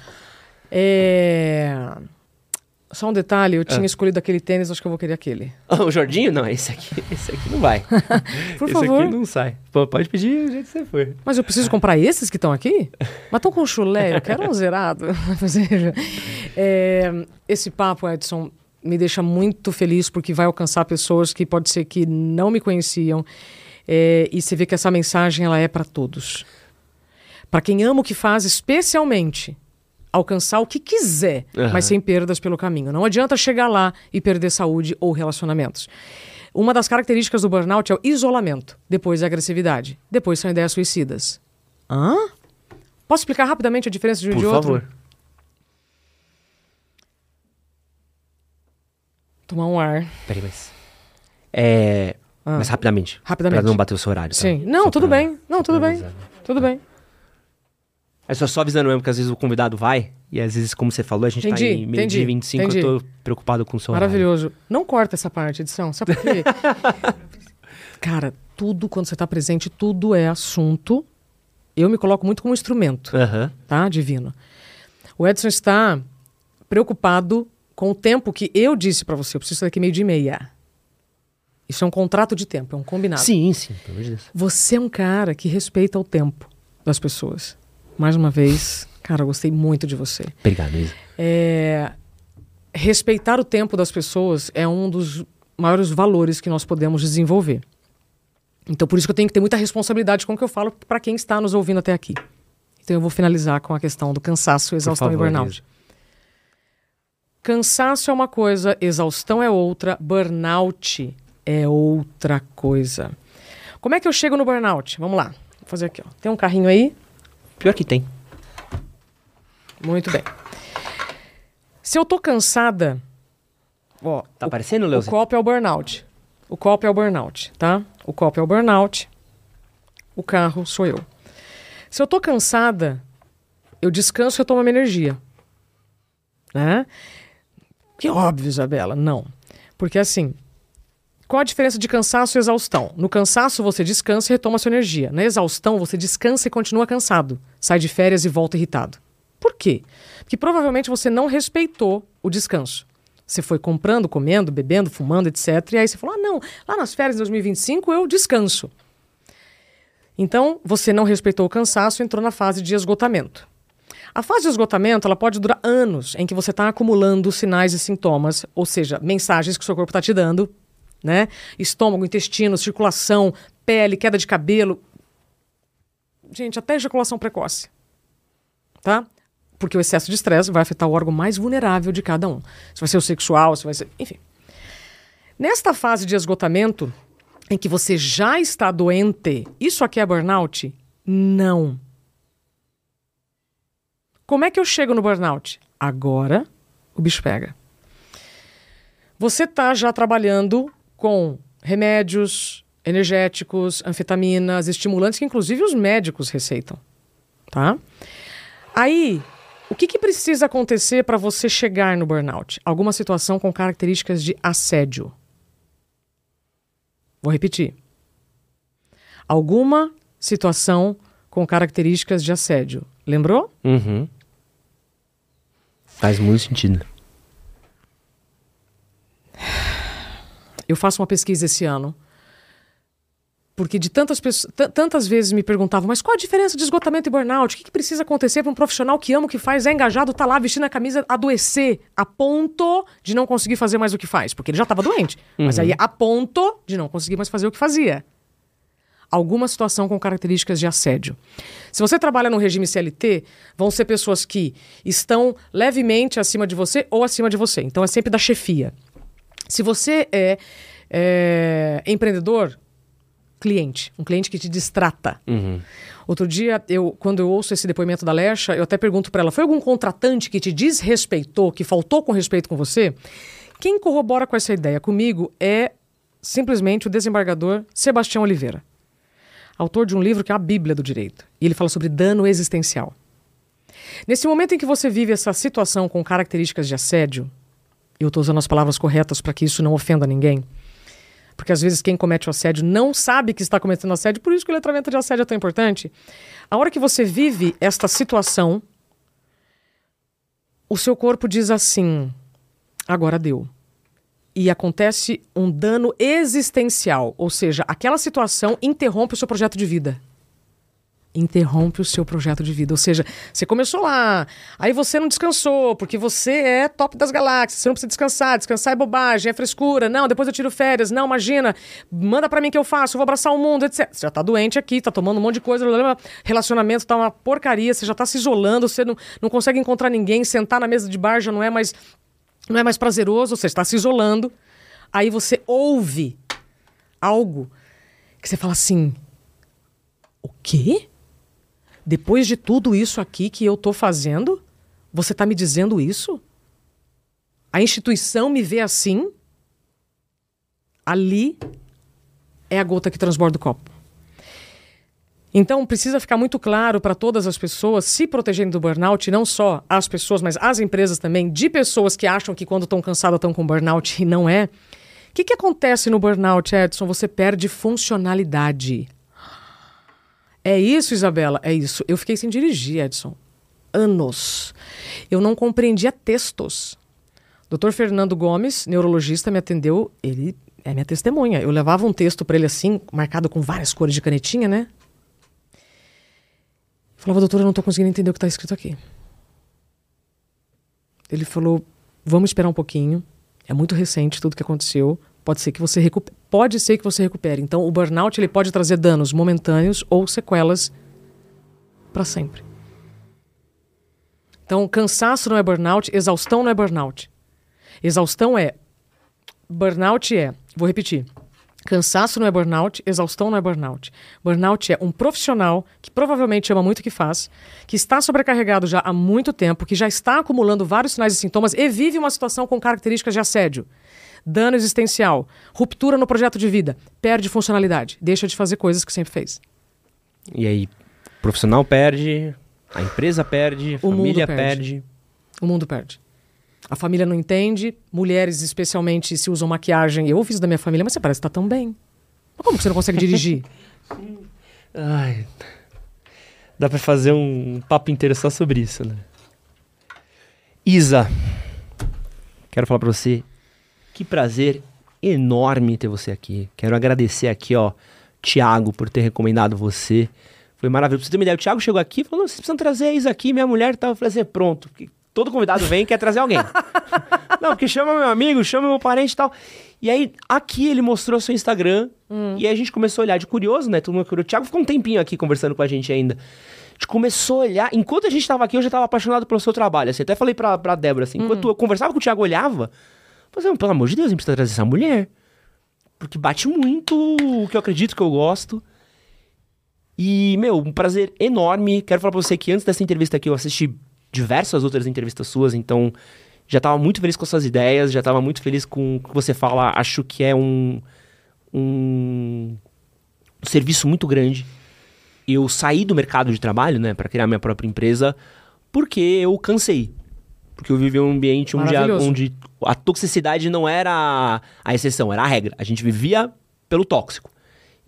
É... Só um detalhe, eu tinha ah. escolhido aquele tênis, acho que eu vou querer aquele. O Jordinho? Não, esse aqui, esse aqui não vai. Por esse favor. Esse aqui não sai. Pô, pode pedir do jeito que você for. Mas eu preciso comprar esses que estão aqui? Mas estão com chulé, eu quero um zerado. Ou seja, é, esse papo, Edson, me deixa muito feliz, porque vai alcançar pessoas que pode ser que não me conheciam. É, e você vê que essa mensagem ela é para todos. Para quem ama o que faz, especialmente... alcançar o que quiser, uhum. mas sem perdas pelo caminho. Não adianta chegar lá e perder saúde ou relacionamentos. Uma das características do burnout é o isolamento, depois a agressividade, depois são ideias suicidas. Hã? Posso explicar rapidamente a diferença de um Por de outro? Por favor. Tomar um ar. Peraí, mas... É... Ah. Mas rapidamente. Rapidamente. Pra não bater o seu horário. Tá? Sim. Não, só tudo pra... bem. Não, tudo bem. Tudo bem. É só, só avisando mesmo, que às vezes o convidado vai, e às vezes, como você falou, a gente entendi, tá em meio-dia vinte e cinco, entendi. Eu tô preocupado com o som. Maravilhoso. Horário. Não corta essa parte, edição, sabe por quê? Cara, tudo, quando você tá presente, tudo é assunto. Eu me coloco muito como instrumento, uh-huh. tá? Divino. O Edson está preocupado com o tempo que eu disse pra você, eu preciso daqui meio-dia e meia. Isso é um contrato de tempo, é um combinado. Sim, sim, pelo amor de Deus. Você é um cara que respeita o tempo das pessoas. Mais uma vez, cara, eu gostei muito de você. Obrigado, Isa. É, respeitar o tempo das pessoas é um dos maiores valores que nós podemos desenvolver. Então, por isso que eu tenho que ter muita responsabilidade com o que eu falo para quem está nos ouvindo até aqui. Então, eu vou finalizar com a questão do cansaço, exaustão favor, e burnout. Isa. Cansaço é uma coisa, exaustão é outra, burnout é outra coisa. Como é que eu chego no burnout? Vamos lá. Vou fazer aqui, ó. Tem um carrinho aí? Pior que tem. Muito bem. Se eu tô cansada... Ó, tá aparecendo, Leozinho? O copo é o burnout. O copo é o burnout, tá? O copo é o burnout. O carro sou eu. Se eu tô cansada, eu descanso e eu tomo a minha energia. Né? Que óbvio, Isabella. Não. Porque assim... Qual a diferença de cansaço e exaustão? No cansaço, você descansa e retoma sua energia. Na exaustão, você descansa e continua cansado. Sai de férias e volta irritado. Por quê? Porque provavelmente você não respeitou o descanso. Você foi comprando, comendo, bebendo, fumando, etcétera. E aí você falou, ah, não, lá nas férias de dois mil e vinte e cinco eu descanso. Então, você não respeitou o cansaço e entrou na fase de esgotamento. A fase de esgotamento ela pode durar anos, em que você está acumulando sinais e sintomas, ou seja, mensagens que o seu corpo está te dando, né? Estômago, intestino, circulação, pele, queda de cabelo. Gente, até ejaculação precoce. Tá? Porque o excesso de estresse vai afetar o órgão mais vulnerável de cada um. Se vai ser o sexual, se vai ser... Enfim. Nesta fase de esgotamento, em que você já está doente, isso aqui é burnout? Não. Como é que eu chego no burnout? Agora o bicho pega. Você está já trabalhando... com remédios, energéticos, anfetaminas, estimulantes, que inclusive os médicos receitam, tá? Aí, o que que precisa acontecer para você chegar no burnout? Alguma situação com características de assédio. Vou repetir. Alguma situação com características de assédio. Lembrou? Uhum. Faz muito sentido. Eu faço uma pesquisa esse ano, porque de tantas, pessoas, t- tantas vezes me perguntavam, mas qual a diferença de esgotamento e burnout? O que, que precisa acontecer para um profissional que ama o que faz, é engajado, tá lá vestindo a camisa, adoecer a ponto de não conseguir fazer mais o que faz? Porque ele já estava doente, uhum. mas aí a ponto de não conseguir mais fazer o que fazia. Alguma situação com características de assédio. Se você trabalha no regime C L T, vão ser pessoas que estão levemente acima de você ou acima de você. Então é sempre da chefia. Se você é É, empreendedor, cliente. Um cliente que te distrata. Uhum. Outro dia, eu, quando eu ouço esse depoimento da Alesha, eu até pergunto para ela, foi algum contratante que te desrespeitou, que faltou com respeito com você? Quem corrobora com essa ideia comigo é simplesmente o desembargador Sebastião Oliveira, autor de um livro que é a Bíblia do Direito. E ele fala sobre dano existencial. Nesse momento em que você vive essa situação com características de assédio, eu estou usando as palavras corretas para que isso não ofenda ninguém, porque às vezes quem comete o assédio não sabe que está cometendo assédio, por isso que o letramento de assédio é tão importante. A hora que você vive esta situação, o seu corpo diz assim, agora deu. E acontece um dano existencial, ou seja, aquela situação interrompe o seu projeto de vida. Interrompe o seu projeto de vida. Ou seja, você começou lá, aí você não descansou, porque você é top das galáxias, você não precisa descansar, descansar é bobagem, é frescura, não, depois eu tiro férias, não, imagina, manda pra mim que eu faço, eu vou abraçar o mundo, etcétera. Você já tá doente aqui, tá tomando um monte de coisa, relacionamento tá uma porcaria, você já tá se isolando, você não, não consegue encontrar ninguém, sentar na mesa de bar já não é mais, não é mais prazeroso, você está se isolando. Aí você ouve algo que você fala assim, o quê? Depois de tudo isso aqui que eu tô fazendo, você tá me dizendo isso? A instituição me vê assim? Ali é a gota que transborda o copo. Então precisa ficar muito claro para todas as pessoas se protegerem do burnout, não só as pessoas, mas as empresas também, de pessoas que acham que quando estão cansadas estão com burnout e não é. O que, que acontece no burnout, Edson? Você perde funcionalidade. É isso, Izabella? É isso. Eu fiquei sem dirigir, Edson. Anos. Eu não compreendia textos. doutor Fernando Gomes, neurologista, me atendeu. Ele é minha testemunha. Eu levava um texto para ele assim, marcado com várias cores de canetinha, né? Falava, doutor, eu não estou conseguindo entender o que está escrito aqui. Ele falou, vamos esperar um pouquinho. É muito recente tudo que aconteceu. Pode ser que você recupere. Pode ser que você recupere. Então, o burnout ele pode trazer danos momentâneos ou sequelas para sempre. Então, cansaço não é burnout, exaustão não é burnout. Exaustão é... Burnout é... Vou repetir. Cansaço não é burnout, exaustão não é burnout. Burnout é um profissional que provavelmente ama muito o que faz, que está sobrecarregado já há muito tempo, que já está acumulando vários sinais e sintomas e vive uma situação com características de assédio. Dano existencial, ruptura no projeto de vida, perde funcionalidade, deixa de fazer coisas que sempre fez. E aí, o profissional perde, a empresa perde, a família perde. O mundo perde. A família não entende, mulheres especialmente se usam maquiagem. Eu ouvi isso da minha família, mas você parece que tá tão bem. Mas como que você não consegue dirigir? Ai, dá pra fazer um papo inteiro só sobre isso, né? Isa, quero falar pra você... Que prazer enorme ter você aqui. Quero agradecer aqui, ó, Tiago, por ter recomendado você. Foi maravilhoso. Pra você ter uma ideia, o Tiago chegou aqui e falou, não, vocês precisam trazer a Isa aqui, minha mulher tá, eu falei assim, pronto. Porque todo convidado vem e quer trazer alguém. Não, porque chama meu amigo, chama meu parente e tal. E aí, aqui ele mostrou seu Instagram hum. e aí a gente começou a olhar de curioso, né? Todo mundo curioso. O Tiago ficou um tempinho aqui conversando com a gente ainda. A gente começou a olhar. Enquanto a gente tava aqui, eu já tava apaixonado pelo seu trabalho. Assim, até falei pra, pra Débora, assim, enquanto hum. eu conversava com o Tiago, olhava... Mas, pelo amor de Deus, a gente precisa trazer essa mulher. Porque bate muito o que eu acredito, que eu gosto. E, meu, um prazer enorme. Quero falar pra você que antes dessa entrevista aqui, eu assisti diversas outras entrevistas suas. Então, já tava muito feliz com as suas ideias. Já tava muito feliz com o que você fala. Acho que é um, um, um serviço muito grande. Eu saí do mercado de trabalho, né, pra criar minha própria empresa, porque eu cansei. Porque eu vivi um ambiente onde a, onde a toxicidade não era a exceção, era a regra. A gente vivia pelo tóxico.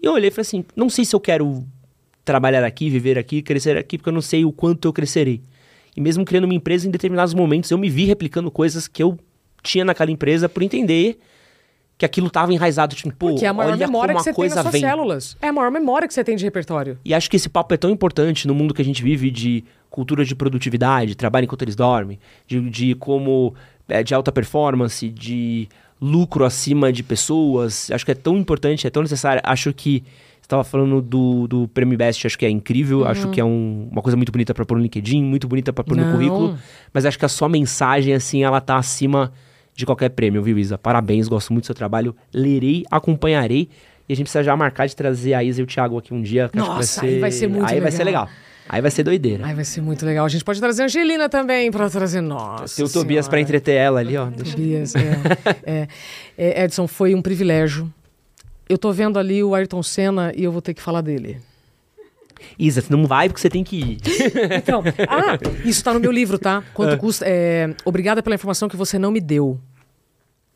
E eu olhei e falei assim, não sei se eu quero trabalhar aqui, viver aqui, crescer aqui, porque eu não sei o quanto eu crescerei. E mesmo criando uma empresa, em determinados momentos, eu me vi replicando coisas que eu tinha naquela empresa por entender que aquilo estava enraizado. Tipo, pô, porque é a maior olha memória como que você tem nas suas vem. Células. É a maior memória que você tem de repertório. E acho que esse papo é tão importante no mundo que a gente vive de... cultura de produtividade, trabalho enquanto eles dormem, de, de como é, de alta performance, de lucro acima de pessoas. Acho que é tão importante, é tão necessário. Acho que você estava falando do, do Prêmio Best, acho que é incrível, uhum. acho que é um, uma coisa muito bonita para pôr no LinkedIn, muito bonita para pôr Não. no currículo, mas acho que a sua mensagem, assim, ela tá acima de qualquer prêmio, viu, Isa? Parabéns, gosto muito do seu trabalho, lerei, acompanharei, e a gente precisa já marcar de trazer a Isa e o Thiago aqui um dia. Que Nossa, acho que vai ser... aí vai ser muito aí legal. Aí vai ser legal. Aí vai ser doideira. Aí vai ser muito legal. A gente pode trazer a Angelina também pra trazer nós. Tem o Tobias pra entreter ela ali, ó. Tobias, é. é. Edson, foi um privilégio. Eu tô vendo ali o Ayrton Senna e eu vou ter que falar dele. Isa, você não vai porque você tem que ir. Então, ah, isso tá no meu livro, tá? Quanto ah. custa... É, obrigada pela informação que você não me deu.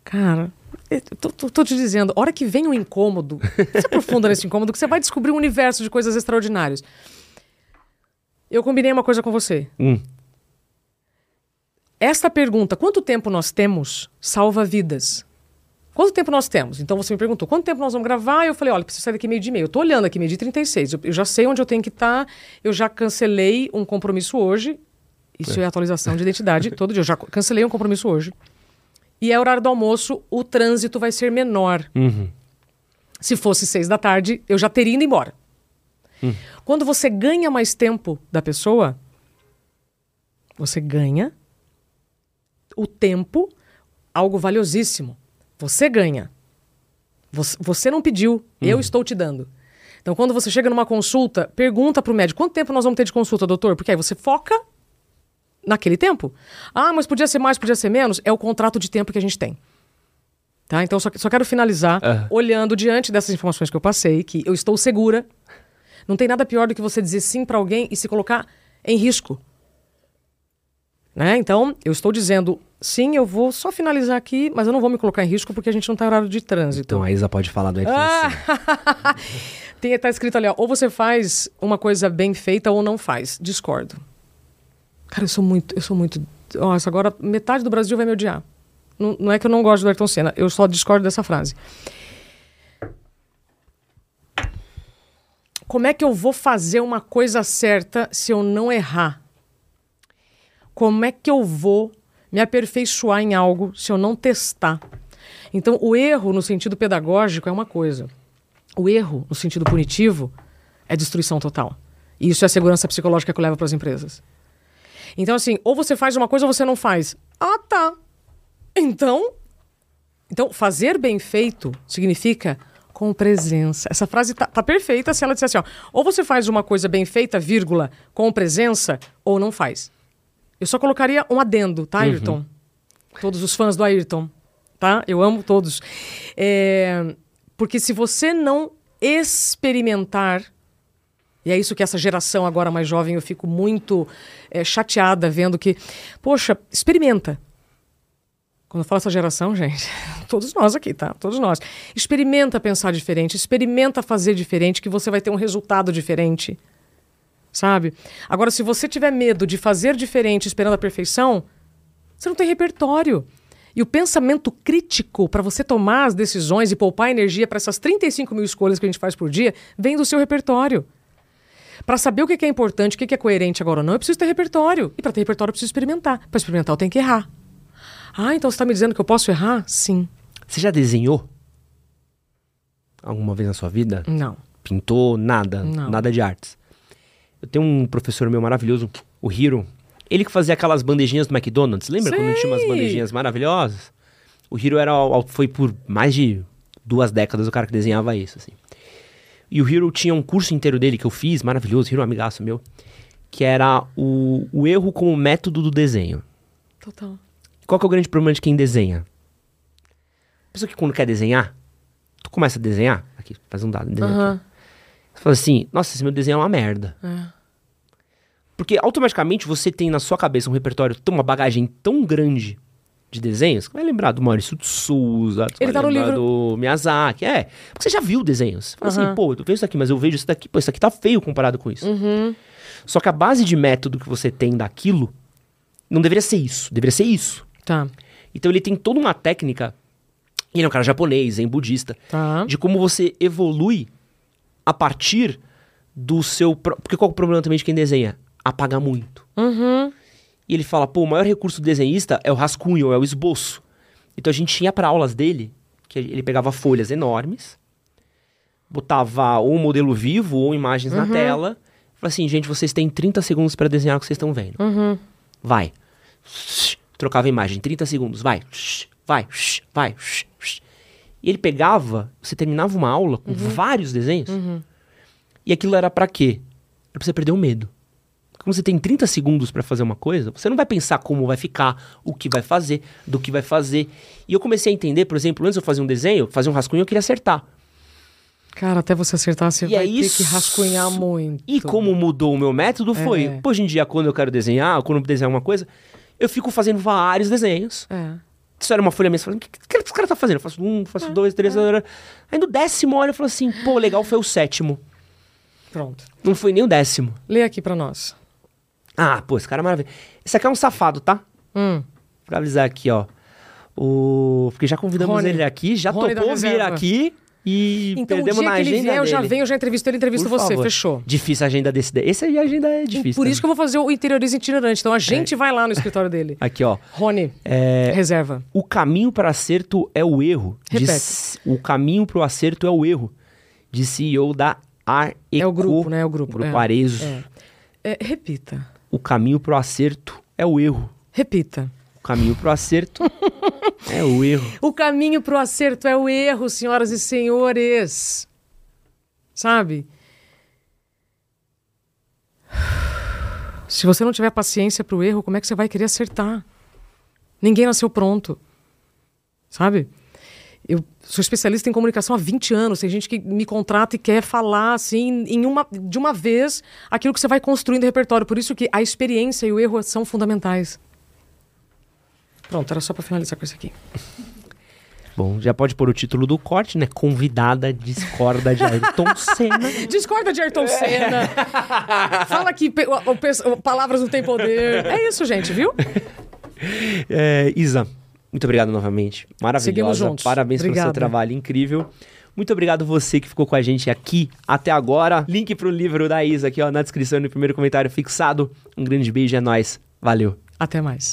Cara... Eu tô, tô, tô te dizendo, a hora que vem um incômodo, você aprofunda nesse incômodo que você vai descobrir um universo de coisas extraordinárias. Eu combinei uma coisa com você. Hum. Esta pergunta, quanto tempo nós temos, salva vidas. Quanto tempo nós temos? Então você me perguntou, quanto tempo nós vamos gravar? Eu falei, olha, preciso sair daqui meio dia e meio. Eu tô olhando aqui meio dia e trinta e seis. Eu, eu já sei onde eu tenho que estar. Tá, eu já cancelei um compromisso hoje. Isso é, é atualização de identidade todo dia. Eu já cancelei um compromisso hoje. E é horário do almoço, o trânsito vai ser menor. Uhum. Se fosse seis da tarde, eu já teria ido embora. Uhum. Quando você ganha mais tempo da pessoa, você ganha o tempo, algo valiosíssimo. Você ganha. Você, você não pediu, uhum. eu estou te dando. Então, quando você chega numa consulta, pergunta para o médico, quanto tempo nós vamos ter de consulta, doutor? Porque aí você foca... naquele tempo. Ah, mas podia ser mais, podia ser menos. É o contrato de tempo que a gente tem. Tá? Então, só, só quero finalizar uhum. olhando diante dessas informações que eu passei, que eu estou segura. Não tem nada pior do que você dizer sim para alguém e se colocar em risco. Né? Então, eu estou dizendo, sim, eu vou só finalizar aqui, mas eu não vou me colocar em risco porque a gente não está em horário de trânsito. Então, a Isa pode falar do F D I C. Ah! Tem, tá escrito ali, ó, ou você faz uma coisa bem feita ou não faz. Discordo. Cara, eu sou muito... Eu sou muito... Nossa, agora metade do Brasil vai me odiar. Não, não é que eu não gosto do Ayrton Senna. Eu só discordo dessa frase. Como é que eu vou fazer uma coisa certa se eu não errar? Como é que eu vou me aperfeiçoar em algo se eu não testar? Então, o erro no sentido pedagógico é uma coisa. O erro no sentido punitivo é destruição total. E isso é a segurança psicológica que eu levo para as empresas. Então, assim, ou você faz uma coisa ou você não faz. Ah, tá. Então, então fazer bem feito significa com presença. Essa frase tá, tá perfeita se ela disser assim, ó. Ou você faz uma coisa bem feita, vírgula, com presença, ou não faz. Eu só colocaria um adendo, tá, Ayrton? Uhum. Todos os fãs do Ayrton, tá? Eu amo todos. É, porque se você não experimentar... E é isso que essa geração agora mais jovem, eu fico muito é, chateada vendo que... Poxa, experimenta. Quando eu falo essa geração, gente, todos nós aqui, tá? Todos nós. Experimenta pensar diferente, experimenta fazer diferente, que você vai ter um resultado diferente, sabe? Agora, se você tiver medo de fazer diferente esperando a perfeição, você não tem repertório. E o pensamento crítico para você tomar as decisões e poupar energia para essas trinta e cinco mil escolhas que a gente faz por dia, vem do seu repertório. Para saber o que é importante, o que é coerente agora ou não, eu preciso ter repertório. E para ter repertório eu preciso experimentar. Para experimentar eu tenho que errar. Ah, então você está me dizendo que eu posso errar? Sim. Você já desenhou? Alguma vez na sua vida? Não. Pintou? Nada? Não. Nada de artes. Eu tenho um professor meu maravilhoso, o Hiro. Ele que fazia aquelas bandejinhas do McDonald's. Lembra Sei. Quando tinha umas bandejinhas maravilhosas? O Hiro era, foi por mais de duas décadas o cara que desenhava isso, assim. E o Hiro tinha um curso inteiro dele que eu fiz, maravilhoso, Hiro é um amigaço meu, que era o, o erro como método do desenho. Total. Qual que é o grande problema de quem desenha? A pessoa que quando quer desenhar, tu começa a desenhar, aqui, faz um dado, desenho uh-huh. aqui. Você fala assim, nossa, esse meu desenho é uma merda. É. Porque automaticamente você tem na sua cabeça um repertório, uma bagagem tão grande de desenhos, que vai lembrar do Maurício de Souza, ele tá no livro do Miyazaki, é, porque você já viu desenhos. Você fala uhum. assim, pô, eu vejo isso aqui, mas eu vejo isso daqui, pô, isso aqui tá feio comparado com isso. Uhum. Só que a base de método que você tem daquilo, não deveria ser isso, deveria ser isso. Tá. Então ele tem toda uma técnica, ele é um cara japonês, é um budista, tá. de como você evolui a partir do seu... Porque qual é o problema também de quem desenha? Apagar muito. Uhum. E ele fala, pô, o maior recurso do desenhista é o rascunho, é o esboço. Então a gente ia para aulas dele, que ele pegava folhas enormes, botava ou um modelo vivo ou imagens uhum. na tela. Falava assim, gente, vocês têm trinta segundos para desenhar o que vocês estão vendo. Uhum. Vai. Trocava a imagem, trinta segundos, vai. vai, shush, vai. Shush, shush. E ele pegava, você terminava uma aula com uhum. vários desenhos. Uhum. E aquilo era pra quê? Era pra você perder o medo. Como você tem trinta segundos pra fazer uma coisa, você não vai pensar como vai ficar, o que vai fazer, do que vai fazer. E eu comecei a entender, por exemplo, antes eu fazia um desenho, fazia um rascunho, eu queria acertar. Cara, até você acertar, você e vai é ter que rascunhar muito. E como mudou o meu método foi... É. Hoje em dia, quando eu quero desenhar, quando eu desenho uma coisa, eu fico fazendo vários desenhos. É. Isso era uma folha mesmo. O que, que, que o cara tá fazendo? Eu faço um, faço é, dois, três... É. Aí no décimo hora eu falo assim, pô, legal, foi o sétimo. Pronto. Não foi nem o décimo. Lê aqui pra nós. Ah, pô, esse cara é maravilhoso. Esse aqui é um safado, tá? Hum. Pra avisar aqui, ó. O... Porque já convidamos Rony. Ele aqui, já Rony topou vir aqui... E então, perdemos na agenda dele. Então o dia que ele vier, eu já venho, eu já entrevisto ele, entrevisto Por você, favor. Fechou. Difícil a agenda desse... Esse aí a agenda é difícil. Por também. Isso que eu vou fazer o interioriza itinerante. Então a gente é. Vai lá no escritório dele. Aqui, ó. Rony, é... reserva. O caminho para acerto é o erro. Repete. De... O caminho para o acerto é o erro. De C E O da Areco. É o grupo, né? É o grupo. Grupo é. Arezo. É. É. Repita. O caminho para o acerto é o erro. Repita. O caminho para o acerto... É o erro. O caminho pro acerto é o erro, senhoras e senhores. Sabe? Se você não tiver paciência pro erro, como é que você vai querer acertar? Ninguém nasceu pronto. Sabe? Eu sou especialista em comunicação há vinte anos. Tem gente que me contrata e quer falar assim, em uma, de uma vez, aquilo que você vai construindo em repertório. Por isso que a experiência e o erro são fundamentais. Pronto, era só pra finalizar com isso aqui. Bom, já pode pôr o título do corte, né? Convidada discorda de Ayrton Senna. Discorda de Ayrton Senna. Fala que pe- o, o pe- o palavras não têm poder. É isso, gente, viu? É, Isa, muito obrigado novamente. Maravilhosa. Seguimos juntos. Parabéns pelo seu trabalho incrível. Muito obrigado você que ficou com a gente aqui até agora. Link pro livro da Isa aqui, ó, na descrição e no primeiro comentário fixado. Um grande beijo, é nóis. Valeu. Até mais.